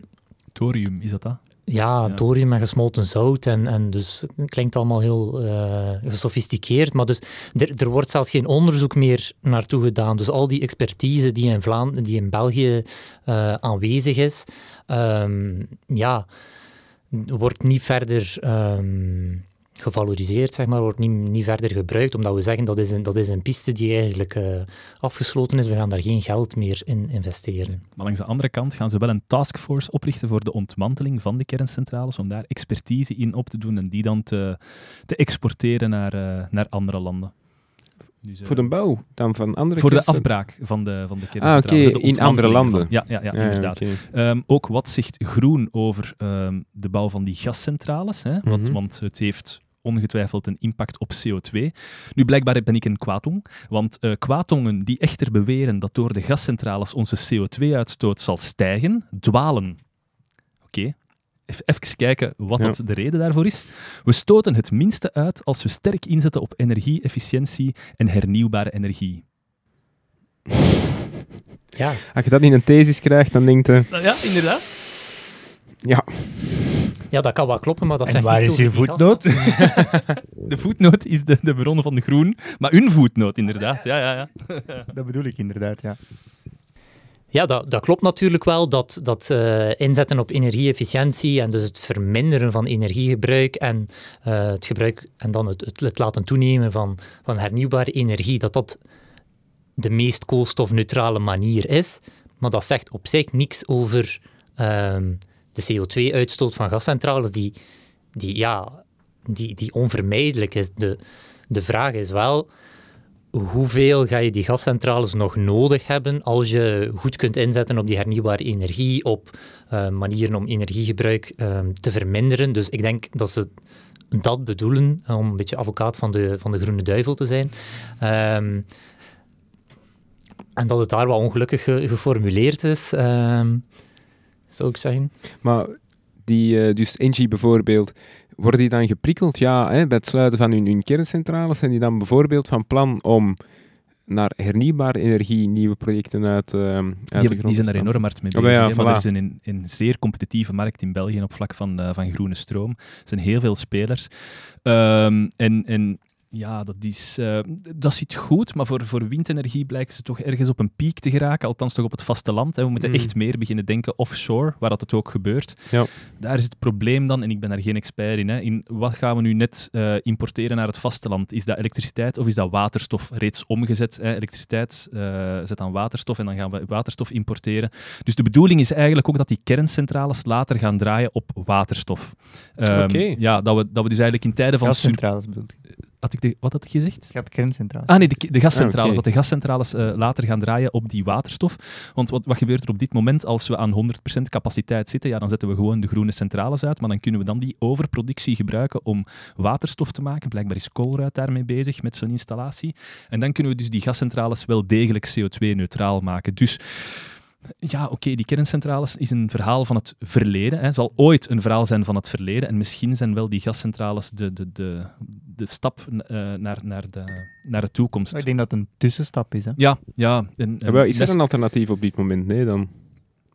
Thorium, is dat dat? Ja, thorium en gesmolten zout. En, en dus het klinkt allemaal heel uh, gesofisticeerd. Maar dus er, er wordt zelfs geen onderzoek meer naartoe gedaan. Dus al die expertise die in, Vlaam, die in België uh, aanwezig is, um, ja, wordt niet verder um, gevaloriseerd, zeg maar, wordt niet, niet verder gebruikt, omdat we zeggen dat is een, dat is een piste die eigenlijk uh, afgesloten is. We gaan daar geen geld meer in investeren. Maar langs de andere kant gaan ze wel een taskforce oprichten voor de ontmanteling van de kerncentrales, om daar expertise in op te doen en die dan te, te exporteren naar, uh, naar andere landen. Dus, uh, voor de bouw dan van andere Voor de afbraak van de, van de kerncentrales. Ah, oké, okay. In andere landen. Van, ja, ja, ja, ja, inderdaad. Okay. Um, ook wat zegt Groen over um, de bouw van die gascentrales? Hè? Mm-hmm. Wat, want het heeft ongetwijfeld een impact op C O twee. Nu, blijkbaar ben ik een kwaadong, want uh, kwaadongen die echter beweren dat door de gascentrales onze C O twee-uitstoot zal stijgen, dwalen. Oké. Okay. Even kijken wat dat ja. de reden daarvoor is. We stoten het minste uit als we sterk inzetten op energie-efficiëntie en hernieuwbare energie. Ja. Als je dat in een thesis krijgt, dan denkt je... Uh... Ja, inderdaad. Ja. Ja, dat kan wel kloppen, maar dat zijn niet. En waar is uw voetnoot? De voetnoot is de, de bron van de Groen, maar hun voetnoot, inderdaad. Ja, ja, ja. Dat bedoel ik inderdaad, ja. Ja, dat, dat klopt natuurlijk wel, dat, dat uh, inzetten op energie-efficiëntie en dus het verminderen van energiegebruik en, uh, het, gebruik, en dan het, het, het laten toenemen van, van hernieuwbare energie, dat dat de meest koolstofneutrale manier is. Maar dat zegt op zich niks over uh, de C O twee-uitstoot van gascentrales, die, die, ja, die, die onvermijdelijk is. De, de vraag is wel... Hoeveel ga je die gascentrales nog nodig hebben als je goed kunt inzetten op die hernieuwbare energie, op uh, manieren om energiegebruik uh, te verminderen? Dus ik denk dat ze dat bedoelen, om um, een beetje advocaat van de, van de groene duivel te zijn. Um, en dat het daar wel ongelukkig ge- geformuleerd is, um, zou ik zeggen. Maar die, uh, dus Engie bijvoorbeeld... Worden die dan geprikkeld? Ja, hè, bij het sluiten van hun, hun kerncentrales zijn die dan bijvoorbeeld van plan om naar hernieuwbare energie nieuwe projecten uit, uh, uit die, de grond Die zijn er enorm hard mee bezig. Oh, ja, hè, voilà. Maar er is een, een zeer competitieve markt in België op vlak van, uh, van groene stroom. Er zijn heel veel spelers. Um, en... en Ja, dat, is, uh, dat zit goed, maar voor, voor windenergie blijken ze toch ergens op een piek te geraken, althans toch op het vasteland. Hè. We moeten mm. echt meer beginnen denken offshore, waar dat het ook gebeurt. Ja. Daar is het probleem dan, en ik ben daar geen expert in, hè, in wat gaan we nu net uh, importeren naar het vasteland? Is dat elektriciteit of is dat waterstof reeds omgezet? Hè? Elektriciteit uh, zet aan waterstof en dan gaan we waterstof importeren. Dus de bedoeling is eigenlijk ook dat die kerncentrales later gaan draaien op waterstof. Um, okay. Ja, dat we, dat we dus eigenlijk in tijden van... Gascentrales sur- bedoel ik. Had ik de, wat had ik gezegd? Ja, de kerncentrales. Ah nee, de, de gascentrales. Ah, okay. Dat de gascentrales uh, later gaan draaien op die waterstof. Want wat, wat gebeurt er op dit moment als we aan honderd procent capaciteit zitten? Ja, dan zetten we gewoon de groene centrales uit. Maar dan kunnen we dan die overproductie gebruiken om waterstof te maken. Blijkbaar is Colruyt daarmee bezig met zo'n installatie. En dan kunnen we dus die gascentrales wel degelijk C O twee-neutraal maken. Dus... Ja, oké, okay, die kerncentrales is een verhaal van het verleden. Het zal ooit een verhaal zijn van het verleden. En misschien zijn wel die gascentrales de, de, de, de stap uh, naar, naar, de, naar de toekomst. Ik denk dat het een tussenstap is. Hè? Ja, ja. En, en ja, is er een alternatief op dit moment? Nee, dan.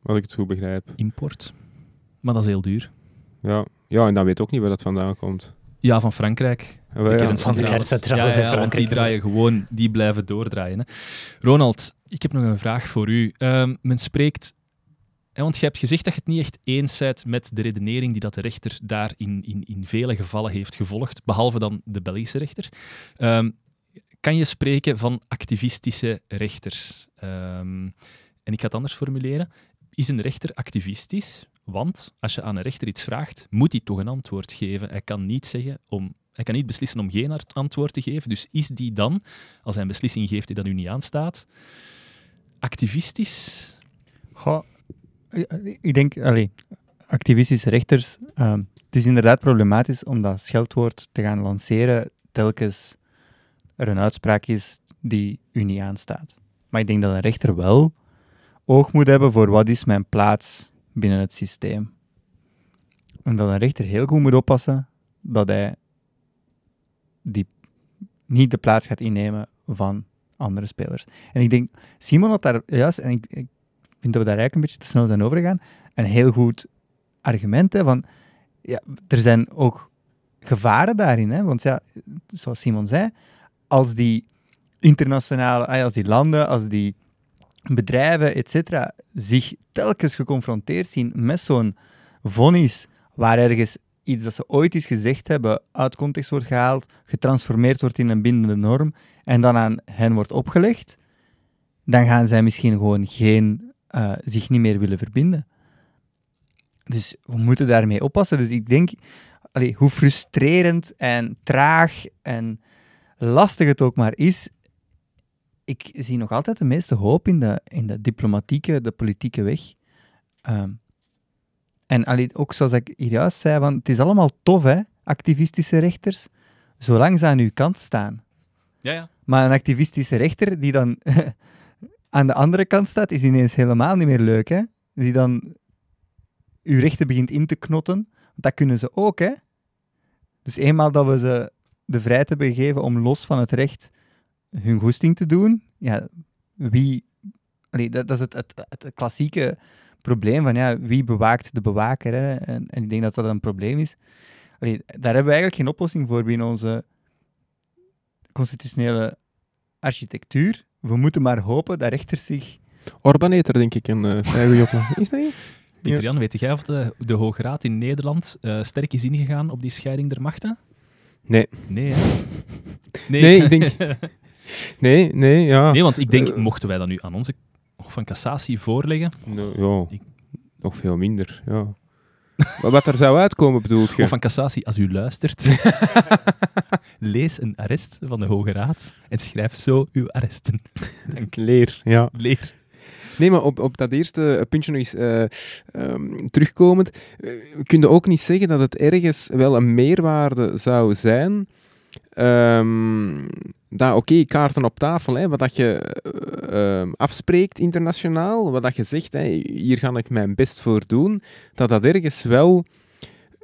Als ik het goed begrijp. Import. Maar dat is heel duur. Ja, ja en dan weet ook niet waar dat vandaan komt. Ja, van Frankrijk. Ja, de kerncentrales. Ja, ja, ja, want die draaien gewoon, die blijven doordraaien. Hè. Ronald, ik heb nog een vraag voor u. Uh, men spreekt... Hè, want je hebt gezegd dat je het niet echt eens bent met de redenering die dat de rechter daar in, in, in vele gevallen heeft gevolgd, behalve dan de Belgische rechter. Um, kan je spreken van activistische rechters? Um, en ik ga het anders formuleren. Is een rechter activistisch? Want als je aan een rechter iets vraagt, moet hij toch een antwoord geven. Hij kan niet zeggen om... Hij kan niet beslissen om geen antwoord te geven. Dus is die dan, als hij een beslissing geeft die dan u niet aanstaat, activistisch? Goh, ik denk, allez, activistische rechters... Uh, het is inderdaad problematisch om dat scheldwoord te gaan lanceren telkens er een uitspraak is die u niet aanstaat. Maar ik denk dat een rechter wel oog moet hebben voor wat is mijn plaats binnen het systeem. En dat een rechter heel goed moet oppassen dat hij... die niet de plaats gaat innemen van andere spelers. En ik denk, Simon had daar juist, en ik, ik vind dat we daar eigenlijk een beetje te snel zijn overgegaan, een heel goed argument, hè, van, ja, er zijn ook gevaren daarin, hè, want ja, zoals Simon zei, als die internationale, als die landen, als die bedrijven, et cetera, zich telkens geconfronteerd zien met zo'n vonnis, waar ergens iets dat ze ooit eens gezegd hebben, uit context wordt gehaald, getransformeerd wordt in een bindende norm en dan aan hen wordt opgelegd, dan gaan zij misschien gewoon geen, uh, zich niet meer willen verbinden. Dus we moeten daarmee oppassen. Dus ik denk, allee, hoe frustrerend en traag en lastig het ook maar is, ik zie nog altijd de meeste hoop in de, in de diplomatieke, de politieke weg. Um, en allee, ook zoals ik hier juist zei, want het is allemaal tof, hè, activistische rechters, zolang ze aan uw kant staan. Ja, ja. Maar een activistische rechter die dan aan de andere kant staat, is ineens helemaal niet meer leuk, hè? Die dan uw rechten begint in te knotten. Want dat kunnen ze ook, hè? Dus eenmaal dat we ze de vrijheid hebben gegeven om los van het recht hun goesting te doen, ja, wie... Allee, dat, dat is het, het, het klassieke probleem van, ja, wie bewaakt de bewaker, hè? En, en ik denk dat dat een probleem is. Allee, daar hebben we eigenlijk geen oplossing voor binnen onze constitutionele architectuur. We moeten maar hopen dat rechters zich... Orban eet er, denk ik, een uh, vrij goede oplossing. Is dat niet? Pieter-Jan, weet jij of de, de Hoge Raad in Nederland uh, sterk is ingegaan op die scheiding der machten? Nee. Nee, hè? Nee. nee, ik denk... Nee, nee, ja. Nee, want ik denk, uh, mochten wij dat nu aan onze Hof van Cassatie voorleggen... No, ja, ik... nog veel minder, ja. Wat er zou uitkomen, bedoelt je? Of van Cassatie, als u luistert, lees een arrest van de Hoge Raad en schrijf zo uw arresten. Dank. Leer, ja. Leer. Nee, maar op, op dat eerste puntje nog eens uh, um, terugkomend, uh, kun je ook niet zeggen dat het ergens wel een meerwaarde zou zijn... Um, dat, oké, okay, kaarten op tafel, hè, wat dat je uh, uh, afspreekt internationaal, wat dat je zegt, hè, hier ga ik mijn best voor doen, dat dat ergens wel,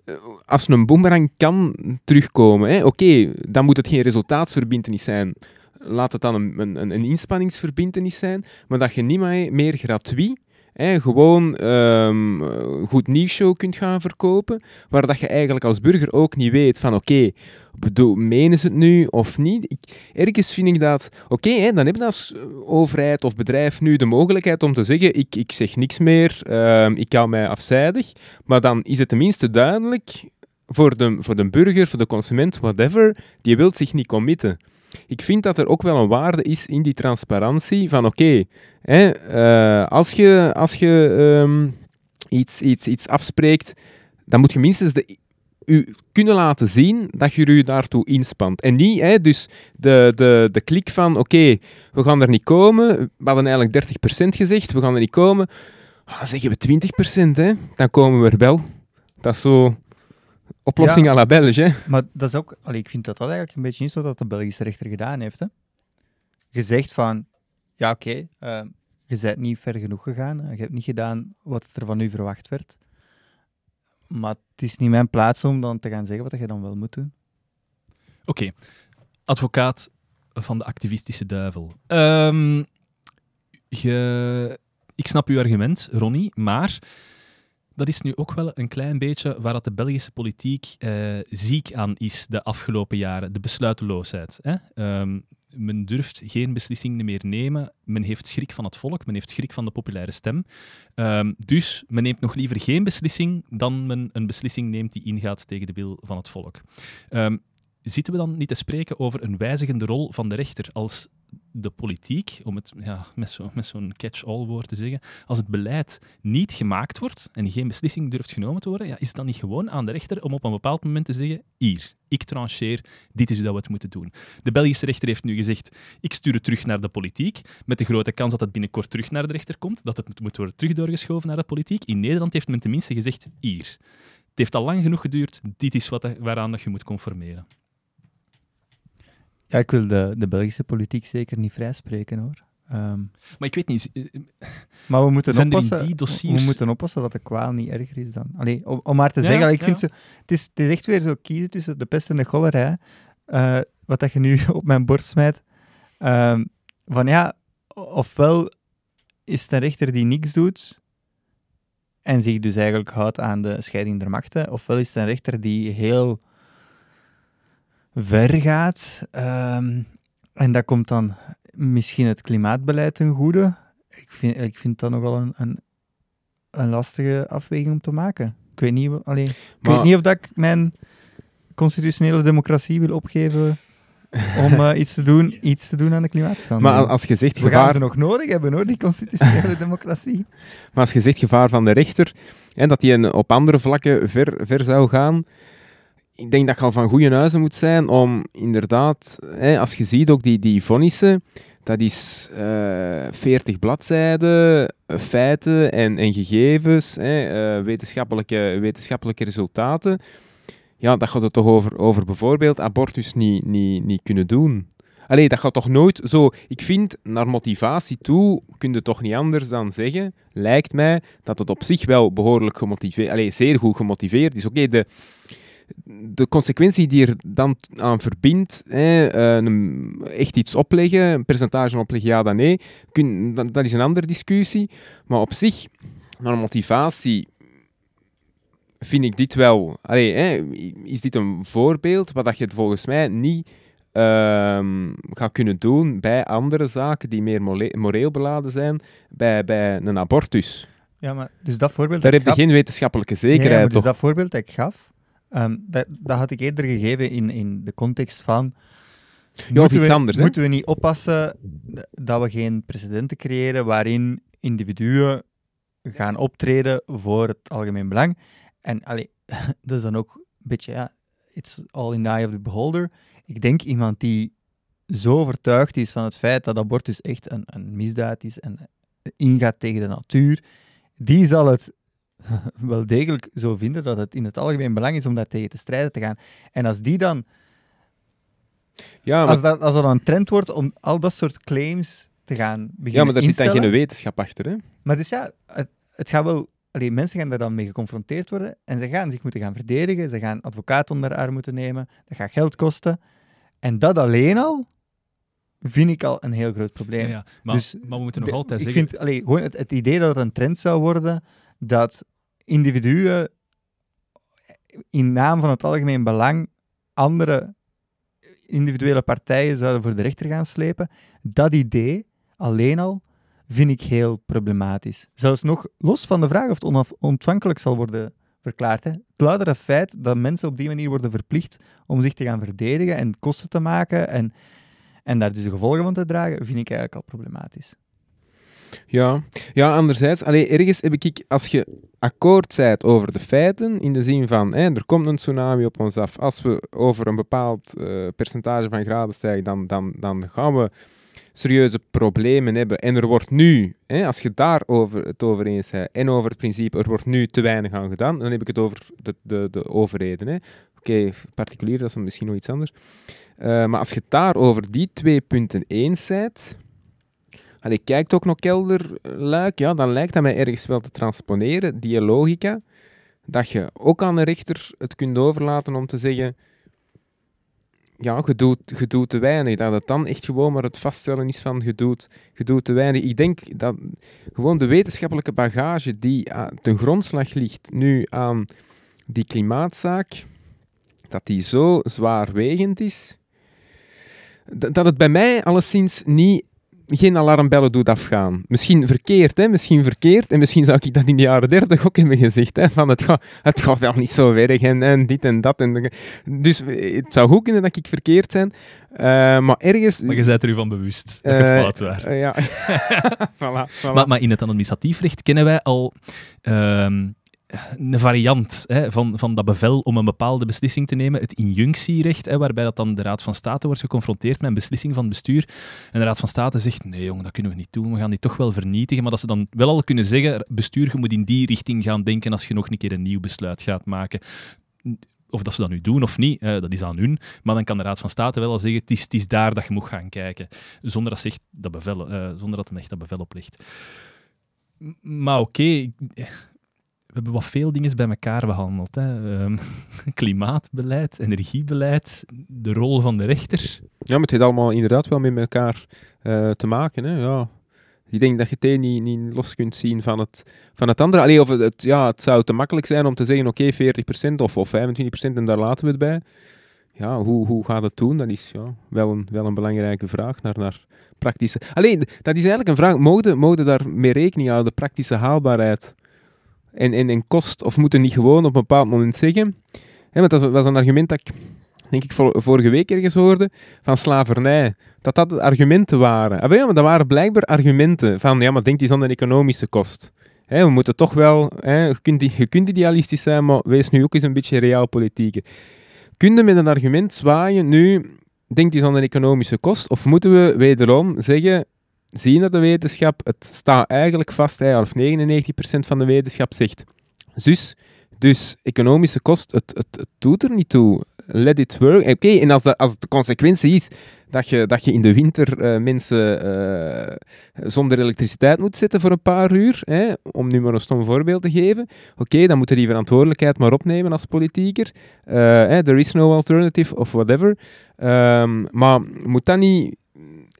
uh, als een boemerang kan terugkomen. Oké, okay, dan moet het geen resultaatsverbintenis zijn. Laat het dan een, een, een inspanningsverbintenis zijn, maar dat je niet meer, meer gratuit, hè, gewoon um, goed nieuwsshow kunt gaan verkopen, waar dat je eigenlijk als burger ook niet weet van oké, okay, bedoel, menen ze het nu of niet? Ik, ergens vind ik dat... Oké, okay, dan heb je als overheid of bedrijf nu de mogelijkheid om te zeggen ik, ik zeg niks meer, uh, ik hou mij afzijdig. Maar dan is het tenminste duidelijk voor de, voor de burger, voor de consument, whatever, die wil zich niet committen. Ik vind dat er ook wel een waarde is in die transparantie van oké, okay, uh, als je, als je um, iets, iets, iets afspreekt, dan moet je minstens de... u kunnen laten zien dat je u daartoe inspant. En niet, hè, dus de, de, de klik van, oké, okay, we gaan er niet komen, we hadden eigenlijk dertig procent gezegd, we gaan er niet komen, oh, dan zeggen we twintig procent, hè, dan komen we er wel. Dat is zo oplossing ja, à la Belge, hè. Maar dat is ook, allee, ik vind dat dat eigenlijk een beetje niet zo dat de Belgische rechter gedaan heeft, hè. Gezegd van, ja, oké, okay, uh, je bent niet ver genoeg gegaan, je hebt niet gedaan wat er van u verwacht werd. Maar het is niet mijn plaats om dan te gaan zeggen wat je dan wel moet doen. Oké. Okay. Advocaat van de activistische duivel. Um, je... Ik snap uw argument, Ronnie, maar dat is nu ook wel een klein beetje waar de Belgische politiek uh, ziek aan is de afgelopen jaren. De besluiteloosheid. Hè? Um, men durft geen beslissingen meer nemen. Men heeft schrik van het volk. Men heeft schrik van de populaire stem. Um, dus men neemt nog liever geen beslissing dan men een beslissing neemt die ingaat tegen de wil van het volk. Um, zitten we dan niet te spreken over een wijzigende rol van de rechter als de politiek, om het ja, met, zo, met zo'n catch-all woord te zeggen, als het beleid niet gemaakt wordt en geen beslissing durft genomen te worden, ja, is het dan niet gewoon aan de rechter om op een bepaald moment te zeggen, hier, ik trancheer, dit is hoe dat we het moeten doen. De Belgische rechter heeft nu gezegd, ik stuur het terug naar de politiek, met de grote kans dat het binnenkort terug naar de rechter komt, dat het moet worden terug doorgeschoven naar de politiek. In Nederland heeft men tenminste gezegd, hier. Het heeft al lang genoeg geduurd, dit is wat, waaraan je moet conformeren. Ja, ik wil de, de Belgische politiek zeker niet vrijspreken, hoor. Um, maar ik weet niet... Maar we moeten, oppassen, die dossiers... we moeten oppassen dat de kwaal niet erger is dan... Allee, om, om maar te ja, zeggen, allee, ik ja. vind zo, het, is, het is echt weer zo kiezen tussen de pest en de cholerij. Uh, wat dat je nu op mijn bord smijt. Uh, van ja, ofwel is het een rechter die niks doet en zich dus eigenlijk houdt aan de scheiding der machten, ofwel is het een rechter die heel... ver gaat. Um, en dat komt dan misschien het klimaatbeleid ten goede. Ik vind, ik vind dat nogal een, een, een lastige afweging om te maken. Ik weet niet, allee, ik maar, weet niet of dat ik mijn constitutionele democratie wil opgeven om uh, iets, te doen, iets te doen aan de klimaatverandering. Maar als je zegt, gevaar... We gaan ze nog nodig hebben, hoor, die constitutionele democratie. Maar als je zegt gevaar van de rechter, en dat die op andere vlakken ver, ver zou gaan... Ik denk dat je al van goeie huizen moet zijn om inderdaad, hè, als je ziet ook die, die vonnissen, dat is uh, veertig bladzijden, feiten en, en gegevens, hè, uh, wetenschappelijke, wetenschappelijke resultaten. Ja, dat gaat het toch over, over bijvoorbeeld abortus niet, niet, niet kunnen doen. Allee, dat gaat toch nooit zo... Ik vind, naar motivatie toe, kun je toch niet anders dan zeggen, lijkt mij, dat het op zich wel behoorlijk gemotiveerd... Allee, zeer goed gemotiveerd is. Oké, okay, de... De consequentie die er dan aan verbindt, hè, een, echt iets opleggen, een percentage opleggen, ja dan nee, kun, dat, dat is een andere discussie. Maar op zich, naar motivatie, vind ik dit wel... Allee, hè, is dit een voorbeeld wat je volgens mij niet uh, gaat kunnen doen bij andere zaken die meer moreel beladen zijn, bij, bij een abortus. Ja, maar dus dat voorbeeld... Daar heb je gaf... geen wetenschappelijke zekerheid. Ja, ja, dus toch? Dat voorbeeld dat ik gaf... Um, dat, dat had ik eerder gegeven in, in de context van... Ja, of iets we, anders, hè? Moeten we niet oppassen dat we geen precedenten creëren waarin individuen gaan optreden voor het algemeen belang. En allee, dat is dan ook een beetje, ja, it's all in the eye of the beholder. Ik denk iemand die zo overtuigd is van het feit dat abortus echt een, een misdaad is en ingaat tegen de natuur, die zal het... wel degelijk zo vinden dat het in het algemeen belang is om daar tegen te strijden te gaan. En als die dan... Ja, maar... als, dat, als dat een trend wordt om al dat soort claims te gaan beginnen instellen... Ja, maar daar zit dan geen wetenschap achter, hè? Maar dus ja, het, het gaat wel... Allee, mensen gaan daar dan mee geconfronteerd worden en ze gaan zich moeten gaan verdedigen, ze gaan advocaat onder haar moeten nemen, dat gaat geld kosten. En dat alleen al vind ik al een heel groot probleem. Ja, ja. Maar, dus, maar we moeten nog de, altijd ik zeggen... Ik vind allee, gewoon het, het idee dat het een trend zou worden... dat individuen in naam van het algemeen belang andere individuele partijen zouden voor de rechter gaan slepen, dat idee alleen al vind ik heel problematisch. Zelfs nog los van de vraag of het onaf- ontvankelijk zal worden verklaard. Hè. Het luidere feit dat mensen op die manier worden verplicht om zich te gaan verdedigen en kosten te maken en, en daar dus de gevolgen van te dragen, vind ik eigenlijk al problematisch. Ja, ja, anderzijds, allee, ergens heb ik, als je akkoord bent over de feiten, in de zin van, hè, er komt een tsunami op ons af, als we over een bepaald uh, percentage van graden stijgen, dan, dan, dan gaan we serieuze problemen hebben. En er wordt nu, hè, als je daarover het over eens bent, en over het principe, er wordt nu te weinig aan gedaan, dan heb ik het over de, de, de overheden. Oké, okay, particulier, dat is misschien nog iets anders. Uh, maar als je het daarover die twee punten eens bent... Allee, kijkt ook nog kelderluik, ja, dan lijkt dat mij ergens wel te transponeren, die logica, dat je ook aan de rechter het kunt overlaten om te zeggen, ja, je doet, je doet te weinig. Dat het dan echt gewoon maar het vaststellen is van, je doet, je doet te weinig. Ik denk dat gewoon de wetenschappelijke bagage die ten grondslag ligt nu aan die klimaatzaak, dat die zo zwaarwegend is, dat het bij mij alleszins niet... geen alarmbellen doet afgaan. Misschien verkeerd, hè? Misschien verkeerd. En misschien zou ik dat in de jaren dertig ook hebben gezegd. Hè? Van het, gaat, het gaat wel niet zo erg en, en dit en dat. En, dus het zou goed kunnen dat ik verkeerd ben. Uh, maar ergens... Maar je bent er u van bewust. Dat je uh, fout was. Uh, ja. voilà, voilà. Maar, maar in het administratief recht kennen wij al... Uh... een variant, hè, van, van dat bevel om een bepaalde beslissing te nemen, het injunctierecht, hè, waarbij dat dan de Raad van State wordt geconfronteerd met een beslissing van het bestuur. En de Raad van State zegt, nee jongen, dat kunnen we niet doen, we gaan die toch wel vernietigen. Maar dat ze dan wel al kunnen zeggen, bestuur, je moet in die richting gaan denken als je nog een keer een nieuw besluit gaat maken. Of dat ze dat nu doen of niet, eh, dat is aan hun. Maar dan kan de Raad van State wel al zeggen, het is, het is daar dat je moet gaan kijken. Zonder dat ze echt dat bevel, eh, zonder dat men echt dat bevel oplegt. Maar oké... Okay, we hebben wat veel dingen bij elkaar behandeld. Hè. Um, klimaatbeleid, energiebeleid, de rol van de rechter. Ja, maar het heeft allemaal inderdaad wel met elkaar uh, te maken. Hè. Ja. Ik denk dat je het een niet, niet los kunt zien van het, van het andere. Allee, of het, het, ja, het zou te makkelijk zijn om te zeggen, oké, okay, veertig procent of, of vijfentwintig procent en daar laten we het bij. Ja, hoe, hoe gaat het doen? Dat is ja, wel, een, wel een belangrijke vraag naar... naar praktische... Allee, dat is eigenlijk een vraag. Mogen we daar mee rekening houden, de praktische haalbaarheid... en, en, en kost, of moeten niet gewoon op een bepaald moment zeggen. Hè, want dat was een argument dat ik, denk ik, vorige week ergens hoorde, van slavernij. Dat dat argumenten waren. Ah, ja, maar dat waren blijkbaar argumenten van, ja, maar denk eens aan de economische kost. Hè, we moeten toch wel, hè, je, kunt, je kunt idealistisch zijn, maar wees nu ook eens een beetje realpolitieker. Kun je met een argument zwaaien, nu, denk eens aan de economische kost, of moeten we wederom zeggen, zie je dat de wetenschap, het staat eigenlijk vast, hè, of negenennegentig procent van de wetenschap zegt, dus, dus economische kost, het, het, het doet er niet toe. Let it work. Oké, okay, en als de, als de consequentie is dat je, dat je in de winter uh, mensen uh, zonder elektriciteit moet zetten voor een paar uur, hè, om nu maar een stom voorbeeld te geven, oké, okay, dan moeten we die verantwoordelijkheid maar opnemen als politieker. Uh, hey, there is no alternative of whatever. Um, maar moet dat niet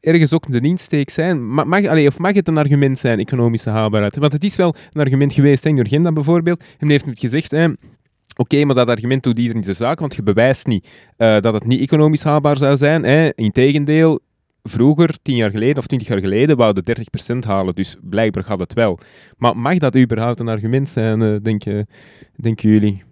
ergens ook de insteek zijn? Mag, mag, allez, of mag het een argument zijn, economische haalbaarheid? Want het is wel een argument geweest, hè, in Urgenda bijvoorbeeld. Hem heeft het gezegd... Hè, oké, okay, maar dat argument doet ieder niet de zaak, want je bewijst niet uh, dat het niet economisch haalbaar zou zijn. Hè. Integendeel, vroeger, tien jaar geleden of twintig jaar geleden, wouden dertig procent halen, dus blijkbaar gaat het wel. Maar mag dat überhaupt een argument zijn, uh, denken, denken jullie?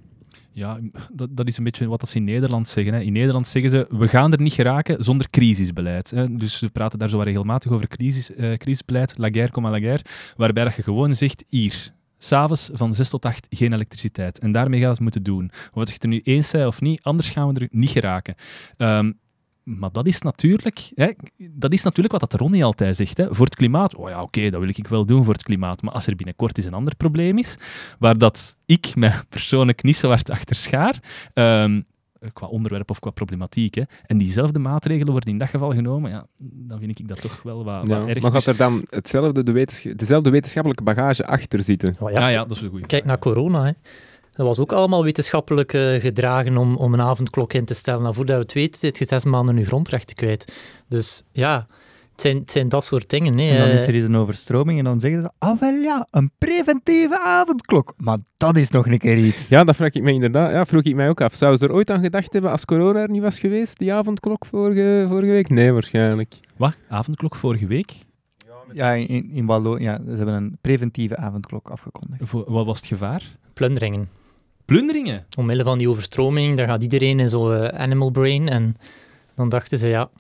Ja, dat, dat is een beetje wat ze in Nederland zeggen. Hè. In Nederland zeggen ze, we gaan er niet geraken zonder crisisbeleid. Hè. Dus we praten daar zo regelmatig over crisis, uh, crisisbeleid, la guerre comme la guerre, waarbij dat je gewoon zegt, hier... S'avonds van zes tot acht geen elektriciteit. En daarmee gaat het moeten doen. Wat je het er nu eens zei of niet, anders gaan we er niet geraken. Um, maar dat is, natuurlijk, hè, dat is natuurlijk wat dat Ronnie altijd zegt. Hè. Voor het klimaat, oh ja, oké, okay, dat wil ik wel doen voor het klimaat. Maar als er binnenkort eens een ander probleem is, waar dat ik mij persoonlijk niet zo hard achter schaar... Um, qua onderwerp of qua problematiek. Hè. En diezelfde maatregelen worden in dat geval genomen, ja, dan vind ik dat toch wel wat, ja, wat erg. Maar gaat er dan hetzelfde, de wetensch- dezelfde wetenschappelijke bagage achter zitten? Oh ja. Ah ja, dat is een goeie. Kijk naar corona, hè. Dat was ook allemaal wetenschappelijk uh, gedragen om, om een avondklok in te stellen. En voordat we het weten, zit je zes maanden je grondrechten kwijt. Dus ja... Het zijn, het zijn dat soort dingen. Nee. En dan is er eens een overstroming en dan zeggen ze, ah wel ja, een preventieve avondklok. Maar dat is nog een keer iets. Ja, dat vroeg ik mij inderdaad. Ja, vroeg ik mij ook af. Zou ze er ooit aan gedacht hebben als corona er niet was geweest, die avondklok vorige, vorige week? Nee, waarschijnlijk. Wat? Avondklok vorige week? Ja, in, in Wallo, ja, ze hebben een preventieve avondklok afgekondigd. Voor, wat was het gevaar? Plunderingen. Plunderingen? Omwille van die overstroming, daar gaat iedereen in zo'n uh, animal brain. En dan dachten ze, ja...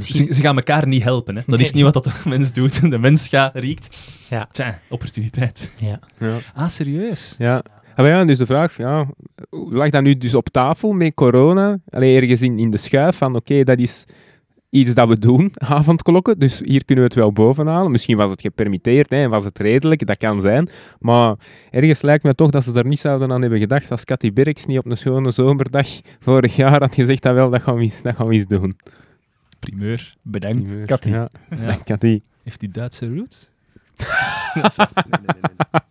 Ze, ze gaan elkaar niet helpen. Hè? Dat is niet wat dat de mens doet. De mens gaat, riekt. Ja. Tja, opportuniteit. Ja. Ja. Ah, serieus? Ja. Ah, ja, dus de vraag, ja, lag dat nu dus op tafel met corona? Allee, ergens in, in de schuif van, oké, okay, dat is iets dat we doen, avondklokken. Dus hier kunnen we het wel bovenhalen. Misschien was het gepermitteerd, hè, en was het redelijk, dat kan zijn. Maar ergens lijkt me toch dat ze daar niet zouden aan hebben gedacht als Cathy Berks niet op een schone zomerdag vorig jaar had gezegd, dat wel, dat gaan we eens, dat gaan we eens doen. Primeur. Bedankt, Cathy. Ja. Ja. Cathy. Heeft die Duitse roots? nee, nee, nee, nee.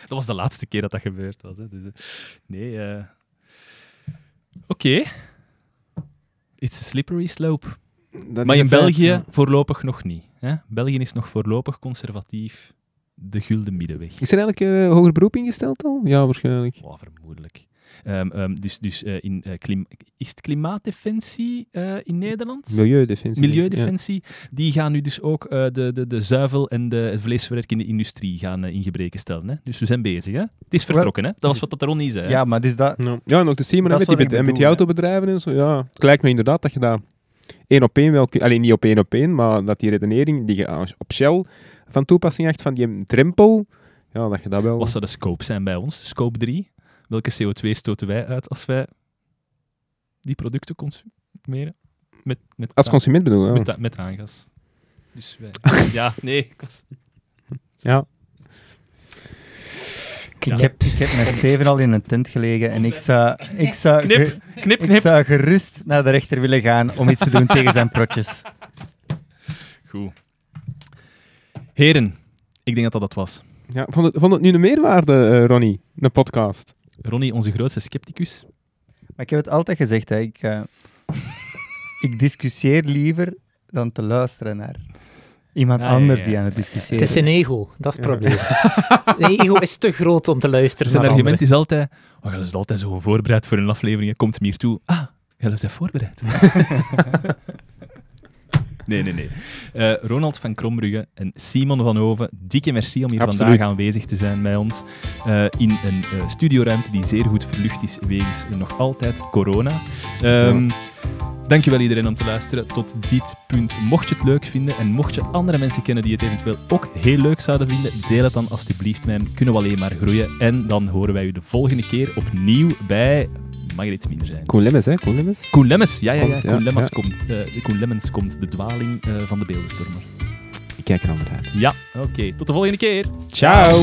Dat was de laatste keer dat dat gebeurd was. Hè. Dus, uh, nee. Uh... Oké. Okay. It's a slippery slope. Dat maar in feit, België ja. Voorlopig nog niet. Hè? België is nog voorlopig conservatief de gulden middenweg. Is er eigenlijk uh, hoger beroep ingesteld al? Ja, waarschijnlijk. Oh, vermoedelijk. Um, um, dus dus uh, in, uh, klima- is het klimaatdefensie uh, in Nederland? Milieudefensie. Milieudefensie. Ja. Die gaan nu dus ook uh, de, de, de zuivel- en de vleesverwerkende industrie gaan uh, in gebreken stellen. Hè? Dus we zijn bezig. Hè? Het is vertrokken. Well, hè? Dat was wat dat er al niet zei. Ja, maar dus dat... Ja, ja en ook de Simon met, met, met, met die autobedrijven en zo. Ja, het lijkt me inderdaad dat je dat één op één wel... Alleen niet op één op één, maar dat die redenering die je op Shell van toepassing acht, van die drempel, ja, dat je dat wel... Wat zou de scope zijn bij ons? Scope drie? Welke C O twee stoten wij uit als wij die producten consumeren? Met, met als consument bedoel je? Ja. Met, met aangas. Dus wij... ja, nee. Ik was... Ja. Ja. Ik, heb, ik heb met Steven al in een tent gelegen en ik zou, ik zou, knip, ge, knip, knip. Ik zou gerust naar de rechter willen gaan om iets te doen tegen zijn protjes. Goed. Heren, ik denk dat dat het was. Ja, vond, het, vond het nu een meerwaarde, uh, Ronnie, een podcast? Ronnie, onze grootste scepticus. Maar ik heb het altijd gezegd, hè. Ik, uh, ik discussieer liever dan te luisteren naar iemand ah, anders ja, ja. die aan het discussiëren is. Het is een ego, dat is het ja. probleem. Een ego is te groot om te luisteren Zijn naar Zijn argument anderen. Is altijd, oh, je bent altijd zo voorbereid voor een aflevering, je komt meer toe. Ah, je bent voorbereid. Nee, nee, nee. Uh, Ronald van Krombrugge en Simon van Hove, dikke merci om hier Absoluut. vandaag aanwezig te zijn bij ons. Uh, in een uh, studioruimte die zeer goed verlucht is wegens nog altijd corona. Um, ja. Dankjewel iedereen om te luisteren tot dit punt. Mocht je het leuk vinden en mocht je andere mensen kennen die het eventueel ook heel leuk zouden vinden, deel het dan alsjeblieft met hem. Kunnen we alleen maar groeien. En dan horen wij u de volgende keer opnieuw bij... Mag er iets minder zijn. Koen Lemmens, hè? Koen Lemmens? Koen Lemmens, ja, ja, ja. Komt, ja. Koen Lemmens, ja. Komt, uh, Koen Lemmens komt, de dwaling uh, van de beeldenstormer. Ik kijk er allemaal uit. Ja, oké. Okay. Tot de volgende keer. Ciao.